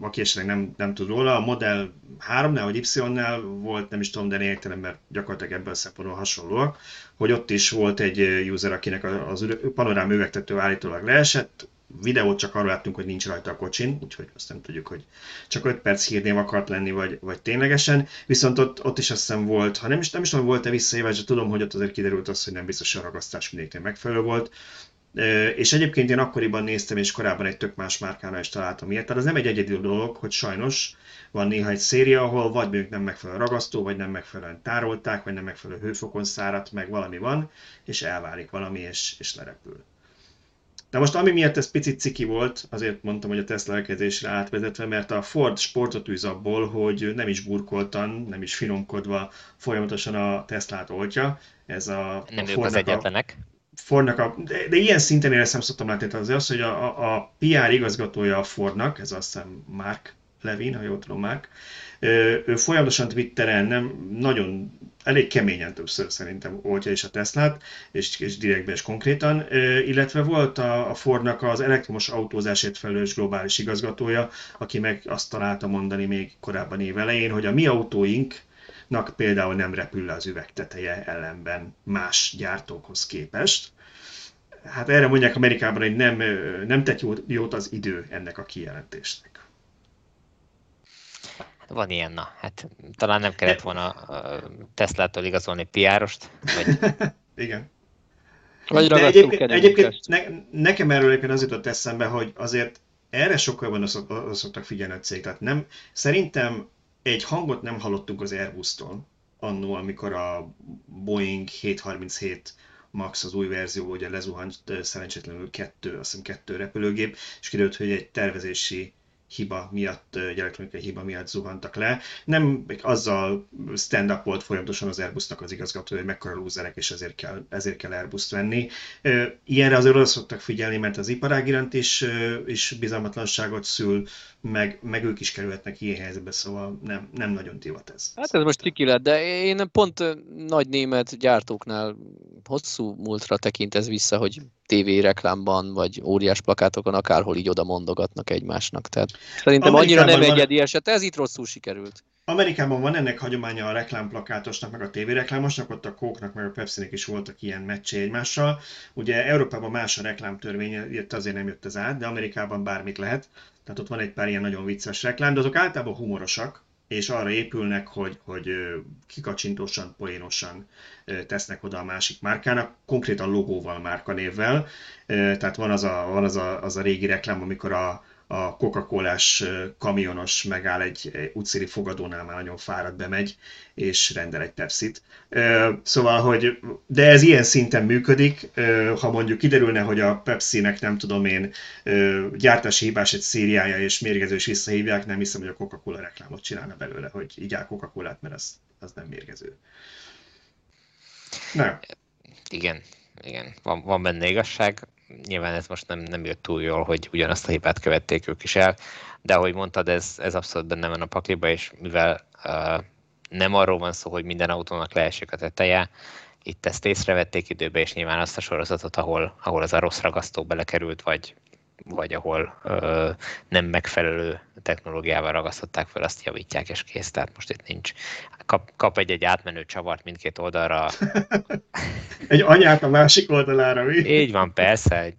aki esetleg nem, nem tud róla, a Model háromnál vagy Y-nál volt, nem is tudom, de lényegtelen, mert gyakorlatilag ebből szempontból hasonlóak, hogy ott is volt egy user, akinek az panorám üvegtető állítólag leesett. Videót csak arról láttunk, hogy nincs rajta a kocsin, úgyhogy azt nem tudjuk, hogy csak öt perc hírnév akart lenni, vagy, vagy ténylegesen. Viszont ott, ott is azt hiszem volt, ha nem is, nem is tudom, volt-e visszahívás, de tudom, hogy ott azért kiderült az, hogy nem biztos, hogy a ragasztás mindegyiknél megfelelő volt. És egyébként én akkoriban néztem, és korábban egy tök más márkánál is találtam ilyet. Tehát ez nem egy egyedül dolog, hogy sajnos van néha egy széria, ahol vagy mondjuk nem megfelelő ragasztó, vagy nem megfelelően tárolták, vagy nem megfelelő hőfokon száradt, meg valami van, és elválik valami, és, és lerepül. De most ami miatt ez picit ciki volt, azért mondtam, hogy a tesztelkezésre átvezetve, mert a Ford sportot űz abból, hogy nem is burkoltan, nem is finomkodva folyamatosan a Teslát oltja. Ez a, nem a ők az egyetlenek. Fordnak a, de, de ilyen szinten én ezt nem szoktam látni, tehát azért az, hogy a, a pé er igazgatója a Fordnak, ez azt hiszem Mark Levin, ha jól tudom, Mark, ő folyamatosan Twitteren nem, nagyon, elég keményen többször szerintem oltja is a Teslát, és, és direktben és konkrétan, illetve volt a, a Fordnak az elektromos autózásért felelős globális igazgatója, aki meg azt találta mondani még korábban év elején, hogy a mi autóink, nak például nem repül le az üvegteteje ellenben más gyártókhoz képest. Hát erre mondják Amerikában, hogy nem, nem tett jót az idő ennek a kijelentésnek. Van ilyen, na. Hát talán nem kellett volna a Teslától igazolni pé er-ost. Vagy... Igen. Vagy egyébként egyébként ne, nekem erről az jutott eszembe, hogy azért erre sokkal van szoktak figyelni a cég. Tehát nem, szerintem egy hangot nem hallottunk az Airbus-tól annó, amikor a Boeing hét harminchét Max az új verzió, ugye lezuhant szerencsétlenül kettő, azt hiszem kettő repülőgép, és kiderült, hogy egy tervezési hiba miatt, egy elektronikai hiba miatt zuhantak le. Nem azzal stand-up volt folyamatosan az Airbusnak az igazgatója, hogy mekkora lúzerek, és ezért kell, ezért kell Airbust venni. Ilyenre azért oda szoktak figyelni, mert az iparág iránt is, is bizalmatlanságot szül, meg, meg ők is kerülhetnek ilyen helyzetbe, szóval nem, nem nagyon divat ez. Hát ez most triki lett, de én pont nagy német gyártóknál hosszú múltra tekint ez vissza, hogy té vé reklámban, vagy óriás plakátokon akárhol így oda mondogatnak egymásnak. Tehát szerintem Amerikában annyira nem egyedi eset, ez itt rosszul sikerült. Amerikában van ennek hagyománya a reklámplakátosnak, meg a tévéreklámosnak, ott a Coke-nak, meg a Pepsi-nek is voltak ilyen meccsé egymással. Ugye Európában más a reklámtörvény, azért nem jött ez át, de Amerikában bármit lehet. Tehát ott van egy pár ilyen nagyon vicces reklám, de azok általában humorosak, és arra épülnek, hogy, hogy kikacsintósan, poénosan tesznek oda a másik márkának, konkrétan logóval, márkanévvel. Tehát van az a, van az a, az a régi reklám, amikor a a Coca-Colás kamionos megáll egy útszéli fogadónál, már nagyon fáradt, bemegy, és rendel egy Pepsit. Szóval, hogy de ez ilyen szinten működik, ha mondjuk kiderülne, hogy a Pepsinek nem tudom én gyártási hibás egy szériája, és mérgező is visszahívják, nem hiszem, hogy a Coca-Cola reklámot csinálna belőle, hogy igyál Coca-Colát, mert az, az nem mérgező. Nem. Igen, igen. Van, van benne igazság. Nyilván ez most nem, nem jött túl jól, hogy ugyanazt a hibát követték ők is el, de ahogy mondtad, ez, ez abszolút benne van a pakliba, és mivel uh, nem arról van szó, hogy minden autónak leesik a teteje, itt ezt észrevették időben, és nyilván azt a sorozatot, ahol, ahol az a rossz ragasztó belekerült, vagy, vagy ahol uh, nem megfelelő technológiával ragasztották fel, azt javítják, és kész. Tehát most itt nincs. Kap, kap egy-egy átmenő csavart mindkét oldalra. Egy anyát a másik oldalára, mi? Így van, persze. Egy,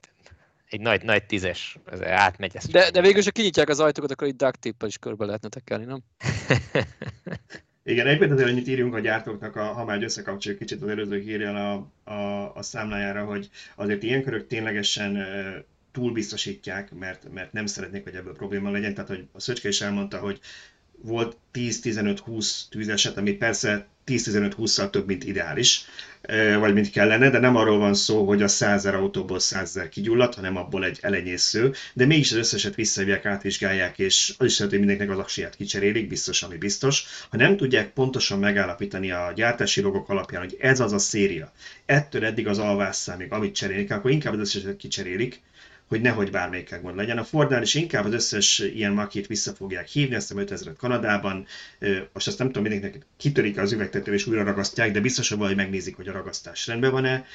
egy nagy, nagy tízes átmegy. Ezt de, de végül, ha kinyitják az ajtókat, akkor itt duct tape-el is körbe lehetne tekelni, nem? Igen, egyébként azért annyit írjunk a gyártóknak, a, ha már összekapcsoljuk kicsit az előző hírjel a, a, a számlájára, hogy azért ilyen körök ténylegesen túlbiztosítják, mert, mert nem szeretnék, hogy ebből probléma legyen. Tehát, hogy a Szöcske is elmondta, hogy volt tíz-tizenöt-húsz tűzeset, ami persze tíz-tizenöt-hússzal több, mint ideális, vagy mint kellene, de nem arról van szó, hogy a százezer autóból százezer kigyulladt, hanem abból egy elenyésző, de mégis az összeset visszahívják, átvizsgálják, és az is lehet, hogy mindenkinek az aksiját kicserélik, biztos, ami biztos. Ha nem tudják pontosan megállapítani a gyártási logok alapján, hogy ez az a széria, ettől eddig az alvásszámig, amit cserélik, akkor inkább az összeset kicserélik, hogy nehogy bármelyikkel gond legyen. A Fordnál is inkább az összes ilyen makét vissza fogják hívni, azt hiszem ötezret Kanadában, most azt nem tudom, mindenkinek kitörik az üvegtető és újra ragasztják, de biztos, hogy megnézik, hogy a ragasztás rendben van-e.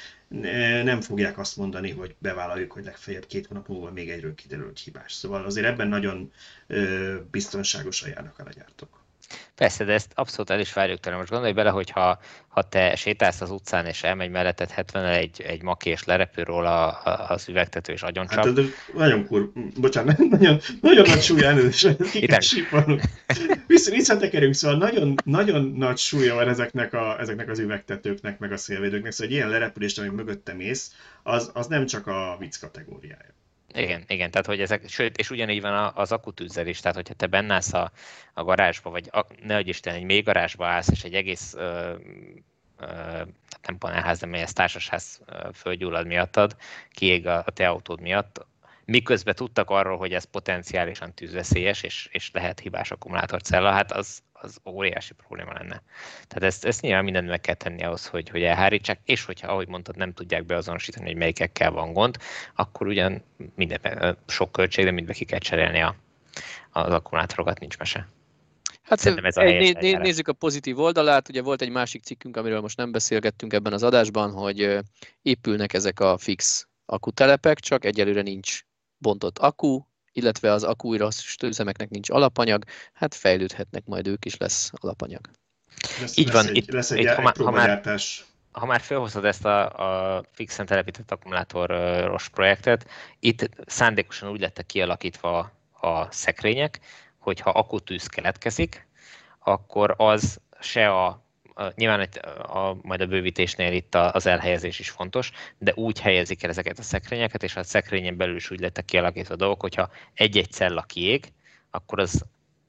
Nem fogják azt mondani, hogy bevállaljuk, hogy legfeljebb két hónap múlva még egyről kiderül, hogy hibás. Szóval azért ebben nagyon biztonságosan járnak el a gyártók. Persze, de ezt abszolút el is várjuk tőle. Most gondolj bele, hogy ha, ha te sétálsz az utcán, és elmegy melletted hetvennel egy, egy maki, és lerepül róla az üvegtető, és agyoncsap. Hát, nagyon kur... Bocsánat, nagyon, nagyon nagy súlya, és ki kell sípolnunk. Visszatekerünk, szóval nagyon, nagyon nagy súlya van ezeknek, a, ezeknek az üvegtetőknek, meg a szélvédőknek. Szóval egy ilyen lerepülést, ami mögöttem ész, az, az nem csak a vicc kategóriája. Igen, igen, tehát hogy ezek, sőt, és ugyanígy van az akutűzzel is, tehát hogyha te benne állsz a, a garázsba, vagy a, ne adj Isten, egy mély garázsba állsz, és egy egész, ö, ö, nem panel, ház, de melyhez társasház fölgyullad miattad, kiég a te autód miatt, miközben tudtak arról, hogy ez potenciálisan tűzveszélyes, és, és lehet hibás akkumulátorcella, hát az, az óriási probléma lenne. Tehát ezt, ezt nyilván mindent meg kell tenni ahhoz, hogy, hogy elhárítsák, és hogyha, ahogy mondtad, nem tudják beazonosítani, hogy melyikekkel van gond, akkor ugyan minden, sok költség, de mindbe ki kell cserélni a, az akkumulátorokat, nincs mese. Hát ez a né, né, nézzük a pozitív oldalát, ugye volt egy másik cikkünk, amiről most nem beszélgettünk ebben az adásban, hogy épülnek ezek a fix akkutelepek, csak egyelőre nincs bontott akku, illetve az akkuirasztó üzemeknek nincs alapanyag, hát fejlődhetnek majd ők is, lesz alapanyag. Lesz, így lesz van, egy, lesz egy, egy próbagyártás. Ha már felhozod ezt a, a fixen telepített akkumulátoros projektet, itt szándékosan úgy lettek kialakítva a szekrények, hogy ha akkutűz keletkezik, akkor az se a, a nyilván a, a, majd a bővítésnél itt a, az elhelyezés is fontos, de úgy helyezik el ezeket a szekrényeket, és a szekrényen belül is úgy lettek kialakítva a dolgok, hogyha egy-egy cella kiég, akkor az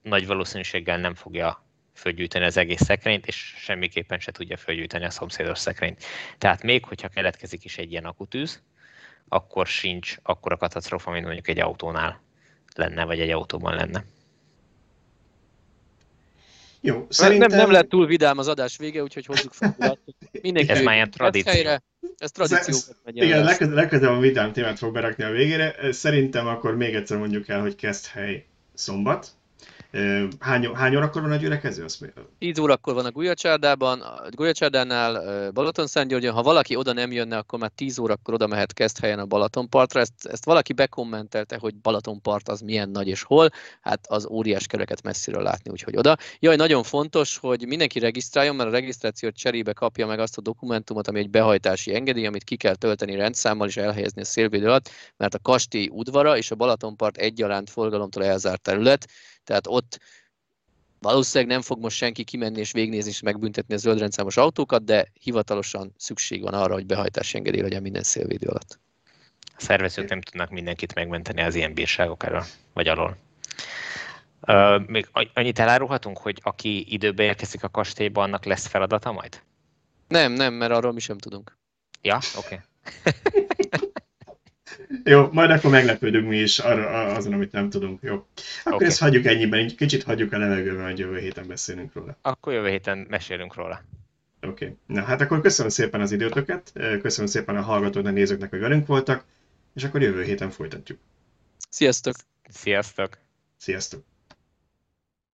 nagy valószínűséggel nem fogja fölgyűjteni az egész szekrényt, és semmiképpen se tudja fölgyűjteni a szomszédos szekrényt. Tehát még, hogyha keletkezik is egy ilyen akkutűz, akkor sincs akkora katasztrófa, mint mondjuk egy autónál lenne, vagy egy autóban lenne. Jó, szerintem... nem, nem lett túl vidám az adás vége, úgyhogy hozzuk fel. Mindenki ez már ilyen tradíció. Helyre, ez tradíció. Igen, legközelebb a vidám témát fog berakni a végére. Szerintem akkor még egyszer mondjuk el, hogy Keszthely szombat. Hány, hány órakor van a gyülekező? tíz órakor van a Gulyacsárdában, a Gulyacsárdánál, Balatonszentgyörgyön. Ha valaki oda nem jönne, akkor már tíz órakor oda mehet Keszthelyen a Balatonpartra. Ezt, ezt valaki bekommentelte, hogy Balatonpart az milyen nagy és hol. Hát az óriás kereket messziről látni, úgyhogy oda. Jaj, nagyon fontos, hogy mindenki regisztráljon, mert a regisztrációt cserébe kapja meg azt a dokumentumot, ami egy behajtási engedély, amit ki kell tölteni rendszámmal és elhelyezni a szélvédő alatt, mert a kastély udvara és a Balatonpart egyaránt forgalomtól elzárt terület. Tehát ott valószínűleg nem fog most senki kimenni és végignézni és megbüntetni a zöldrendszámos autókat, de hivatalosan szükség van arra, hogy behajtási engedély legyen minden szélvédő alatt. A szervezők nem tudnak mindenkit megmenteni az ilyen bírságok elől, vagy alól. Uh, még annyit elárulhatunk, hogy aki időben érkezik a kastélyba, annak lesz feladata majd? Nem, nem, mert arról mi sem tudunk. Ja, oké. Okay. Jó, majd akkor meglepődünk mi is arra, azon, amit nem tudunk. Jó. Akkor okay. Ezt hagyjuk ennyiben, kicsit hagyjuk a levegőben, hogy jövő héten beszélünk róla. Akkor jövő héten mesélünk róla. Oké. Okay. Na hát akkor köszönöm szépen az időtöket, köszönöm szépen a hallgatóknak, nézőknek, hogy velünk voltak, és akkor jövő héten folytatjuk. Sziasztok! Sziasztok! Sziasztok!